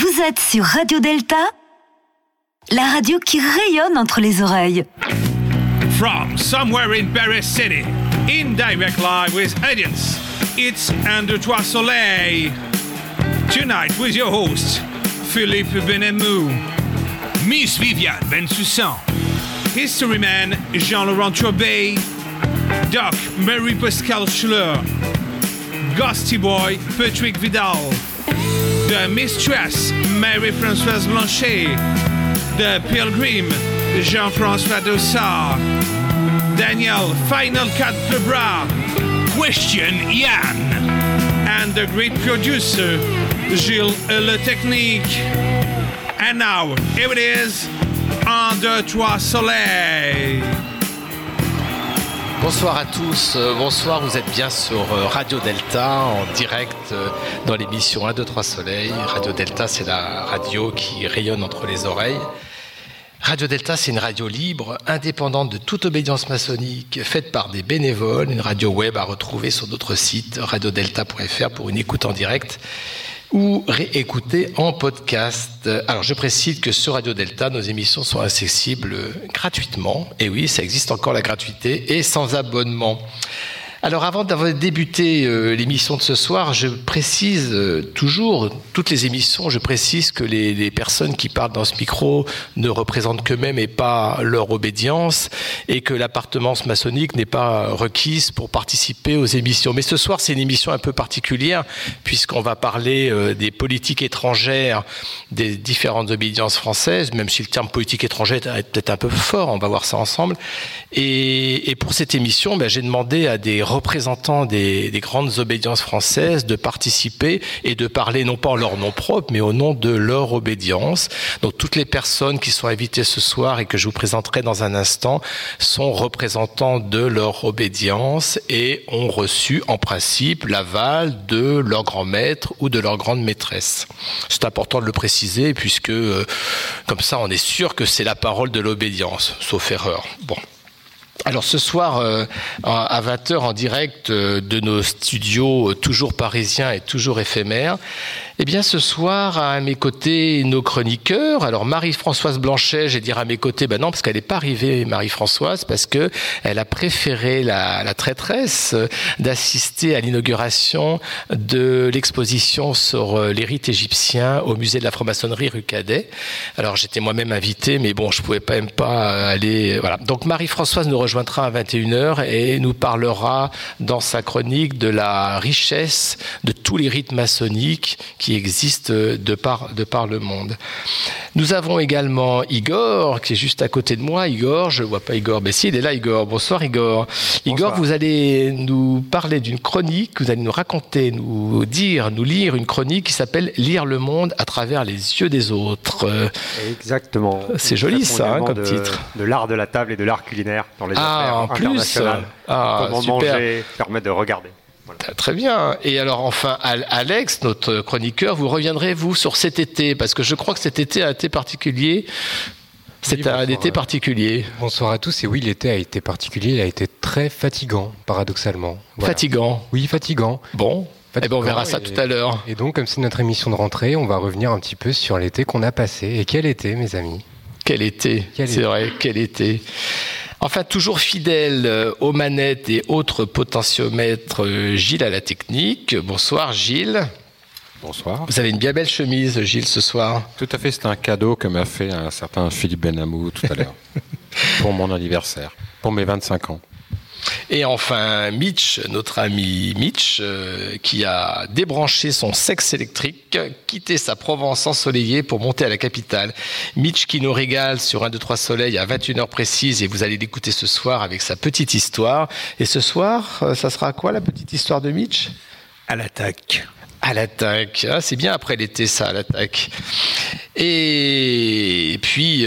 Vous êtes sur Radio Delta, la radio qui rayonne entre les oreilles. From somewhere in Paris City, in direct live with audience, it's Un Deux Trois Soleil. Tonight with your host, Philippe Benemou, Miss Viviane Bensoussan, History Man Jean-Laurent Turbet, Doc Marie-Pascal Schler, Ghosty Boy Patrick Vidal, The Mistress Marie-Françoise Blanchet, The Pilgrim Jean-François Dossard, Daniel Final Cut Cobra, Question Yann, and the great producer Gilles Le Technique. And now, here it is, Un, Deux, Trois, Soleil. Bonsoir à tous, bonsoir, vous êtes bien sur Radio Delta en direct dans l'émission 1, 2, 3 Soleil. Radio Delta, c'est la radio qui rayonne entre les oreilles. Radio Delta, c'est une radio libre, indépendante de toute obédience maçonnique, faite par des bénévoles, une radio web à retrouver sur d'autres sites, radiodelta.fr pour une écoute en direct ou réécouter en podcast. Alors je précise que sur Radio Delta, nos émissions sont accessibles gratuitement. Et oui, ça existe encore la gratuité et sans abonnement. Alors avant d'avoir débuté l'émission de ce soir, je précise toujours, toutes les émissions, je précise que les personnes qui parlent dans ce micro ne représentent qu'eux-mêmes et pas leur obédience, et que l'appartenance maçonnique n'est pas requise pour participer aux émissions. Mais ce soir, c'est une émission un peu particulière, puisqu'on va parler des politiques étrangères des différentes obédiences françaises, même si le terme politique étrangère est peut-être un peu fort, on va voir ça ensemble. Et pour cette émission, ben, j'ai demandé à des représentants des grandes obédiences françaises de participer et de parler non pas en leur nom propre mais au nom de leur obédience. Donc toutes les personnes qui sont invitées ce soir et que je vous présenterai dans un instant sont représentants de leur obédience et ont reçu en principe l'aval de leur grand maître ou de leur grande maîtresse. C'est important de le préciser puisque comme ça on est sûr que c'est la parole de l'obédience, sauf erreur. Bon. Alors ce soir à 20h en direct de nos studios toujours parisiens et toujours éphémères, eh bien ce soir à mes côtés nos chroniqueurs. Alors Marie-Françoise Blanchet, je vais dire à mes côtés, ben non parce qu'elle n'est pas arrivée Marie-Françoise parce que elle a préféré la traîtresse d'assister à l'inauguration de l'exposition sur les rites égyptiens au musée de la franc-maçonnerie rue Cadet. Alors j'étais moi-même invité mais bon je pouvais pas même pas aller voilà. Donc Marie-Françoise nous rejoindra à 21h et nous parlera dans sa chronique de la richesse de tous les rites maçonniques qui existent de par le monde. Nous avons également Igor qui est juste à côté de moi. Igor, je ne vois pas Igor, mais si, il est là Igor. Bonsoir Igor. Bonsoir. Igor, vous allez nous parler d'une chronique, vous allez nous raconter, nous lire une chronique qui s'appelle « Lire le monde à travers les yeux des autres ». Exactement. C'est joli ça, hein, comme titre. De l'art de la table et de l'art culinaire dans les affaires en plus, comment super. Manger permet de regarder. Voilà. Très bien. Et alors enfin, Alex, notre chroniqueur, vous reviendrez vous sur cet été parce que je crois que cet été a été particulier. C'est oui, un été particulier. Bonsoir à tous. Et oui, l'été a été particulier. Il a été très fatigant, paradoxalement. Voilà. Fatigant. Oui, fatigant. Bon. Eh ben on verra ça tout à l'heure. Et donc, comme c'est notre émission de rentrée, on va revenir un petit peu sur l'été qu'on a passé. Et quel été, mes amis ? Quel été. C'est vrai. Quel été. Enfin, toujours fidèle aux manettes et autres potentiomètres, Gilles à la technique. Bonsoir Gilles. Bonsoir. Vous avez une bien belle chemise Gilles ce soir. Tout à fait, c'est un cadeau que m'a fait un certain Philippe Benemou tout à l'heure pour mon anniversaire, pour mes 25 ans. Et enfin Mitch, notre ami Mitch, qui a débranché son sexe électrique, quitté sa Provence ensoleillée pour monter à la capitale. Mitch qui nous régale sur 1, 2, 3 Soleil à 21h précise et vous allez l'écouter ce soir avec sa petite histoire. Et ce soir, ça sera quoi la petite histoire de Mitch ? À l'attaque. À l'attaque, c'est bien après l'été ça, à l'attaque. Et puis,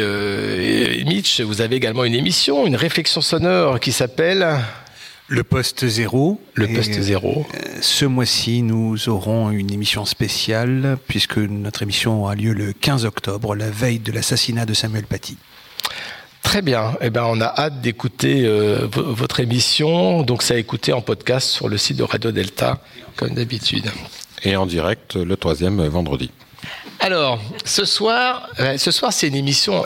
Mitch, vous avez également une émission, une réflexion sonore qui s'appelle Le Poste Zéro. Le Poste Zéro. Ce mois-ci, nous aurons une émission spéciale puisque notre émission aura lieu le 15 octobre, la veille de l'assassinat de Samuel Paty. Très bien. Eh ben, on a hâte d'écouter votre émission. Donc, c'est à écouter en podcast sur le site de Radio Delta, comme d'habitude. Et en direct, le 3e vendredi. Alors, ce soir, c'est une émission,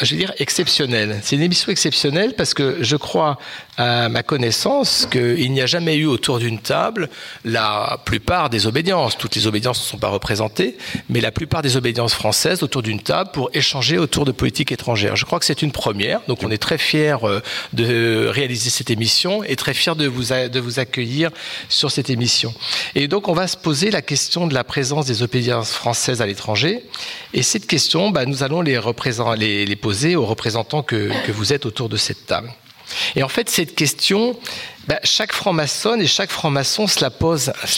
je veux dire, exceptionnelle. C'est une émission exceptionnelle parce que je crois, à ma connaissance, qu'il n'y a jamais eu autour d'une table la plupart des obédiences. Toutes les obédiences ne sont pas représentées, mais la plupart des obédiences françaises autour d'une table pour échanger autour de politique étrangère. Je crois que c'est une première, donc on est très fiers de réaliser cette émission et très fiers de vous accueillir sur cette émission. Et donc on va se poser la question de la présence des obédiences françaises à l'étranger. Et cette question, nous allons les poser aux représentants que vous êtes autour de cette table. Et en fait, cette question, chaque franc-maçonne et chaque franc-maçon se la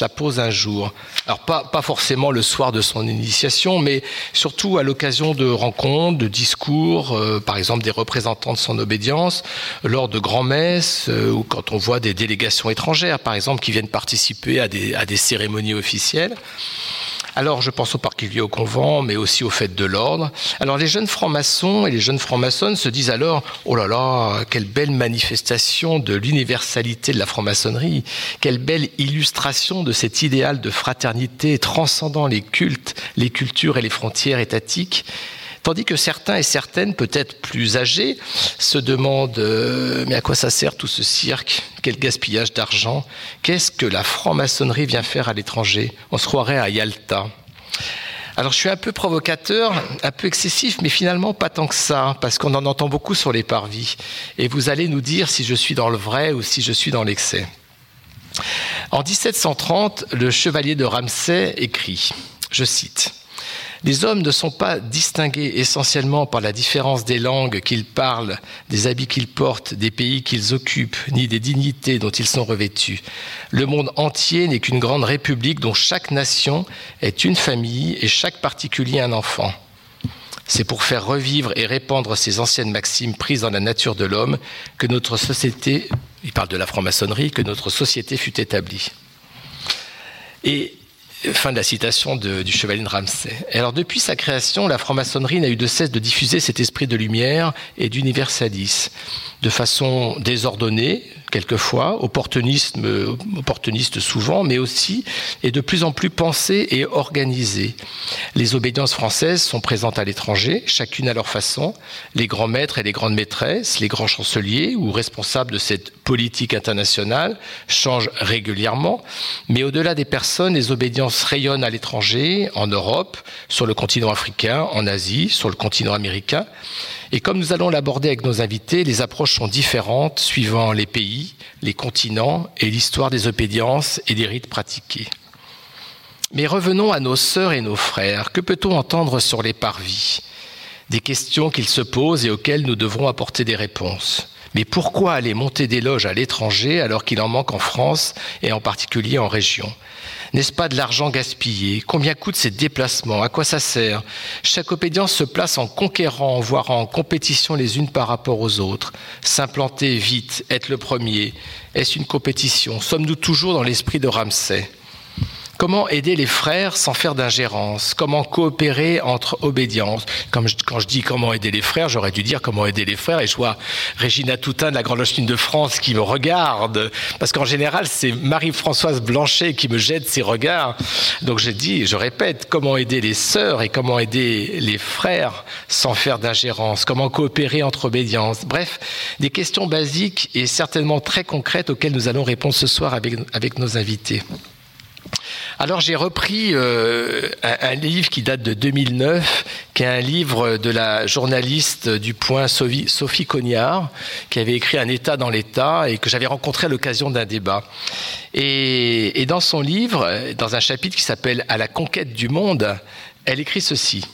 pose un jour. Alors, pas forcément le soir de son initiation, mais surtout à l'occasion de rencontres, de discours, par exemple des représentants de son obédience, lors de grands-messes, ou quand on voit des délégations étrangères, par exemple, qui viennent participer à des cérémonies officielles. Alors, je pense en particulier au convent, mais aussi aux fêtes de l'ordre. Alors, les jeunes francs-maçons et les jeunes francs-maçonnes se disent alors « Oh là là, quelle belle manifestation de l'universalité de la franc-maçonnerie, quelle belle illustration de cet idéal de fraternité transcendant les cultes, les cultures et les frontières étatiques ». Tandis que certains et certaines, peut-être plus âgés, se demandent « Mais à quoi ça sert tout ce cirque ? Quel gaspillage d'argent ? Qu'est-ce que la franc-maçonnerie vient faire à l'étranger ? On se croirait à Yalta. » Alors je suis un peu provocateur, un peu excessif, mais finalement pas tant que ça, parce qu'on en entend beaucoup sur les parvis. Et vous allez nous dire si je suis dans le vrai ou si je suis dans l'excès. En 1730, le chevalier de Ramsay écrit, je cite, les hommes ne sont pas distingués essentiellement par la différence des langues qu'ils parlent, des habits qu'ils portent, des pays qu'ils occupent, ni des dignités dont ils sont revêtus. Le monde entier n'est qu'une grande république dont chaque nation est une famille et chaque particulier un enfant. C'est pour faire revivre et répandre ces anciennes maximes prises dans la nature de l'homme que notre société, il parle de la franc-maçonnerie, que notre société fut établie. Et fin de la citation du chevalier de Ramsay. Et alors, depuis sa création, la franc-maçonnerie n'a eu de cesse de diffuser cet esprit de lumière et d'universalisme, de façon désordonnée, quelquefois, opportuniste souvent, mais aussi et de plus en plus pensée et organisée. Les obédiences françaises sont présentes à l'étranger, chacune à leur façon, les grands maîtres et les grandes maîtresses, les grands chanceliers ou responsables de cette politique internationale changent régulièrement, mais au-delà des personnes, les obédiences rayonnent à l'étranger, en Europe, sur le continent africain, en Asie, sur le continent américain. Et comme nous allons l'aborder avec nos invités, les approches sont différentes suivant les pays, les continents et l'histoire des obédiences et des rites pratiqués. Mais revenons à nos sœurs et nos frères. Que peut-on entendre sur les parvis ? Des questions qu'ils se posent et auxquelles nous devrons apporter des réponses. Mais pourquoi aller monter des loges à l'étranger alors qu'il en manque en France et en particulier en région ? N'est-ce pas de l'argent gaspillé ? Combien coûtent ces déplacements ? À quoi ça sert ? Chaque obédience se place en conquérant, voire en compétition les unes par rapport aux autres. S'implanter vite, être le premier. Est-ce une compétition ? Sommes-nous toujours dans l'esprit de Ramsay ? Comment aider les frères sans faire d'ingérence ? Comment coopérer entre obédiences ? Quand je dis comment aider les frères, j'aurais dû dire comment aider les frères. Et je vois Régina Toutain de la Grande Loge Féminine de France qui me regarde. Parce qu'en général, c'est Marie-Françoise Blanchet qui me jette ses regards. Donc je dis, je répète, comment aider les sœurs et comment aider les frères sans faire d'ingérence ? Comment coopérer entre obédiences ? Bref, des questions basiques et certainement très concrètes auxquelles nous allons répondre ce soir avec nos invités. Alors j'ai repris un livre qui date de 2009, qui est un livre de la journaliste du Point Sophie Coignard, qui avait écrit Un État dans l'État et que j'avais rencontré à l'occasion d'un débat. Et dans son livre, dans un chapitre qui s'appelle « À la conquête du monde », elle écrit ceci.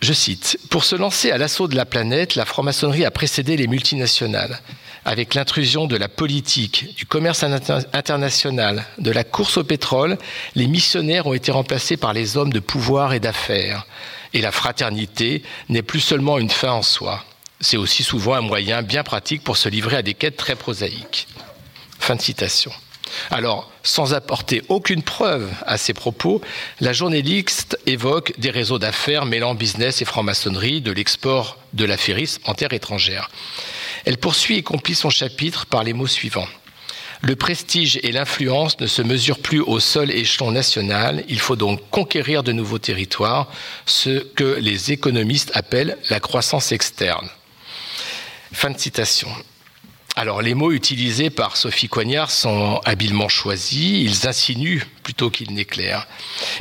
Je cite « Pour se lancer à l'assaut de la planète, la franc-maçonnerie a précédé les multinationales. Avec l'intrusion de la politique, du commerce international, de la course au pétrole, les missionnaires ont été remplacés par les hommes de pouvoir et d'affaires. Et la fraternité n'est plus seulement une fin en soi. C'est aussi souvent un moyen bien pratique pour se livrer à des quêtes très prosaïques. » Fin de citation. Alors, sans apporter aucune preuve à ces propos, la journaliste évoque des réseaux d'affaires mêlant business et franc-maçonnerie, de l'export de l'affairisme en terre étrangère. Elle poursuit et complit son chapitre par les mots suivants. Le prestige et l'influence ne se mesurent plus au seul échelon national. Il faut donc conquérir de nouveaux territoires, ce que les économistes appellent la croissance externe. Fin de citation. Alors, les mots utilisés par Sophie Coignard sont habilement choisis, ils insinuent plutôt qu'ils n'éclairent.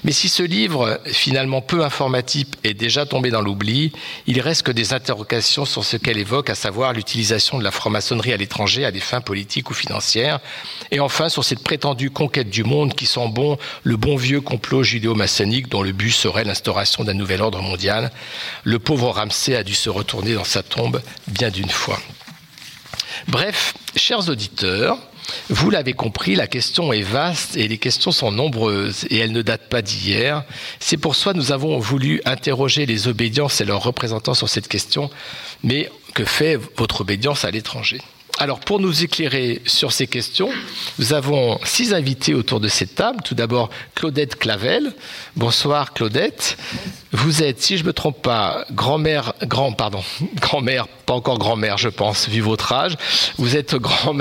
Mais si ce livre, finalement peu informatif, est déjà tombé dans l'oubli, il reste que des interrogations sur ce qu'elle évoque, à savoir l'utilisation de la franc-maçonnerie à l'étranger à des fins politiques ou financières, et enfin sur cette prétendue conquête du monde qui sent bon le bon vieux complot judéo-maçonnique dont le but serait l'instauration d'un nouvel ordre mondial. Le pauvre Ramsay a dû se retourner dans sa tombe bien d'une fois. Bref, chers auditeurs, vous l'avez compris, la question est vaste et les questions sont nombreuses et elles ne datent pas d'hier. C'est pour ça que nous avons voulu interroger les obédiences et leurs représentants sur cette question. Mais que fait votre obédience à l'étranger ? Alors, pour nous éclairer sur ces questions, nous avons 6 invités autour de cette table. Tout d'abord, Claudette Clavel. Bonsoir, Claudette. Vous êtes, si je ne me trompe pas, grand-mère, je pense, vu votre âge. Vous êtes grand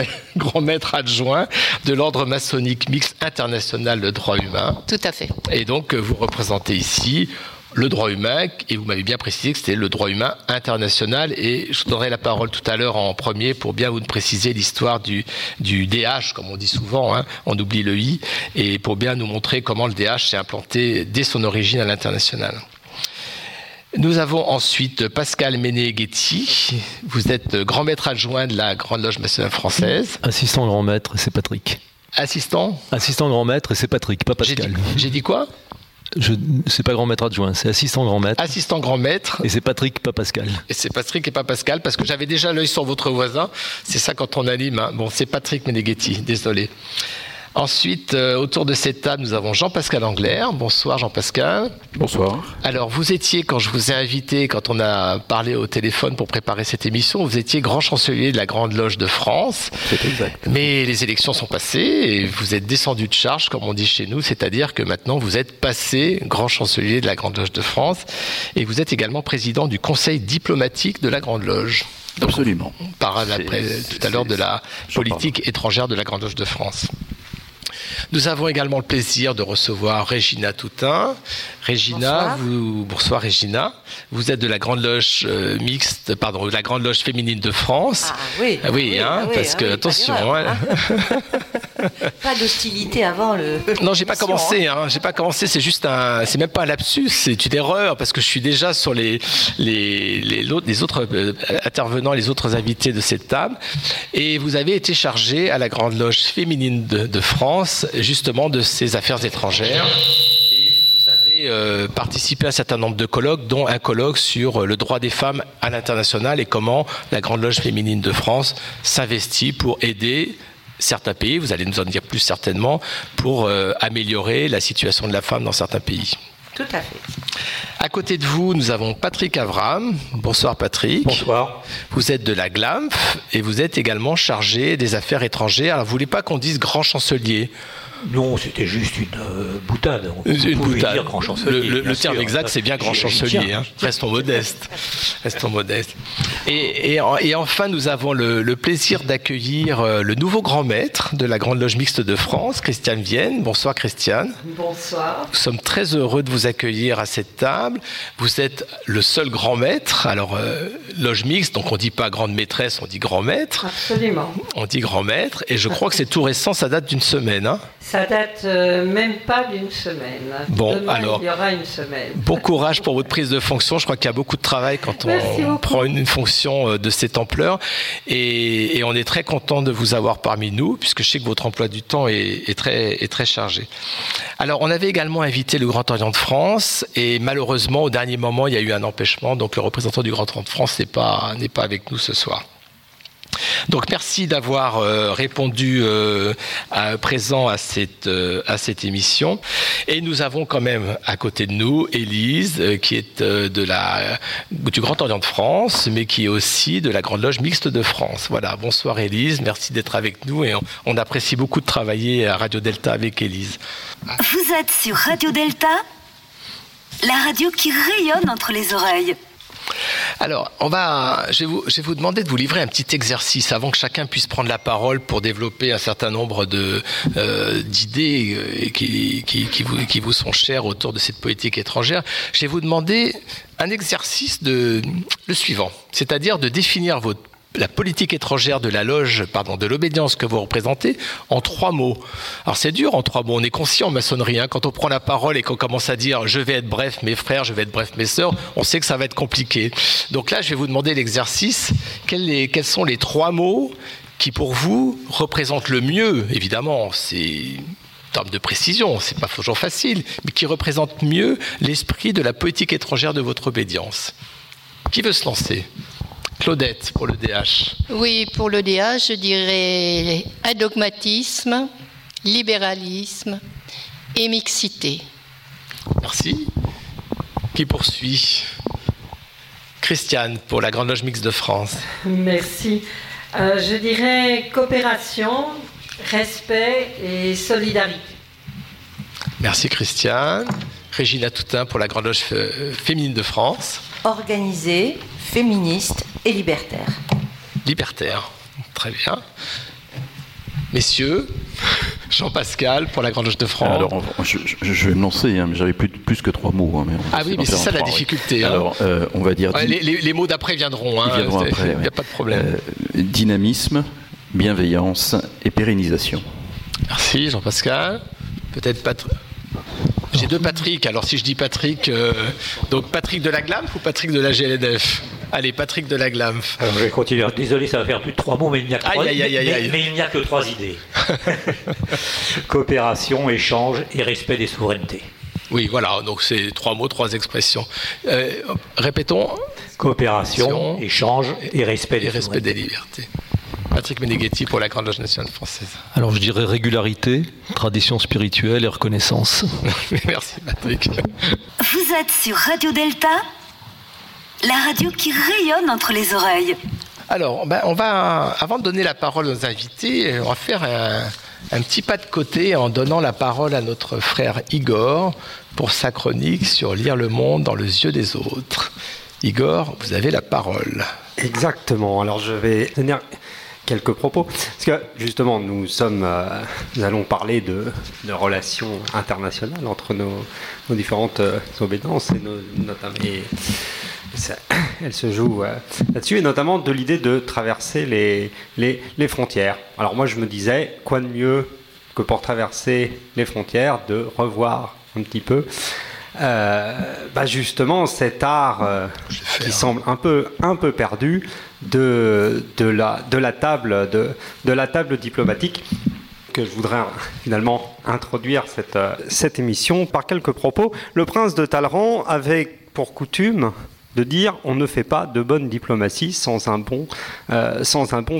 maître adjoint de l'Ordre Maçonnique Mixte International de Droits Humains. Tout à fait. Et donc, vous représentez ici le droit humain, et vous m'avez bien précisé que c'était le droit humain international, et je vous donnerai la parole tout à l'heure en premier pour bien vous préciser l'histoire du DH, comme on dit souvent, hein, on oublie le I, et pour bien nous montrer comment le DH s'est implanté dès son origine à l'international. Nous avons ensuite Pascal Méneghetti, vous êtes grand maître adjoint de la Grande Loge Nationale Française. Assistant grand maître, c'est Patrick. Assistant grand maître, c'est Patrick, pas Pascal. J'ai dit quoi ? C'est pas grand maître adjoint, c'est assistant grand maître. Assistant grand maître. Et c'est Patrick, pas Pascal. Et c'est Patrick et pas Pascal, parce que j'avais déjà l'œil sur votre voisin. C'est ça quand on anime. Hein. Bon, c'est Patrick Méneghetti, désolé. Ensuite, autour de cette table, nous avons Jean-Pascal Anglaire. Bonsoir Jean-Pascal. Bonsoir. Alors, vous étiez, quand je vous ai invité, quand on a parlé au téléphone pour préparer cette émission, vous étiez grand chancelier de la Grande Loge de France. C'est exact. Mais les élections sont passées et vous êtes descendu de charge, comme on dit chez nous, c'est-à-dire que maintenant vous êtes passé grand chancelier de la Grande Loge de France et vous êtes également président du Conseil diplomatique de la Grande Loge. Donc, absolument. On parle après, tout à l'heure de la politique étrangère de la Grande Loge de France. Nous avons également le plaisir de recevoir Régina Toutain. Régina, bonsoir Régina. Vous êtes de la Grande Loge la Grande Loge Féminine de France. Ah oui. Attention. Pas d'hostilité avant le. Non, j'ai pas commencé. C'est même pas un lapsus. C'est une erreur parce que je suis déjà sur les autres intervenants, les autres invités de cette table. Et vous avez été chargé à la Grande Loge Féminine de France, justement, de ses affaires étrangères. Participer à un certain nombre de colloques, dont un colloque sur le droit des femmes à l'international et comment la Grande Loge Féminine de France s'investit pour aider certains pays, vous allez nous en dire plus certainement, pour améliorer la situation de la femme dans certains pays. Tout à fait. À côté de vous, nous avons Patrick Avram. Bonsoir Patrick. Bonsoir. Vous êtes de la GLAMF et vous êtes également chargé des affaires étrangères. Alors, vous ne voulez pas qu'on dise grand chancelier ? Non, c'était juste une boutade. On pouvait dire grand chancelier. Le terme exact, c'est bien grand chancelier. Hein. Restons modestes. Et enfin, nous avons le plaisir d'accueillir le nouveau grand maître de la Grande Loge Mixte de France, Christiane Vienne. Bonsoir, Christiane. Bonsoir. Nous sommes très heureux de vous accueillir à cette table. Vous êtes le seul grand maître. Alors, loge mixte, donc on ne dit pas grande maîtresse, on dit grand maître. Absolument. On dit grand maître. Et je crois que c'est tout récent, ça date d'une semaine, hein. Ça date même pas d'une semaine. Bon, demain, alors, il y aura une semaine. Bon courage pour votre prise de fonction. Je crois qu'il y a beaucoup de travail quand on prend une fonction de cette ampleur. Et on est très content de vous avoir parmi nous, puisque je sais que votre emploi du temps est très chargé. Alors, on avait également invité le Grand Orient de France. Et malheureusement, au dernier moment, il y a eu un empêchement. Donc, le représentant du Grand Orient de France n'est pas avec nous ce soir. Donc merci d'avoir répondu à présent à cette émission. Et nous avons quand même à côté de nous Élise qui est du Grand Orient de France, mais qui est aussi de la Grande Loge Mixte de France. Voilà, bonsoir Élise, merci d'être avec nous et on apprécie beaucoup de travailler à Radio Delta avec Élise. Vous êtes sur Radio Delta, la radio qui rayonne entre les oreilles. Alors, je vais vous demander de vous livrer un petit exercice avant que chacun puisse prendre la parole pour développer un certain nombre d'idées qui vous sont chères autour de cette politique étrangère. Je vais vous demander un exercice le suivant, c'est-à-dire de définir la politique étrangère de de l'obédience que vous représentez en 3 mots. Alors c'est dur en 3 mots, on est conscient en maçonnerie, hein, quand on prend la parole et qu'on commence à dire je vais être bref mes frères, je vais être bref mes sœurs, on sait que ça va être compliqué. Donc là je vais vous demander l'exercice, quels sont les 3 mots qui pour vous représentent le mieux, évidemment c'est en termes de précision, c'est pas toujours facile, mais qui représentent mieux l'esprit de la politique étrangère de votre obédience. Qui veut se lancer? Claudette, pour le DH. Oui, pour le DH, je dirais adogmatisme, libéralisme et mixité. Merci. Qui poursuit? Christiane, pour la Grande Loge Mixte de France. Merci. Je dirais coopération, respect et solidarité. Merci Christiane. Régina Toutain, pour la Grande Loge Féminine de France. Organisée, féministe et libertaire. Libertaire, très bien. Messieurs, Jean-Pascal pour la Grande Loge de France. Alors, je vais me lancer, hein, mais j'avais plus que 3 mots. Hein, mais c'est ça la difficulté. Hein. Alors, on va dire... les mots d'après viendront, hein, il n'y a pas de problème. Dynamisme, bienveillance et pérennisation. Merci Jean-Pascal. Peut-être pas... J'ai 2 Patrick, alors si je dis Patrick, donc Patrick de la Glamf ou Patrick de la GLNF? Allez, Patrick de la Glamf. Je vais continuer. Désolé, ça va faire plus de 3 mots, mais il n'y a que 3 idées. Coopération, échange et respect des souverainetés. Oui, voilà, donc c'est 3 mots, 3 expressions. Répétons. Coopération, échange et respect des souverainetés. Respect des libertés. Patrick Méneghetti pour la Grande Loge Nationale Française. Alors je dirais régularité, tradition spirituelle et reconnaissance. Merci Patrick. Vous êtes sur Radio Delta, la radio qui rayonne entre les oreilles. Alors avant de donner la parole aux invités, on va faire un petit pas de côté en donnant la parole à notre frère Igor pour sa chronique sur lire le monde dans les yeux des autres. Igor, vous avez la parole. Exactement, alors je vais donner quelques propos, parce que justement nous allons parler de relations internationales entre nos différentes obédiences et ça, elle se joue là-dessus, et notamment de l'idée de traverser les frontières. Alors moi je me disais, quoi de mieux que pour traverser les frontières de revoir un petit peu justement cet art qui semble un peu perdu de la table diplomatique, que je voudrais finalement introduire cette émission par quelques propos. Le prince de Talleyrand avait pour coutume de dire on ne fait pas de bonne diplomatie sans un bon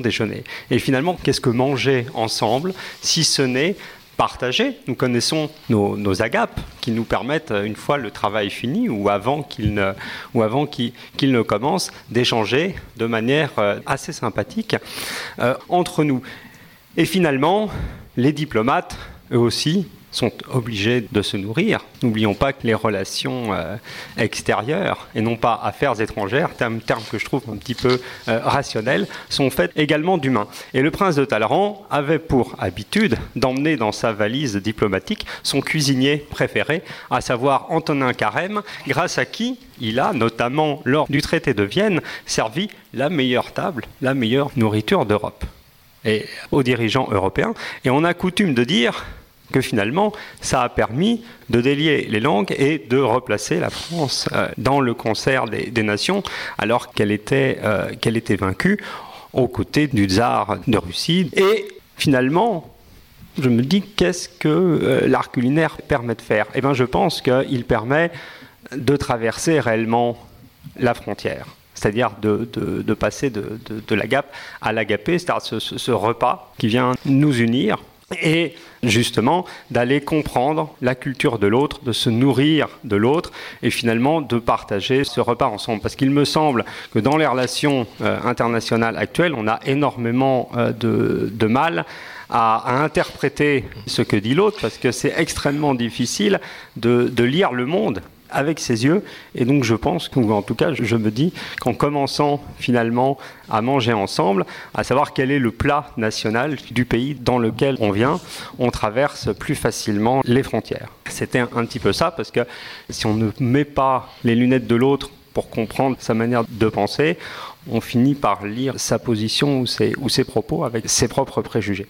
déjeuner. Et finalement, qu'est-ce que manger ensemble si ce n'est partagé? Nous connaissons nos agapes qui nous permettent, une fois le travail fini ou avant qu'il ne commence, d'échanger de manière assez sympathique entre nous. Et finalement, les diplomates, eux aussi, sont obligés de se nourrir. N'oublions pas que les relations extérieures, et non pas affaires étrangères, terme que je trouve un petit peu rationnel, sont faites également d'humains. Et le prince de Talleyrand avait pour habitude d'emmener dans sa valise diplomatique son cuisinier préféré, à savoir Antonin Carême, grâce à qui il a, notamment lors du traité de Vienne, servi la meilleure table, la meilleure nourriture d'Europe, et aux dirigeants européens. Et on a coutume de dire que finalement, ça a permis de délier les langues et de replacer la France dans le concert des nations, alors qu'elle était vaincue aux côtés du tsar de Russie. Et finalement, je me dis, qu'est-ce que l'art culinaire permet de faire ? Eh bien, je pense qu'il permet de traverser réellement la frontière, c'est-à-dire de passer de l'agape à l'agapé, c'est-à-dire ce repas qui vient nous unir, et justement d'aller comprendre la culture de l'autre, de se nourrir de l'autre et finalement de partager ce repas ensemble. Parce qu'il me semble que dans les relations internationales actuelles, on a énormément de mal à interpréter ce que dit l'autre, parce que c'est extrêmement difficile de lire le monde avec ses yeux. Et donc je pense, ou en tout cas je me dis, qu'en commençant finalement à manger ensemble, à savoir quel est le plat national du pays dans lequel on vient, on traverse plus facilement les frontières. C'était un petit peu ça, parce que si on ne met pas les lunettes de l'autre pour comprendre sa manière de penser, on finit par lire sa position ou ses propos avec ses propres préjugés.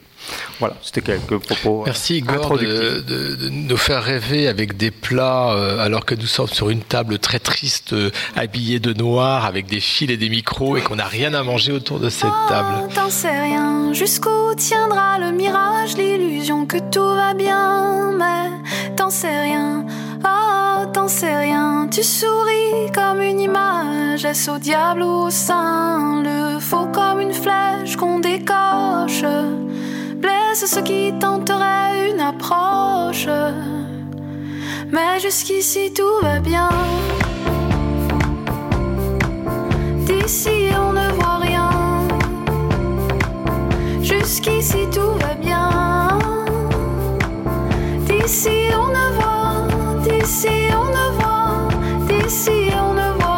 Voilà, c'était quelques propos. Merci Igor de nous faire rêver avec des plats alors que nous sommes sur une table très triste, habillée de noir, avec des fils et des micros, et qu'on n'a rien à manger autour de cette table. T'en sais rien, jusqu'où tiendra le mirage, l'illusion que tout va bien, mais t'en sais rien. Oh, t'en sais rien, tu souris comme une image, est-ce au diable ou au saint? Le faux comme une flèche qu'on décoche blesse ceux qui tenteraient une approche. Mais jusqu'ici tout va bien, d'ici on ne voit rien. Jusqu'ici tout va bien, d'ici on ne voit rien. D'ici on ne voit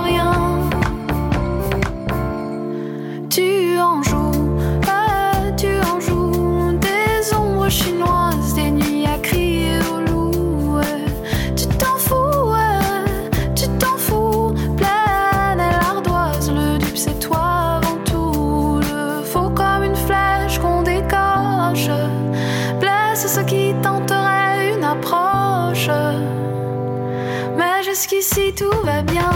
rien. Tu en joues des ombres chinoises, des nuits à crier au loup. Tu t'en fous, pleine et l'ardoise, le dupe c'est toi avant tout. Le faux comme une flèche qu'on décoche blesse ceux qui tenteraient une approche. Jusqu'ici tout va bien,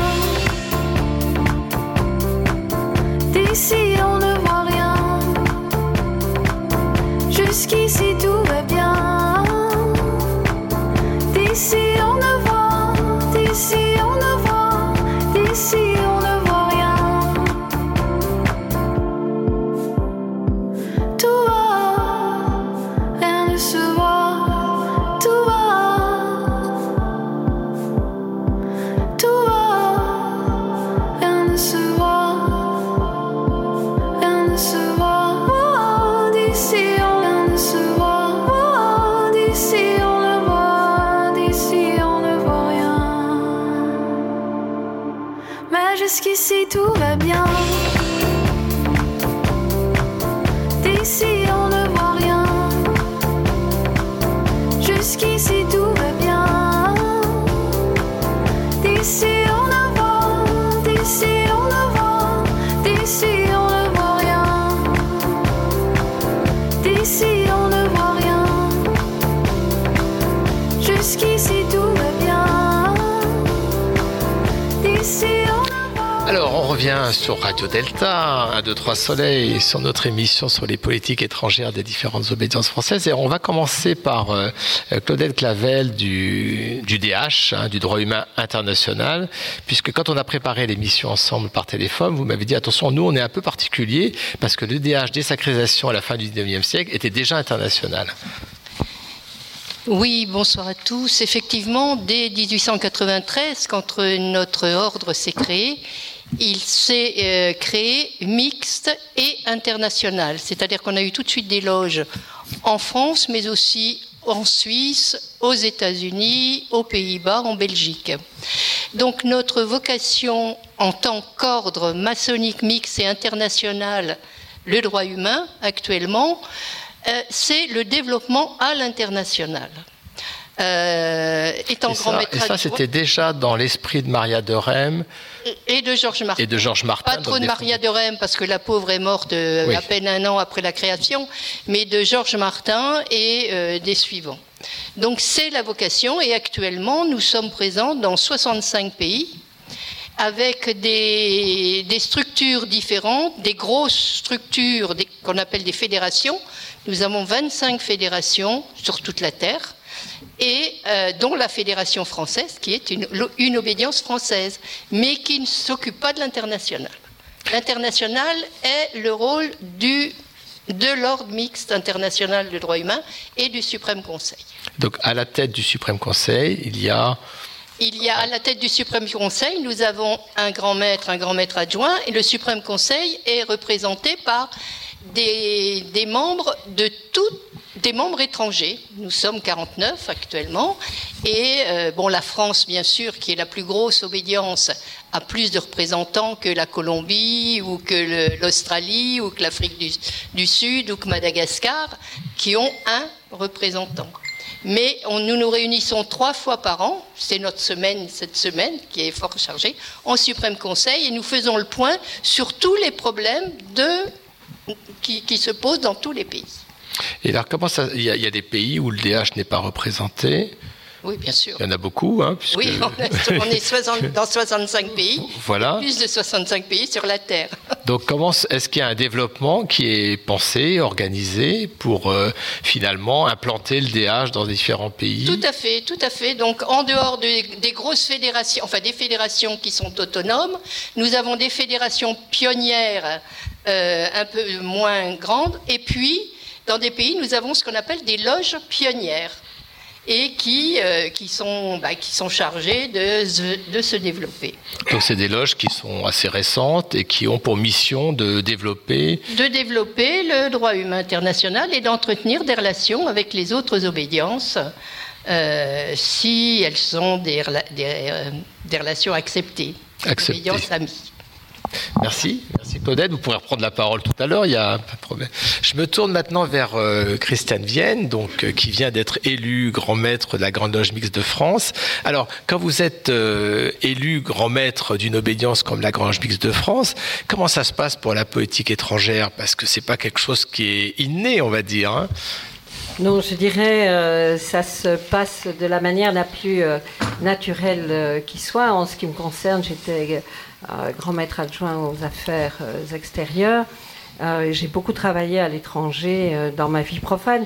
d'ici on ne voit rien. Jusqu'ici tout va bien, d'ici on ne voit, d'ici on ne voit, d'ici on ne voit rien. Tout va, rien ne se voit, tout va. Jusqu'ici tout va bien, d'ici on ne voit rien. Jusqu'ici tout va bien, d'ici on ne voit, d'ici on ne voit, d'ici on ne voit rien. D'ici on ne voit rien. Jusqu'ici tout va bien, d'ici on ne voit. Alors, on revient sur Radio Delta, 1, 2, 3 Soleil, sur notre émission sur les politiques étrangères des différentes obédiences françaises. Et on va commencer par Claudette Clavel du DH, du Droit Humain International, puisque quand on a préparé l'émission ensemble par téléphone, vous m'avez dit, attention, nous, on est un peu particulier, parce que le DH, désacralisation à la fin du 19e siècle, était déjà international. Oui, bonsoir à tous. Effectivement, dès 1893, quand notre ordre s'est créé, il s'est créé mixte et international. C'est-à-dire qu'on a eu tout de suite des loges en France, mais aussi en Suisse, aux États-Unis, aux Pays-Bas, en Belgique. Donc notre vocation en tant qu'ordre maçonnique mixte et international, le droit humain actuellement, c'est le développement à l'international. Et ça, c'était déjà dans l'esprit de Maria de Rheim et de Georges Martin. Pas trop de Maria de Rheim, parce que la pauvre est morte à peine un an après la création, mais de Georges Martin et des suivants. Donc c'est la vocation, et actuellement, nous sommes présents dans 65 pays, avec des structures différentes, des grosses structures qu'on appelle des fédérations. Nous avons 25 fédérations sur toute la Terre, et dont la Fédération française, qui est une obédience française, mais qui ne s'occupe pas de l'international. L'international est le rôle de l'ordre mixte international du droit humain et du Suprême Conseil. Donc à la tête du Suprême Conseil, il y a à la tête du Suprême Conseil, nous avons un grand maître adjoint, et le Suprême Conseil est représenté par des membres de toutes des membres étrangers. Nous sommes 49 actuellement. Et bon, la France, bien sûr, qui est la plus grosse obédience, a plus de représentants que la Colombie ou que l'Australie ou que l'Afrique du Sud ou que Madagascar, qui ont un représentant. Mais nous nous réunissons 3 fois par an, c'est notre semaine, cette semaine, qui est fort chargée, en suprême conseil, et nous faisons le point sur tous les problèmes qui se posent dans tous les pays. Et alors, comment ça, il y a des pays où le DH n'est pas représenté? Oui, bien sûr. Il y en a beaucoup, hein, puisque... Oui, on est dans 65 pays, voilà. Plus de 65 pays sur la Terre. Donc, est-ce qu'il y a un développement qui est pensé, organisé, pour finalement implanter le DH dans différents pays ? Tout à fait, tout à fait. Donc, en dehors des grosses fédérations, enfin des fédérations qui sont autonomes, nous avons des fédérations pionnières un peu moins grandes, et puis, dans des pays, nous avons ce qu'on appelle des loges pionnières, et qui sont chargées de se développer. Donc c'est des loges qui sont assez récentes et qui ont pour mission de développer... le droit humain international et d'entretenir des relations avec les autres obédiences, si elles sont des relations acceptées. Acceptées. Obédiences amies. Merci Claudette. Vous pourrez reprendre la parole tout à l'heure, il n'y a pas de problème. Je me tourne maintenant vers Christiane Vienne, qui vient d'être élue grand maître de la Grande Loge Mixte de France. Alors, quand vous êtes élu grand maître d'une obédience comme la Grande Loge Mixte de France, comment ça se passe pour la politique étrangère ? Parce que ce n'est pas quelque chose qui est inné, on va dire. Hein. Non, je dirais ça se passe de la manière la plus naturelle qui soit. En ce qui me concerne, j'étais... grand maître adjoint aux affaires extérieures. J'ai beaucoup travaillé à l'étranger dans ma vie profane.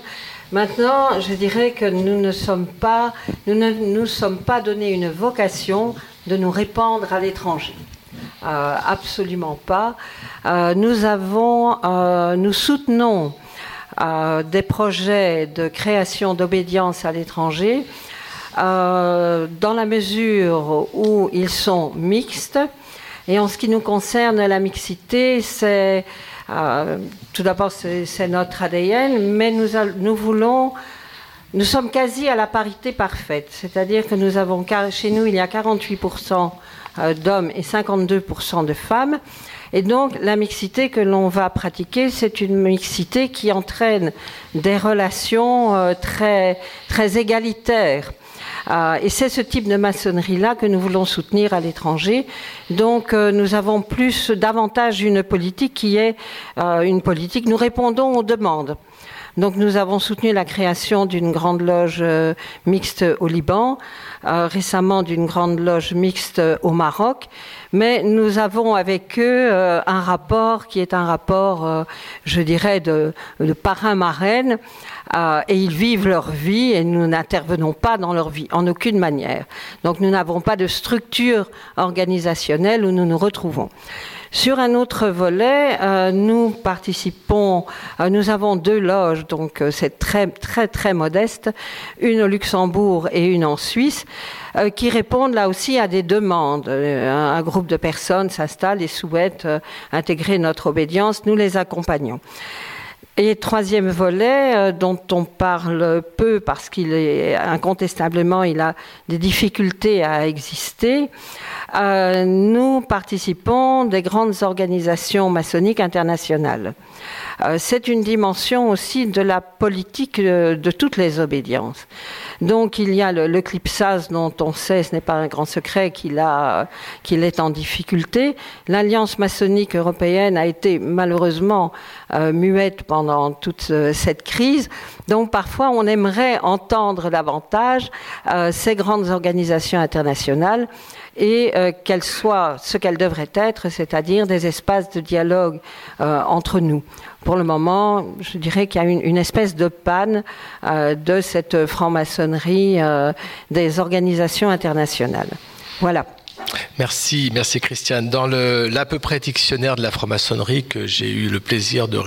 Maintenant, je dirais que nous ne nous sommes pas donné une vocation de nous répandre à l'étranger. Absolument pas. Nous soutenons des projets de création d'obédience à l'étranger dans la mesure où ils sont mixtes. Et en ce qui nous concerne, la mixité, c'est tout d'abord c'est notre ADN, mais nous sommes quasi à la parité parfaite, c'est-à-dire que nous avons chez nous il y a 48% d'hommes et 52% de femmes, et donc la mixité que l'on va pratiquer, c'est une mixité qui entraîne des relations très très égalitaires. Et c'est ce type de maçonnerie-là que nous voulons soutenir à l'étranger. Donc nous avons davantage une politique qui est une politique. Nous répondons aux demandes. Donc nous avons soutenu la création d'une grande loge mixte au Liban, récemment d'une grande loge mixte au Maroc, mais nous avons avec eux un rapport qui est un rapport, je dirais, de parrain-marraine, et ils vivent leur vie et nous n'intervenons pas dans leur vie, en aucune manière. Donc nous n'avons pas de structure organisationnelle où nous nous retrouvons. Sur un autre volet, nous participons, nous avons 2 loges, donc c'est très très très modeste, une au Luxembourg et une en Suisse, qui répondent là aussi à des demandes. Un groupe de personnes s'installe et souhaite intégrer notre obédience, nous les accompagnons. Et troisième volet, dont on parle peu parce qu'il est incontestablement, il a des difficultés à exister, nous participons des grandes organisations maçonniques internationales. C'est une dimension aussi de la politique de toutes les obédiences. Donc il y a le Clipsas dont on sait, ce n'est pas un grand secret, qu'il est en difficulté. L'Alliance maçonnique européenne a été malheureusement muette pendant toute cette crise. Donc parfois on aimerait entendre davantage ces grandes organisations internationales et qu'elles soient ce qu'elles devraient être, c'est-à-dire des espaces de dialogue entre nous. Pour le moment, je dirais qu'il y a une espèce de panne de cette franc-maçonnerie des organisations internationales. Voilà. Merci Christiane. Dans l'à peu près dictionnaire de la franc-maçonnerie que j'ai eu le plaisir de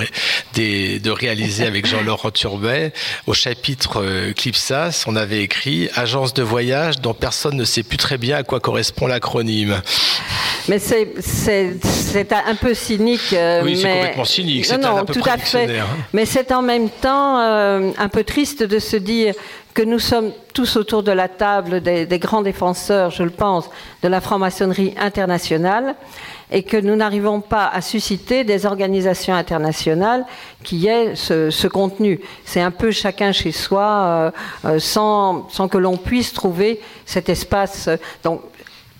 réaliser avec Jean-Laurent Turbet, au chapitre Clipsas, on avait écrit « Agence de voyage dont personne ne sait plus très bien à quoi correspond l'acronyme ». Mais c'est un peu cynique. Oui, c'est complètement cynique. C'est non, tout à fait. Mais c'est en même temps un peu triste de se dire que nous sommes tous autour de la table des grands défenseurs, je le pense, de la franc-maçonnerie internationale, et que nous n'arrivons pas à susciter des organisations internationales qui aient ce contenu. C'est un peu chacun chez soi, sans que l'on puisse trouver cet espace. Donc,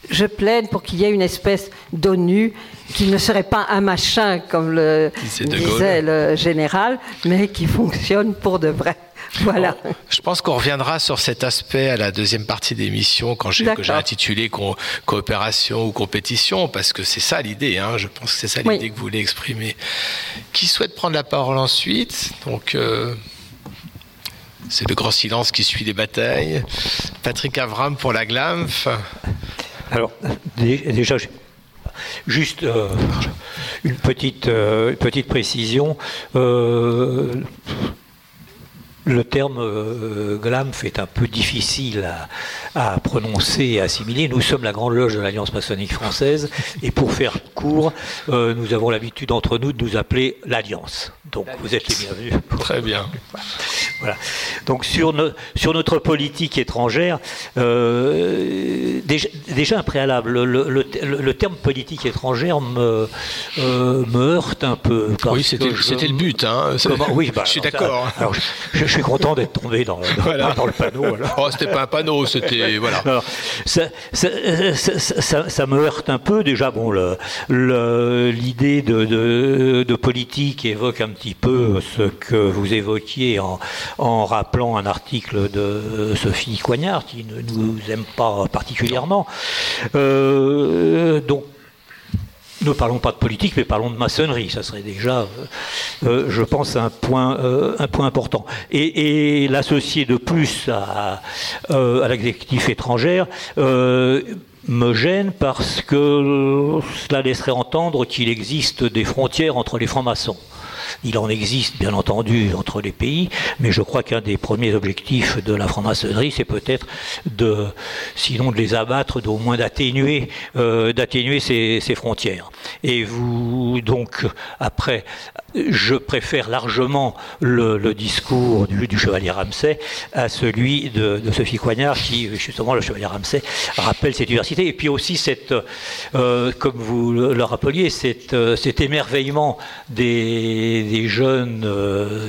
je plaide pour qu'il y ait une espèce d'ONU qui ne serait pas un machin, comme le disait le général, mais qui fonctionne pour de vrai. Voilà. Bon, je pense qu'on reviendra sur cet aspect à la deuxième partie d'émission que j'ai intitulé coopération ou compétition, parce que c'est ça l'idée, hein. Je pense que c'est ça l'idée que vous voulez exprimer. Qui souhaite prendre la parole ensuite? Donc, c'est le grand silence qui suit les batailles. Patrick Avram pour la GLAMF. Alors, déjà, juste une petite précision. Le terme GLAMF est un peu difficile à prononcer et à assimiler. Nous sommes la Grande Loge de l'Alliance Maçonnique Française, et pour faire court, nous avons l'habitude entre nous de nous appeler l'Alliance. Donc vous êtes les bienvenus. Très bien. Voilà. Donc sur notre politique étrangère, déjà un préalable, le terme politique étrangère me heurte un peu. Oui, c'était le but. Hein. Je suis d'accord. Alors, je suis content d'être tombé dans le panneau. Alors. Oh, c'était pas un panneau, c'était... Voilà. Alors, ça me heurte un peu. Déjà, bon, l'idée de politique évoque un petit peu ce que vous évoquiez en rappelant un article de Sophie Coignard, qui ne nous aime pas particulièrement. Donc, ne parlons pas de politique, mais parlons de maçonnerie. Ça serait déjà, je pense, un point important. Et l'associer de plus à l'adjectif étrangère me gêne, parce que cela laisserait entendre qu'il existe des frontières entre les francs-maçons. Il en existe, bien entendu, entre les pays, mais je crois qu'un des premiers objectifs de la franc-maçonnerie, c'est peut-être sinon de les abattre, d'au moins d'atténuer ces frontières. Et vous, donc, après, je préfère largement le discours du chevalier Ramsay à celui de Sophie Coignard, qui, justement, le chevalier Ramsay rappelle cette diversité, et puis aussi comme vous le rappeliez, cet émerveillement des jeunes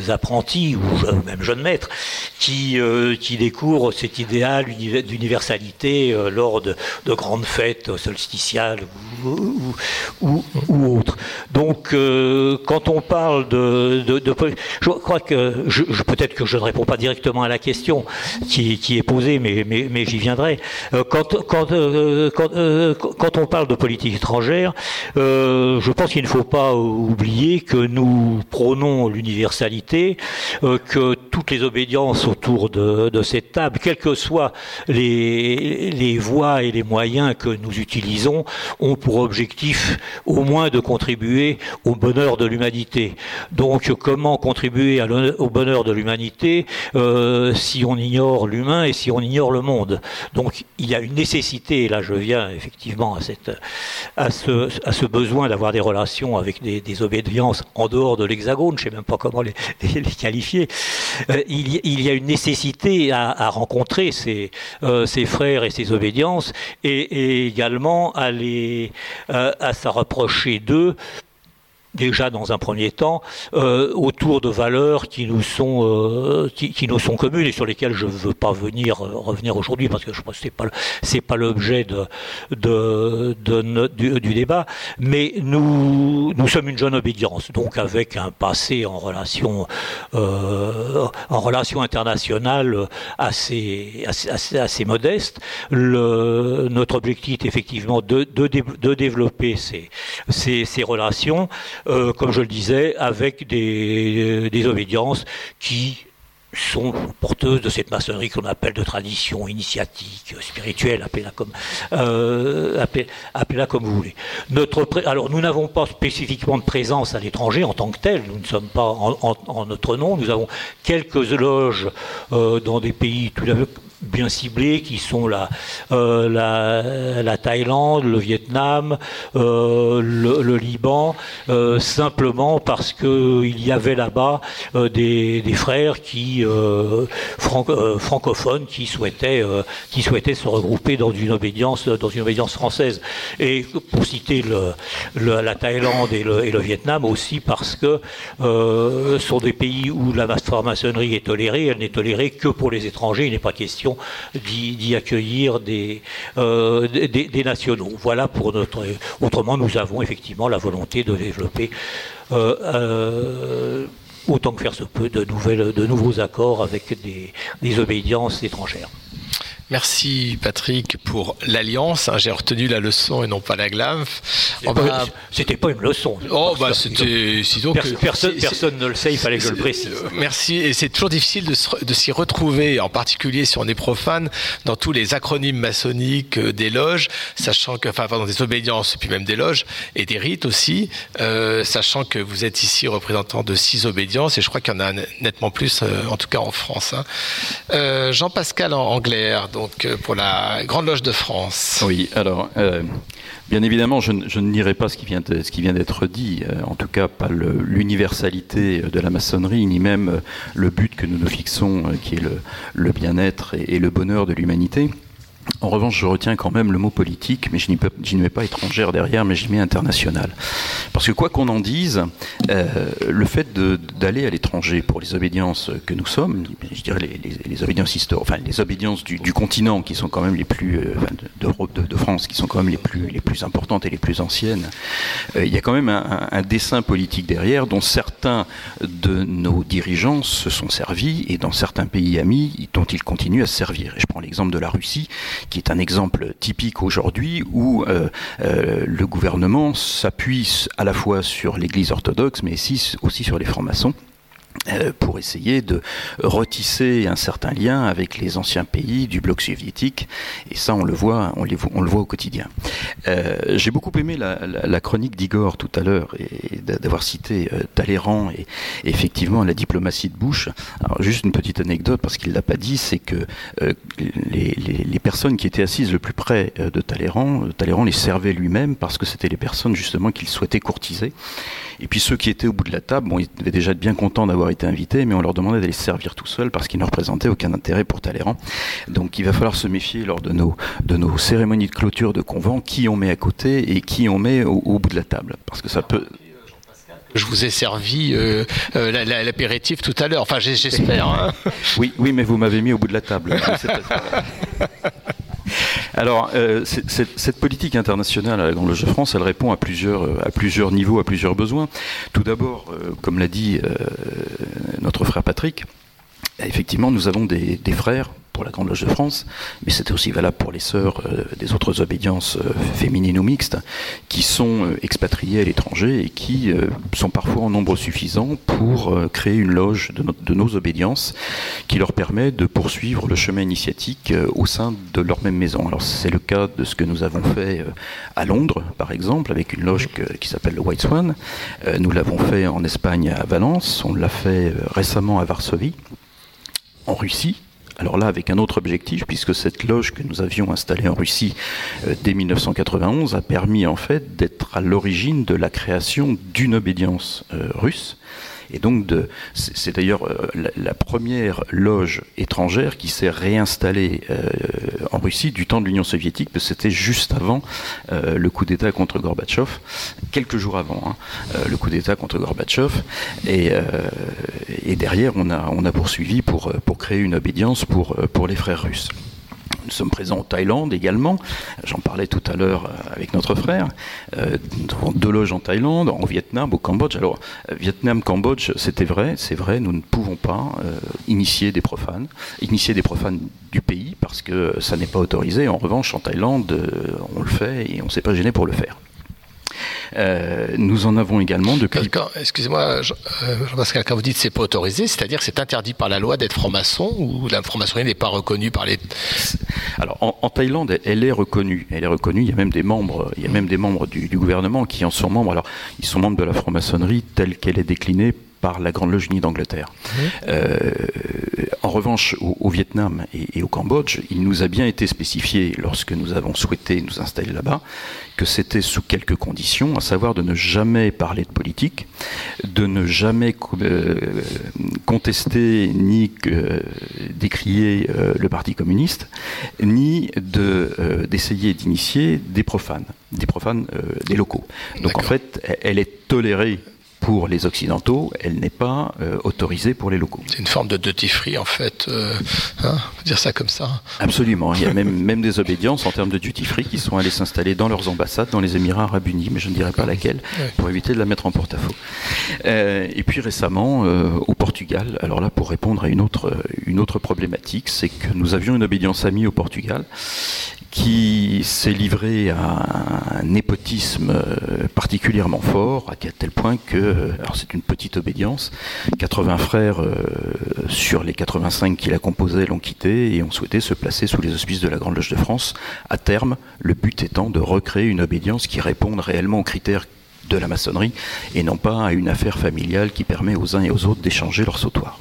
apprentis, ou même jeunes maîtres, qui découvrent cet idéal d'universalité lors de grandes fêtes solsticiales ou autres. Donc, quand on parle de je crois que peut-être que je ne réponds pas directement à la question qui est posée, mais j'y viendrai. Quand on parle de politique étrangère, je pense qu'il ne faut pas oublier que nous prônons l'universalité, que toutes les obédiences autour de cette table, quelles que soient les voies et les moyens que nous utilisons, ont pour objectif au moins de contribuer au bonheur de l'humanité. Donc comment contribuer au bonheur de l'humanité si on ignore l'humain et si on ignore le monde? Donc il y a une nécessité, et là je viens effectivement à ce besoin d'avoir des relations avec des obédiences en dehors de l'Hexagone, je ne sais même pas comment les qualifier. Il y a une nécessité à rencontrer ses frères et ses obédiences, et également à se rapprocher d'eux, déjà dans un premier temps, autour de valeurs qui nous sont communes, et sur lesquelles je ne veux pas revenir aujourd'hui, parce que je pense que c'est pas l'objet du débat. Mais nous sommes une jeune obédience, donc avec un passé en relation internationale assez modeste. Notre objectif est effectivement de développer ces relations. Comme je le disais, avec des obédiences qui sont porteuses de cette maçonnerie qu'on appelle de tradition initiatique, spirituelle, appelez-la comme vous voulez. Alors nous n'avons pas spécifiquement de présence à l'étranger en tant que telle, nous ne sommes pas en notre nom, nous avons quelques loges dans des pays tout à fait bien ciblés, qui sont la Thaïlande, le Vietnam, le Liban, simplement parce qu'il y avait là-bas des frères qui, francophones qui souhaitaient se regrouper dans une obédience française. Et pour citer la Thaïlande et le Vietnam aussi, parce que ce sont des pays où la franc-maçonnerie est tolérée, elle n'est tolérée que pour les étrangers, il n'est pas question d'y accueillir des nationaux. Voilà pour notre... Autrement, nous avons effectivement la volonté de développer autant que faire se peut de nouveaux accords avec des obédiences étrangères. Merci Patrick pour l'alliance. J'ai retenu la leçon et non pas la glaive. C'était pas une leçon. Personne ne le sait, il fallait que je le précise. Merci, et c'est toujours difficile de s'y retrouver, en particulier si on est profane, dans tous les acronymes maçonniques des loges, des obédiences, puis même des loges, et des rites aussi, sachant que vous êtes ici représentant de 6 obédiences, et je crois qu'il y en a nettement plus, en tout cas en France. Jean-Pascal Anglaire, donc pour la Grande Loge de France. Oui, alors bien évidemment, je ne nierai pas ce qui vient d'être dit, en tout cas pas l'universalité de la maçonnerie, ni même le but que nous nous fixons, qui est le bien-être et le bonheur de l'humanité. En revanche, je retiens quand même le mot politique, mais je n'y mets pas étrangère derrière, mais j'y mets international. Parce que quoi qu'on en dise, le fait d'aller à l'étranger pour les obédiences que nous sommes, je dirais les obédiences historiques, enfin les obédiences du continent qui sont quand même les plus, d'Europe, de France, qui sont quand même les plus importantes et les plus anciennes, il y a quand même un dessein politique derrière, dont certains de nos dirigeants se sont servis, et dans certains pays amis, dont ils continuent à se servir. Et je prends l'exemple de la Russie, qui est un exemple typique aujourd'hui où le gouvernement s'appuie à la fois sur l'Église orthodoxe, mais aussi sur les francs-maçons, pour essayer de retisser un certain lien avec les anciens pays du bloc soviétique, et ça on le voit au quotidien. J'ai beaucoup aimé la chronique d'Igor tout à l'heure, et d'avoir cité Talleyrand et effectivement la diplomatie de Bush. Alors juste une petite anecdote, parce qu'il ne l'a pas dit, c'est que les personnes qui étaient assises le plus près de Talleyrand les servait lui-même, parce que c'était les personnes justement qu'il souhaitait courtiser. Et puis ceux qui étaient au bout de la table, bon, ils devaient déjà être bien contents d'avoir été invités, mais on leur demandait d'aller se servir tout seuls parce qu'ils ne représentaient aucun intérêt pour Talleyrand. Donc il va falloir se méfier lors de nos cérémonies de clôture de convent, qui on met à côté et qui on met au bout de la table, parce que ça peut... Je vous ai servi l'apéritif tout à l'heure, enfin j'espère. Hein. Oui, mais vous m'avez mis au bout de la table. Alors, cette politique internationale à la Grande Loge de France, elle répond à plusieurs niveaux, à plusieurs besoins. Tout d'abord, comme l'a dit notre frère Patrick, effectivement, nous avons des frères pour la Grande Loge de France, mais c'était aussi valable pour les sœurs des autres obédiences féminines ou mixtes, qui sont expatriées à l'étranger et qui sont parfois en nombre suffisant pour créer une loge de nos obédiences qui leur permet de poursuivre le chemin initiatique au sein de leur même maison. Alors c'est le cas de ce que nous avons fait à Londres, par exemple, avec une loge qui s'appelle le White Swan. Nous l'avons fait en Espagne à Valence, on l'a fait récemment à Varsovie, en Russie. Alors là, avec un autre objectif, puisque cette loge que nous avions installée en Russie dès 1991 a permis en fait d'être à l'origine de la création d'une obédience russe. Et donc, c'est d'ailleurs la première loge étrangère qui s'est réinstallée en Russie du temps de l'Union soviétique, parce que c'était juste avant le coup d'État contre Gorbatchev, quelques jours avant le coup d'État contre Gorbatchev. Et derrière, on a poursuivi pour créer une obédience pour les frères russes. Nous sommes présents en Thaïlande également, j'en parlais tout à l'heure avec notre frère, nous avons 2 loges en Thaïlande, au Vietnam, au Cambodge. Alors Vietnam, Cambodge, c'est vrai, nous ne pouvons pas initier des profanes du pays, parce que ça n'est pas autorisé. En revanche, en Thaïlande, on le fait et on ne s'est pas gêné pour le faire. Nous en avons également depuis... Excusez-moi, Jean-Pascal, quand vous dites que ce n'est pas autorisé, c'est-à-dire que c'est interdit par la loi d'être franc-maçon, ou la franc-maçonnerie n'est pas reconnue par les... Alors, en Thaïlande, elle est reconnue, il y a même des membres du gouvernement qui en sont membres. Alors, ils sont membres de la franc-maçonnerie telle qu'elle est déclinée par la Grande Loge Unie d'Angleterre. En revanche, au Vietnam et au Cambodge, il nous a bien été spécifié, lorsque nous avons souhaité nous installer là-bas, que c'était sous quelques conditions, à savoir de ne jamais parler de politique, de ne jamais contester ni décrier le Parti communiste, ni d'essayer d'initier des profanes des locaux. Donc d'accord. En fait, elle est tolérée pour les Occidentaux, elle n'est pas autorisée pour les locaux. C'est une forme de duty free en fait, on peut dire ça comme ça. Absolument, il y a même des obédiences en termes de duty free qui sont allées s'installer dans leurs ambassades, dans les Émirats Arabes Unis, mais je ne dirais pas laquelle, pour éviter de la mettre en porte-à-faux. Et puis récemment, au Portugal, alors là pour répondre à une autre problématique, c'est que nous avions une obédience amie au Portugal, qui s'est livré à un népotisme particulièrement fort, à tel point que, alors c'est une petite obédience, 80 frères sur les 85 qui la composaient l'ont quitté et ont souhaité se placer sous les auspices de la Grande Loge de France. À terme, le but étant de recréer une obédience qui réponde réellement aux critères de la maçonnerie et non pas à une affaire familiale qui permet aux uns et aux autres d'échanger leur sautoir.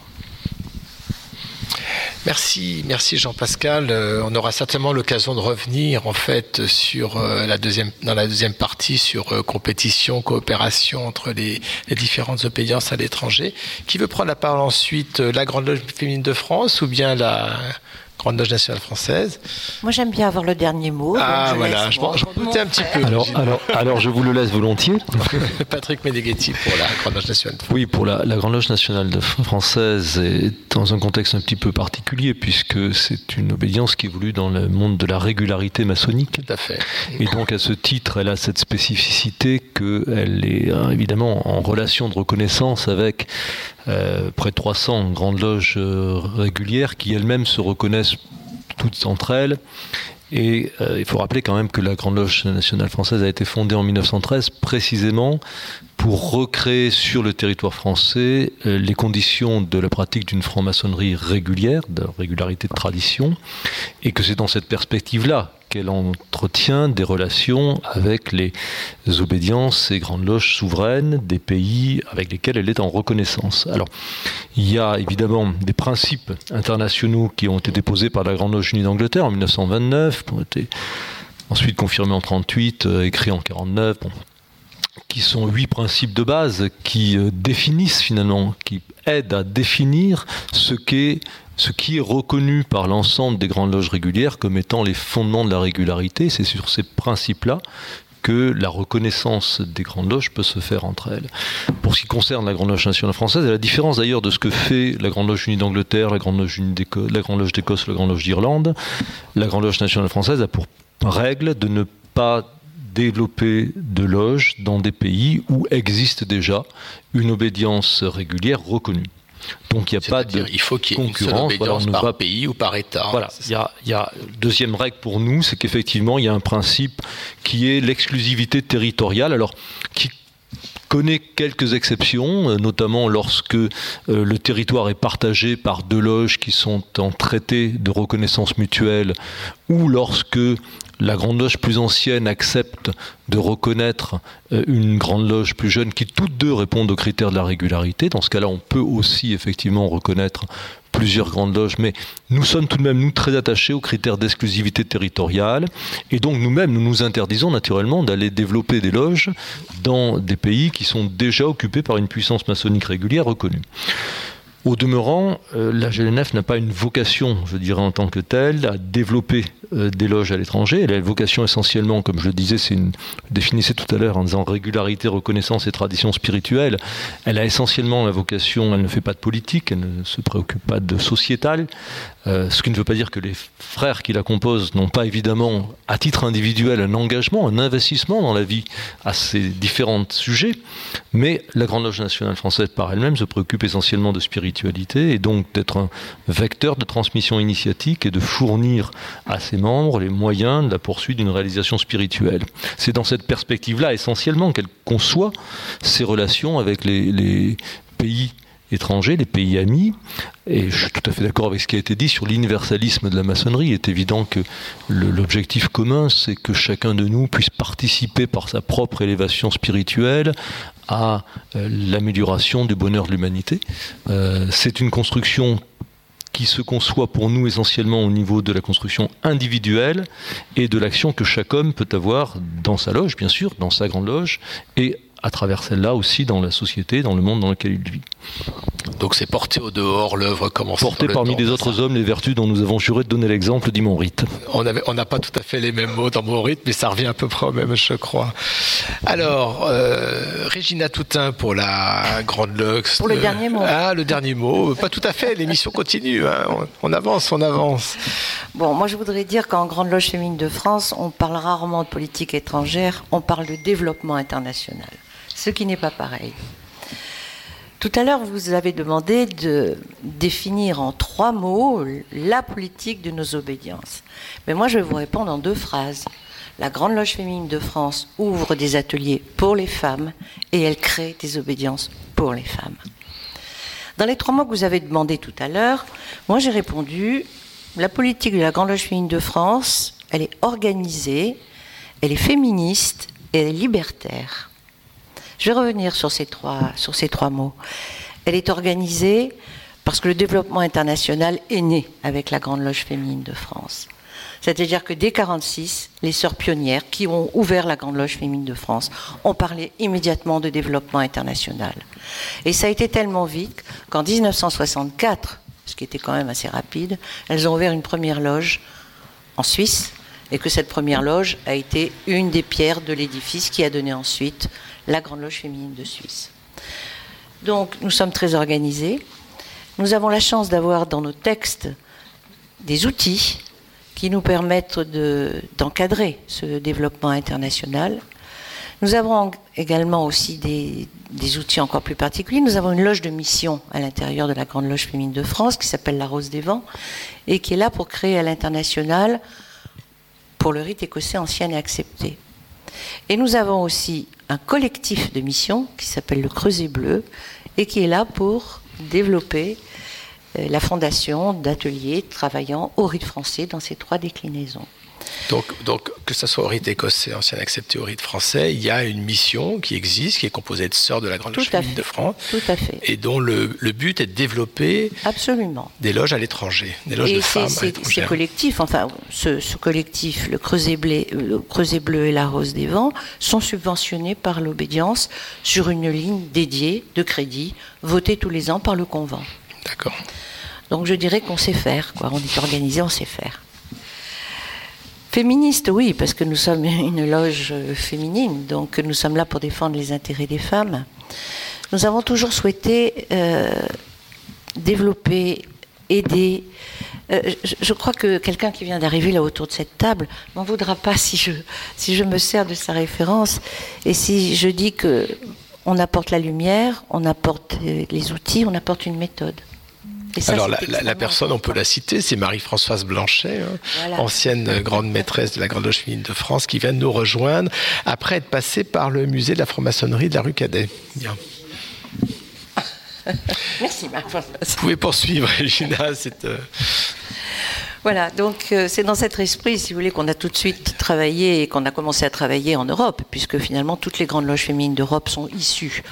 Merci Jean-Pascal. On aura certainement l'occasion de revenir en fait sur la deuxième partie sur compétition, coopération entre les différentes obédiences à l'étranger. Qui veut prendre la parole ensuite, la Grande Loge Féminine de France ou bien la Grande Loge Nationale Française? Moi, j'aime bien avoir le dernier mot. Voilà, je m'en doutais un petit peu. Alors, je vous le laisse volontiers. Patrick Méneghetti pour la Grande Loge Nationale Française. Oui, pour la Grande Loge Nationale Française est dans un contexte un petit peu particulier, puisque c'est une obédience qui évolue dans le monde de la régularité maçonnique. Tout à fait. Et donc, à ce titre, elle a cette spécificité qu'elle est évidemment en relation de reconnaissance avec près de 300 grandes loges régulières qui elles-mêmes se reconnaissent toutes entre elles. Et il faut rappeler quand même que la Grande Loge Nationale Française a été fondée en 1913 précisément pour recréer sur le territoire français les conditions de la pratique d'une franc-maçonnerie régulière, de régularité de tradition, et que c'est dans cette perspective-là qu'elle entretient des relations avec les obédiences et grandes loges souveraines des pays avec lesquels elle est en reconnaissance. Alors, il y a évidemment des principes internationaux qui ont été déposés par la Grande Loge Unie d'Angleterre en 1929, qui ont été ensuite confirmés en 1938, écrits en 1949, qui sont 8 principes de base qui définissent finalement, qui aident à définir ce qui est reconnu par l'ensemble des grandes loges régulières comme étant les fondements de la régularité. C'est sur ces principes-là que la reconnaissance des grandes loges peut se faire entre elles. Pour ce qui concerne la Grande Loge Nationale Française, à la différence d'ailleurs de ce que fait la Grande Loge Unie d'Angleterre, la Grande Loge la Grande Loge d'Écosse, la Grande Loge d'Irlande, la Grande Loge Nationale Française a pour règle de ne pas développer de loges dans des pays où existe déjà une obédience régulière reconnue. Donc il n'y a pas de concurrence. Il faut qu'il y ait une seule obédience par pays ou par État. Voilà, il y a deuxième règle pour nous, c'est qu'effectivement il y a un principe qui est l'exclusivité territoriale, alors qui connaît quelques exceptions, notamment lorsque le territoire est partagé par deux loges qui sont en traité de reconnaissance mutuelle, ou lorsque la grande loge plus ancienne accepte de reconnaître une grande loge plus jeune qui toutes deux répondent aux critères de la régularité. Dans ce cas-là, on peut aussi effectivement reconnaître plusieurs grandes loges, mais nous sommes tout de même, nous, très attachés aux critères d'exclusivité territoriale, et donc nous-mêmes, nous nous interdisons naturellement d'aller développer des loges dans des pays qui sont déjà occupés par une puissance maçonnique régulière reconnue. Au demeurant, la GLNF n'a pas une vocation, je dirais en tant que telle, à développer des loges à l'étranger. Elle a une vocation essentiellement, comme je le disais, je définissais tout à l'heure en disant régularité, reconnaissance et tradition spirituelle. Elle a essentiellement la vocation, elle ne fait pas de politique, elle ne se préoccupe pas de sociétal, ce qui ne veut pas dire que les frères qui la composent n'ont pas évidemment, à titre individuel, un engagement, un investissement dans la vie à ces différents sujets. Mais la Grande Loge Nationale Française par elle-même se préoccupe essentiellement de spiritualité, et donc d'être un vecteur de transmission initiatique et de fournir à ses membres les moyens de la poursuite d'une réalisation spirituelle. C'est dans cette perspective-là essentiellement qu'elle conçoit ses relations avec les pays étrangers, les pays amis, et je suis tout à fait d'accord avec ce qui a été dit sur l'universalisme de la maçonnerie. Il est évident que l'objectif commun, c'est que chacun de nous puisse participer par sa propre élévation spirituelle à l'amélioration du bonheur de l'humanité. C'est une construction qui se conçoit pour nous essentiellement au niveau de la construction individuelle et de l'action que chaque homme peut avoir dans sa loge, bien sûr, dans sa grande loge, et à travers celle-là aussi dans la société, dans le monde dans lequel il vit. Donc c'est porter au dehors l'œuvre commencée. Porter parmi les autres hommes les vertus dont nous avons juré de donner l'exemple, dit mon rite. On n'a pas tout à fait les mêmes mots dans mon rite, mais ça revient à peu près au même, je crois. Alors, Régina Toutain pour la Grande Loge. Pour le dernier mot. Ah, le dernier mot. Pas tout à fait, l'émission continue. Hein. On avance. Bon, moi je voudrais dire qu'en Grande Loge Féminine de France, on parle rarement de politique étrangère, on parle de développement international. Ce qui n'est pas pareil. Tout à l'heure, vous avez demandé de définir en 3 mots la politique de nos obédiences. Mais moi, je vais vous répondre en 2 phrases. La Grande Loge Féminine de France ouvre des ateliers pour les femmes et elle crée des obédiences pour les femmes. Dans les 3 mots que vous avez demandé tout à l'heure, moi, j'ai répondu, la politique de la Grande Loge Féminine de France, elle est organisée, elle est féministe et elle est libertaire. Je vais revenir sur ces trois mots. Elle est organisée parce que le développement international est né avec la Grande Loge Féminine de France. C'est-à-dire que dès 1946, les sœurs pionnières qui ont ouvert la Grande Loge Féminine de France ont parlé immédiatement de développement international. Et ça a été tellement vite qu'en 1964, ce qui était quand même assez rapide, elles ont ouvert une première loge en Suisse et que cette première loge a été une des pierres de l'édifice qui a donné ensuite la Grande Loge Féminine de Suisse. Donc, nous sommes très organisés. Nous avons la chance d'avoir dans nos textes des outils qui nous permettent d'encadrer ce développement international. Nous avons également aussi des outils encore plus particuliers. Nous avons une loge de mission à l'intérieur de la Grande Loge Féminine de France qui s'appelle la Rose des Vents et qui est là pour créer à l'international pour le rite écossais ancien et accepté. Et nous avons aussi un collectif de missions qui s'appelle le Creuset Bleu et qui est là pour développer la fondation d'ateliers travaillant au rite français dans ces 3 déclinaisons. Donc que ce soit au rite écossais, ancien accepté, au rite français, il y a une mission qui existe, qui est composée de sœurs de la Grande Loge Féminine de France. Tout à fait. Et dont le but est de développer des loges à l'étranger, des loges de femmes à l'étranger. Et ce collectif, le Creuset Bleu et la Rose des Vents, sont subventionnés par l'obédience sur une ligne dédiée de crédit, votée tous les ans par le Convent. D'accord. Donc je dirais qu'on sait faire, quoi. On est organisé, on sait faire. Féministe, oui, parce que nous sommes une loge féminine, donc nous sommes là pour défendre les intérêts des femmes. Nous avons toujours souhaité développer, aider. Je crois que quelqu'un qui vient d'arriver là autour de cette table ne m'en voudra pas si je me sers de sa référence et si je dis qu'on apporte la lumière, on apporte les outils, on apporte une méthode. Ça, alors la personne, on peut la citer, c'est Marie-Françoise Blanchet, hein, voilà. Ancienne grande maîtresse de la Grande Loge Féminine de France, qui vient de nous rejoindre après être passée par le musée de la franc-maçonnerie de la rue Cadet. Bien. Merci Marie-Françoise. Vous pouvez poursuivre, Gina. Voilà, donc c'est dans cet esprit, si vous voulez, qu'on a tout de suite travaillé et qu'on a commencé à travailler en Europe, puisque finalement toutes les grandes loges féminines d'Europe sont issues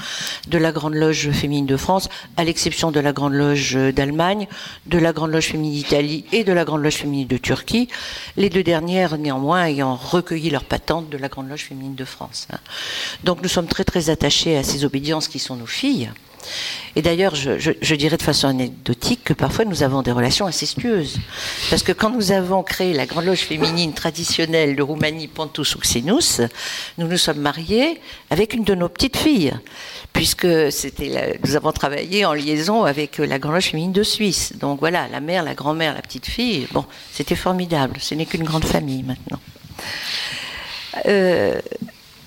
de la Grande Loge Féminine de France, à l'exception de la Grande Loge d'Allemagne, de la Grande Loge Féminine d'Italie et de la Grande Loge Féminine de Turquie, les 2 dernières néanmoins ayant recueilli leur patente de la Grande Loge Féminine de France. Donc nous sommes très très attachés à ces obédiences qui sont nos filles. Et d'ailleurs, je dirais de façon anecdotique que parfois nous avons des relations incestueuses. Parce que quand nous avons créé la Grande Loge Féminine traditionnelle de Roumanie, Pontus Uxinus, nous nous sommes mariés avec une de nos petites filles. Puisque nous avons travaillé en liaison avec la Grande Loge Féminine de Suisse. Donc voilà, la mère, la grand-mère, la petite fille, bon, c'était formidable. Ce n'est qu'une grande famille maintenant.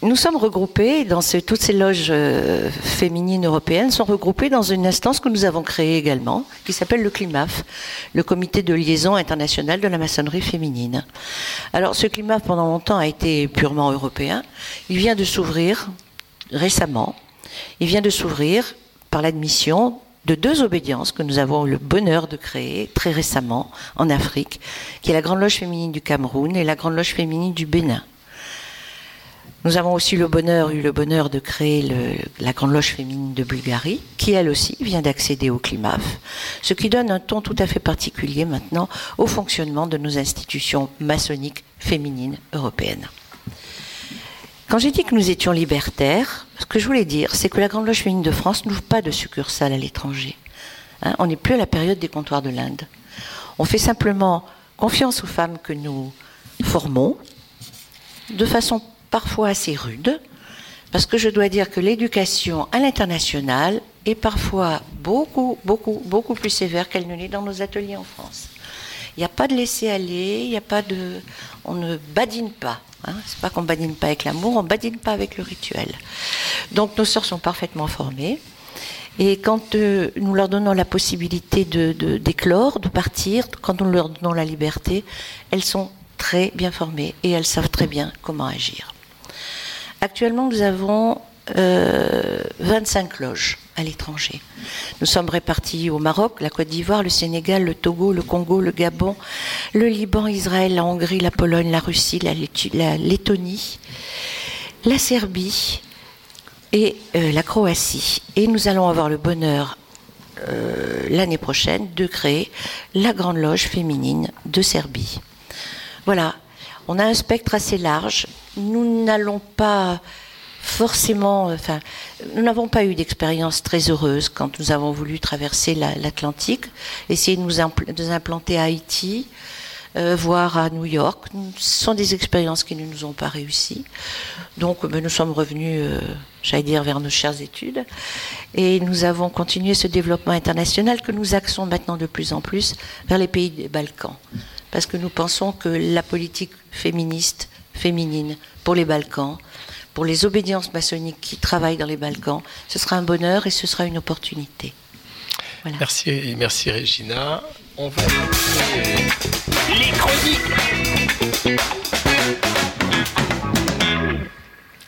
Nous sommes regroupés, toutes ces loges féminines européennes sont regroupées dans une instance que nous avons créée également, qui s'appelle le CLIMAF, le Comité de liaison internationale de la maçonnerie féminine. Alors ce CLIMAF pendant longtemps a été purement européen, il vient de s'ouvrir récemment, il vient de s'ouvrir par l'admission de 2 obédiences que nous avons eu le bonheur de créer très récemment en Afrique, qui est la Grande Loge Féminine du Cameroun et la Grande Loge Féminine du Bénin. Nous avons aussi eu le bonheur de créer la Grande Loge Féminine de Bulgarie, qui elle aussi vient d'accéder au CLIMAF, ce qui donne un ton tout à fait particulier maintenant au fonctionnement de nos institutions maçonniques féminines européennes. Quand j'ai dit que nous étions libertaires, ce que je voulais dire, c'est que la Grande Loge Féminine de France n'ouvre pas de succursale à l'étranger. On n'est plus à la période des comptoirs de l'Inde. On fait simplement confiance aux femmes que nous formons, de façon parfois assez rude, parce que je dois dire que l'éducation à l'international est parfois beaucoup plus sévère qu'elle ne l'est dans nos ateliers en France. Il n'y a pas de laisser-aller, on ne badine pas. C'est pas qu'on badine pas avec l'amour, on badine pas avec le rituel. Donc nos sœurs sont parfaitement formées. Et quand nous leur donnons la possibilité d'éclore, de partir, quand nous leur donnons la liberté, elles sont très bien formées et elles savent très bien comment agir. Actuellement, nous avons 25 loges à l'étranger. Nous sommes répartis au Maroc, la Côte d'Ivoire, le Sénégal, le Togo, le Congo, le Gabon, le Liban, Israël, la Hongrie, la Pologne, la Russie, la Lettonie, la Serbie et la Croatie. Et nous allons avoir le bonheur l'année prochaine de créer la Grande Loge Féminine de Serbie. Voilà, on a un spectre assez large. Nous n'allons pas forcément... nous n'avons pas eu d'expérience très heureuse quand nous avons voulu traverser l'Atlantique, essayer de nous implanter à Haïti, voire à New York. Ce sont des expériences qui ne nous ont pas réussi. Donc nous sommes revenus, vers nos chères études. Et nous avons continué ce développement international que nous axons maintenant de plus en plus vers les pays des Balkans. Parce que nous pensons que la politique féminine, pour les Balkans, pour les obédiences maçonniques qui travaillent dans les Balkans, ce sera un bonheur et ce sera une opportunité. Voilà. Merci Régina. On va... Les chroniques.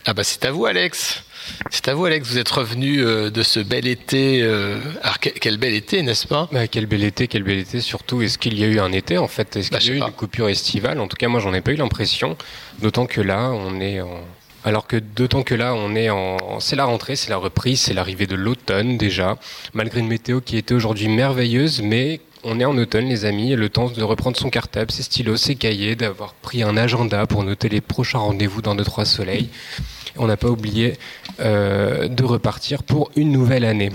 Ah bah c'est à vous Alex. Vous êtes revenu de ce bel été. Alors quel bel été, n'est-ce pas ? Quel bel été surtout. Est-ce qu'il y a eu un été en fait ? Est-ce qu'il y a eu une coupure estivale ? En tout cas, moi, j'en ai pas eu l'impression. C'est la rentrée, c'est la reprise, c'est l'arrivée de l'automne déjà, malgré une météo qui était aujourd'hui merveilleuse, mais on est en automne les amis, et le temps de reprendre son cartable, ses stylos, ses cahiers, d'avoir pris un agenda pour noter les prochains rendez-vous dans 2-3 soleils. On n'a pas oublié de repartir pour une nouvelle année.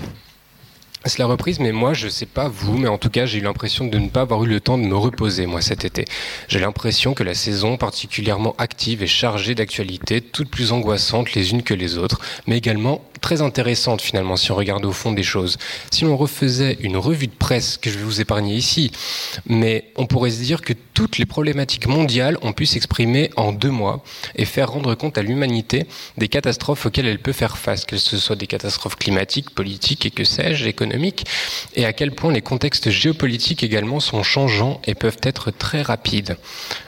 C'est la reprise, mais moi, je sais pas vous, mais en tout cas, j'ai eu l'impression de ne pas avoir eu le temps de me reposer, moi, cet été. J'ai l'impression que la saison, particulièrement active et chargée d'actualités, toutes plus angoissantes les unes que les autres, mais également très intéressantes, finalement, si on regarde au fond des choses. Si l'on refaisait une revue de presse, que je vais vous épargner ici, mais on pourrait se dire que toutes les problématiques mondiales ont pu s'exprimer en 2 mois et faire rendre compte à l'humanité des catastrophes auxquelles elle peut faire face, que ce soit des catastrophes climatiques, politiques et que sais-je, économiques, et à quel point les contextes géopolitiques également sont changeants et peuvent être très rapides.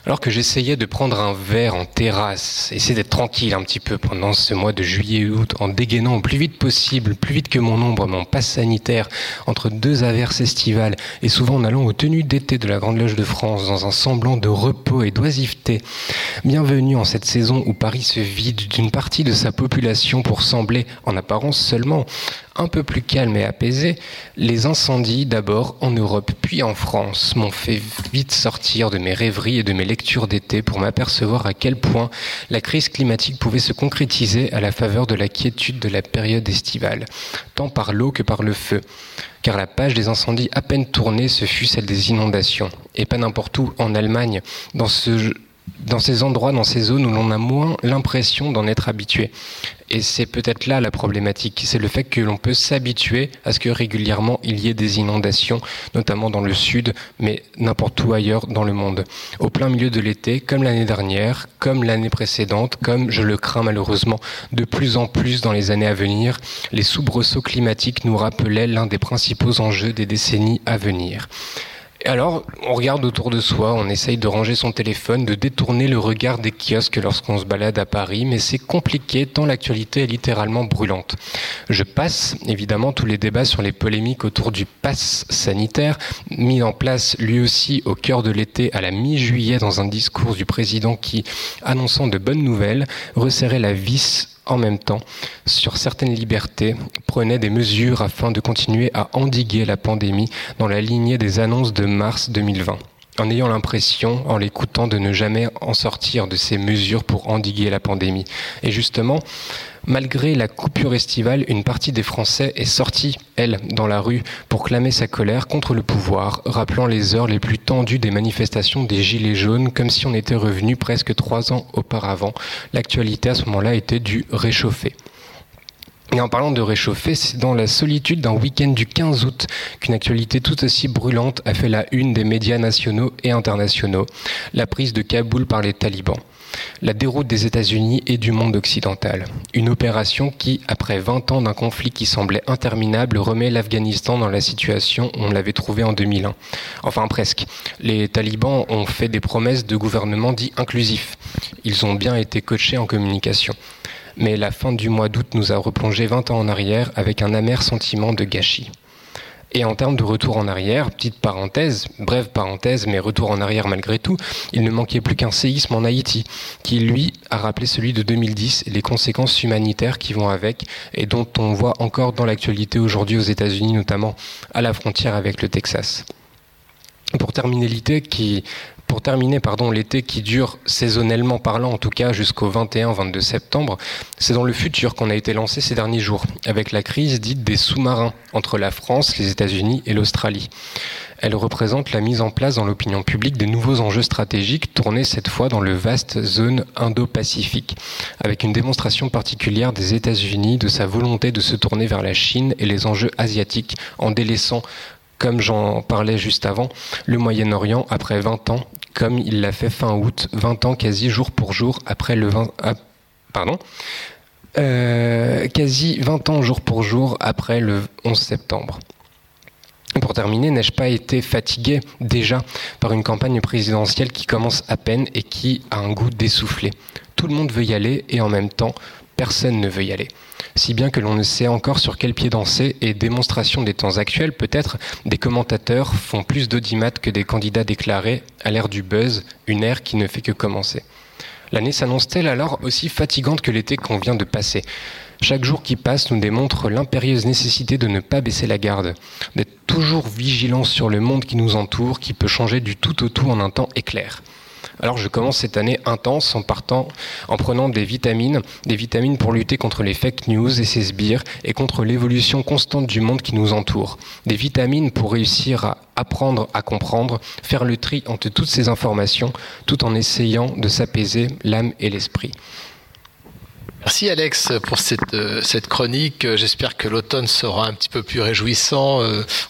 Alors que j'essayais de prendre un verre en terrasse, essayer d'être tranquille un petit peu pendant ce mois de juillet et août, en dégainant au plus vite possible, plus vite que mon ombre, mon passe sanitaire, entre 2 averses estivales, et souvent en allant aux tenues d'été de la Grande Loge de France, dans un semblant de repos et d'oisiveté. Bienvenue en cette saison où Paris se vide d'une partie de sa population pour sembler, en apparence seulement, un peu plus calme et apaisé, les incendies d'abord en Europe puis en France m'ont fait vite sortir de mes rêveries et de mes lectures d'été pour m'apercevoir à quel point la crise climatique pouvait se concrétiser à la faveur de la quiétude de la période estivale, tant par l'eau que par le feu. Car la page des incendies à peine tournée, ce fut celle des inondations. Et pas n'importe où, en Allemagne, dans ces endroits, dans ces zones où l'on a moins l'impression d'en être habitué. Et c'est peut-être là la problématique, c'est le fait que l'on peut s'habituer à ce que régulièrement il y ait des inondations, notamment dans le sud, mais n'importe où ailleurs dans le monde. Au plein milieu de l'été, comme l'année dernière, comme l'année précédente, comme je le crains malheureusement de plus en plus dans les années à venir, les soubresauts climatiques nous rappelaient l'un des principaux enjeux des décennies à venir. Alors, on regarde autour de soi, on essaye de ranger son téléphone, de détourner le regard des kiosques lorsqu'on se balade à Paris, mais c'est compliqué tant l'actualité est littéralement brûlante. Je passe évidemment tous les débats sur les polémiques autour du pass sanitaire, mis en place lui aussi au cœur de l'été à la mi-juillet dans un discours du président qui, annonçant de bonnes nouvelles, resserrait la vis en même temps sur certaines libertés, prenait des mesures afin de continuer à endiguer la pandémie dans la lignée des annonces de mars 2020. En ayant l'impression, en l'écoutant, de ne jamais en sortir de ces mesures pour endiguer la pandémie. Et justement, malgré la coupure estivale, une partie des Français est sortie, elle, dans la rue pour clamer sa colère contre le pouvoir, rappelant les heures les plus tendues des manifestations des Gilets jaunes, comme si on était revenu presque 3 ans auparavant. L'actualité à ce moment-là était du réchauffé. Et en parlant de réchauffer, c'est dans la solitude d'un week-end du 15 août qu'une actualité tout aussi brûlante a fait la une des médias nationaux et internationaux, la prise de Kaboul par les talibans, la déroute des États-Unis et du monde occidental. Une opération qui, après 20 ans d'un conflit qui semblait interminable, remet l'Afghanistan dans la situation où on l'avait trouvée en 2001. Enfin presque. Les talibans ont fait des promesses de gouvernement dit inclusif. Ils ont bien été coachés en communication. Mais la fin du mois d'août nous a replongé 20 ans en arrière avec un amer sentiment de gâchis. Et en termes de retour en arrière, petite parenthèse, brève parenthèse, mais retour en arrière malgré tout, il ne manquait plus qu'un séisme en Haïti, qui lui a rappelé celui de 2010 et les conséquences humanitaires qui vont avec et dont on voit encore dans l'actualité aujourd'hui aux États-Unis, notamment à la frontière avec le Texas. Pour terminer, l'été qui dure saisonnellement parlant, en tout cas jusqu'au 21-22 septembre, c'est dans le futur qu'on a été lancé ces derniers jours, avec la crise dite des sous-marins entre la France, les États-Unis et l'Australie. Elle représente la mise en place dans l'opinion publique des nouveaux enjeux stratégiques tournés cette fois dans le vaste zone Indo-Pacifique, avec une démonstration particulière des États-Unis de sa volonté de se tourner vers la Chine et les enjeux asiatiques en délaissant, comme j'en parlais juste avant, le Moyen-Orient après 20 ans, comme il l'a fait fin août, 20 ans quasi jour pour jour après le 11 septembre. Pour terminer, n'ai-je pas été fatigué déjà par une campagne présidentielle qui commence à peine et qui a un goût d'essoufflé. Tout le monde veut y aller et en même temps, personne ne veut y aller. Si bien que l'on ne sait encore sur quel pied danser et démonstration des temps actuels, peut-être, des commentateurs font plus d'audimat que des candidats déclarés à l'ère du buzz, une ère qui ne fait que commencer. L'année s'annonce-t-elle alors aussi fatigante que l'été qu'on vient de passer ? Chaque jour qui passe nous démontre l'impérieuse nécessité de ne pas baisser la garde, d'être toujours vigilants sur le monde qui nous entoure, qui peut changer du tout au tout en un temps éclair. Alors je commence cette année intense en prenant des vitamines pour lutter contre les fake news et ses sbires et contre l'évolution constante du monde qui nous entoure. Des vitamines pour réussir à apprendre à comprendre, faire le tri entre toutes ces informations, tout en essayant de s'apaiser l'âme et l'esprit. Merci Alex pour cette chronique. J'espère que l'automne sera un petit peu plus réjouissant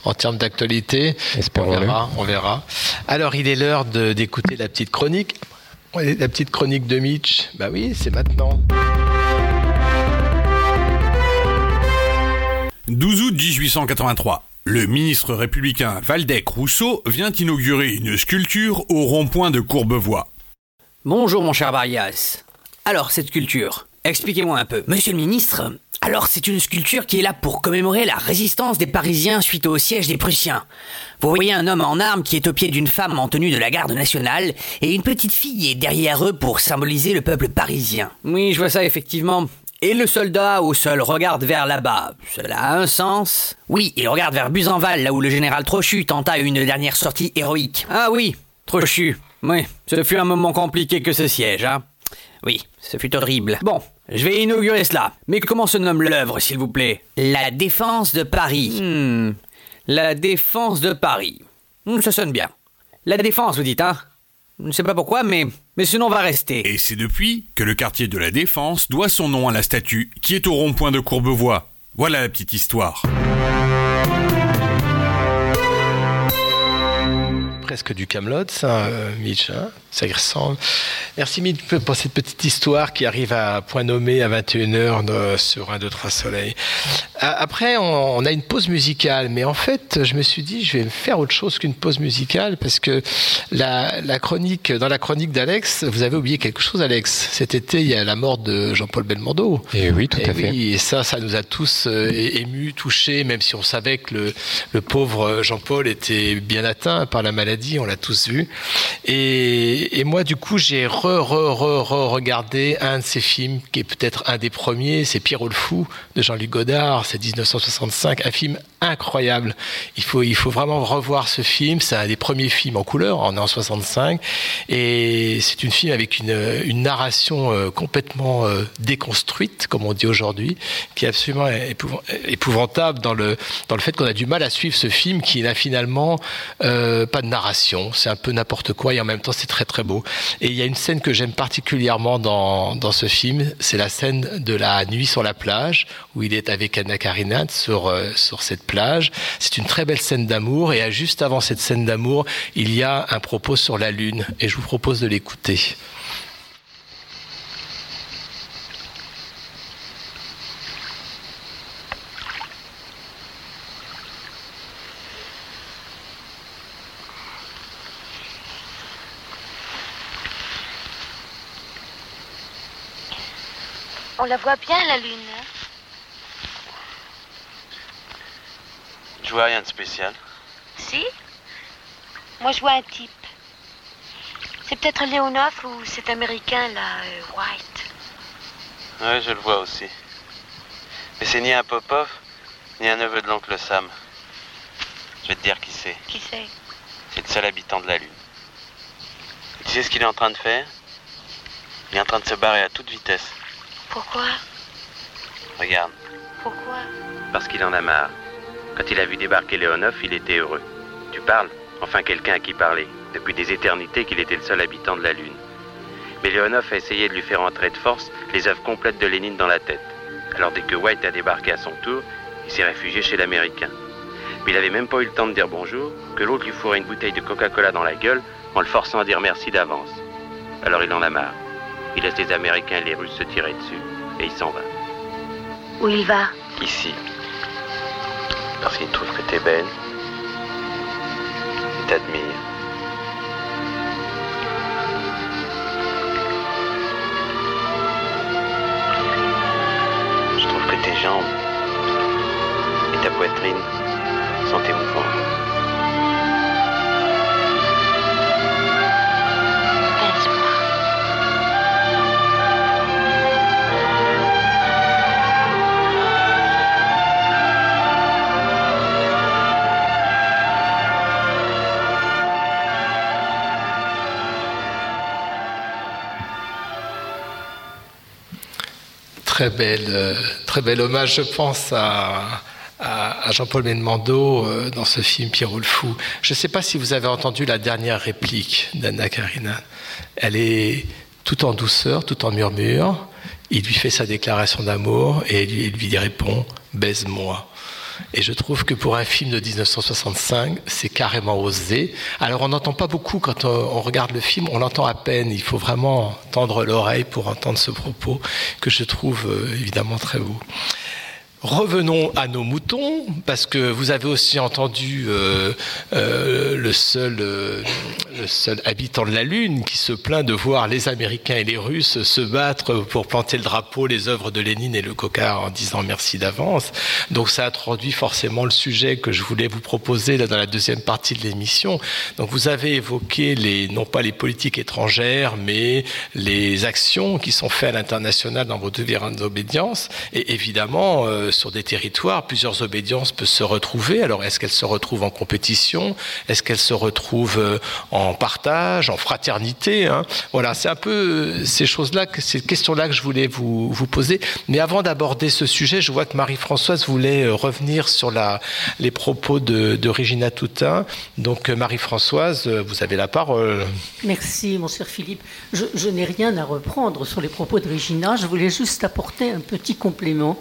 en termes d'actualité. Espérons-le. On verra. Alors, il est l'heure d'écouter la petite chronique. La petite chronique de Mitch. Bah oui, c'est maintenant. 12 août 1883. Le ministre républicain Valdec Rousseau vient inaugurer une sculpture au rond-point de Courbevoie. Bonjour mon cher Barrias. Alors, cette sculpture, expliquez-moi un peu. Monsieur le ministre, alors c'est une sculpture qui est là pour commémorer la résistance des Parisiens suite au siège des Prussiens. Vous voyez un homme en armes qui est au pied d'une femme en tenue de la garde nationale et une petite fille est derrière eux pour symboliser le peuple parisien. Oui, je vois ça effectivement. Et le soldat au sol regarde vers là-bas. Cela a un sens. Oui, il regarde vers Buzenval, là où le général Trochu tenta une dernière sortie héroïque. Ah oui, Trochu. Oui, ce fut un moment compliqué que ce siège, hein. Oui, ce fut horrible. Bon, je vais inaugurer cela. Mais comment se nomme l'œuvre, s'il vous plaît ? La défense de Paris. La défense de Paris. Ça sonne bien. La défense, vous dites, hein ? Je ne sais pas pourquoi, mais ce nom va rester. Et c'est depuis que le quartier de la Défense doit son nom à la statue qui est au rond-point de Courbevoie. Voilà la petite histoire. Presque du Kaamelott, ça, Mitch, hein, ça y ressemble. Merci mille pour cette petite histoire qui arrive à point nommé à 21h sur Un, Deux, Trois Soleil. Après, on a une pause musicale, mais en fait, je me suis dit, je vais faire autre chose qu'une pause musicale parce que dans la chronique d'Alex, vous avez oublié quelque chose, Alex. Cet été, il y a la mort de Jean-Paul Belmondo. Et oui, tout à fait. Et ça nous a tous émus, touchés, même si on savait que le pauvre Jean-Paul était bien atteint par la maladie, on l'a tous vu. Et moi, du coup, j'ai regardé un de ses films qui est peut-être un des premiers, c'est Pierrot le Fou de Jean-Luc Godard, c'est 1965, un film incroyable. Il faut vraiment revoir ce film, c'est un des premiers films en couleur, on est en 65, et c'est un film avec une narration complètement déconstruite, comme on dit aujourd'hui, qui est absolument épouvantable dans le fait qu'on a du mal à suivre ce film qui n'a finalement pas de narration, c'est un peu n'importe quoi et en même temps c'est très très beau. Et il y a une scène que j'aime particulièrement dans ce film, c'est la scène de la nuit sur la plage où il est avec Anna Karenine sur cette plage. C'est une très belle scène d'amour et juste avant cette scène d'amour, il y a un propos sur la lune et je vous propose de l'écouter. On la voit bien, la lune. Je vois rien de spécial. Si. Moi, je vois un type. C'est peut-être Leonov ou cet Américain, là, White. Oui, je le vois aussi. Mais c'est ni un Popov, ni un neveu de l'oncle Sam. Je vais te dire qui c'est. Qui c'est? C'est le seul habitant de la lune. Tu sais ce qu'il est en train de faire? Il est en train de se barrer à toute vitesse. Pourquoi? Regarde. Pourquoi? Parce qu'il en a marre. Quand il a vu débarquer Léonov, il était heureux. Tu parles? Enfin, quelqu'un à qui parler. Depuis des éternités qu'il était le seul habitant de la Lune. Mais Léonov a essayé de lui faire entrer de force les œuvres complètes de Lénine dans la tête. Alors dès que White a débarqué à son tour, il s'est réfugié chez l'Américain. Mais il avait même pas eu le temps de dire bonjour, que l'autre lui fourrait une bouteille de Coca-Cola dans la gueule en le forçant à dire merci d'avance. Alors il en a marre. Il laisse les Américains et les Russes se tirer dessus, et il s'en va. Où il va? Ici. Parce qu'il trouve que t'es belle. Il t'admire. Je trouve que tes jambes et ta poitrine sont émouvantes. Très bel hommage, je pense, à Jean-Paul Belmondo dans ce film Pierrot le Fou. Je ne sais pas si vous avez entendu la dernière réplique d'Anna Karenine. Elle est tout en douceur, tout en murmure. Il lui fait sa déclaration d'amour et il lui répond « Baise-moi ». Et je trouve que pour un film de 1965, c'est carrément osé. Alors on n'entend pas beaucoup quand on regarde le film, on l'entend à peine. Il faut vraiment tendre l'oreille pour entendre ce propos que je trouve évidemment très beau. Revenons à nos moutons, parce que vous avez aussi entendu le seul habitant de la Lune qui se plaint de voir les Américains et les Russes se battre pour planter le drapeau, les œuvres de Lénine et le coca en disant merci d'avance. Donc ça introduit forcément le sujet que je voulais vous proposer là, dans la deuxième partie de l'émission. Donc vous avez évoqué non pas les politiques étrangères, mais les actions qui sont faites à l'international dans vos devoirs d'obédience. Et évidemment, sur des territoires, plusieurs obédiences peuvent se retrouver. Alors, est-ce qu'elles se retrouvent en compétition? Est-ce qu'elles se retrouvent en partage, en fraternité, hein? Voilà, c'est un peu ces choses-là, ces questions-là que je voulais vous poser. Mais avant d'aborder ce sujet, je vois que Marie-Françoise voulait revenir sur les propos de Régina Toutain. Donc, Marie-Françoise, vous avez la parole. Merci, mon cher Philippe. Je n'ai rien à reprendre sur les propos de Régina. Je voulais juste apporter un petit complément.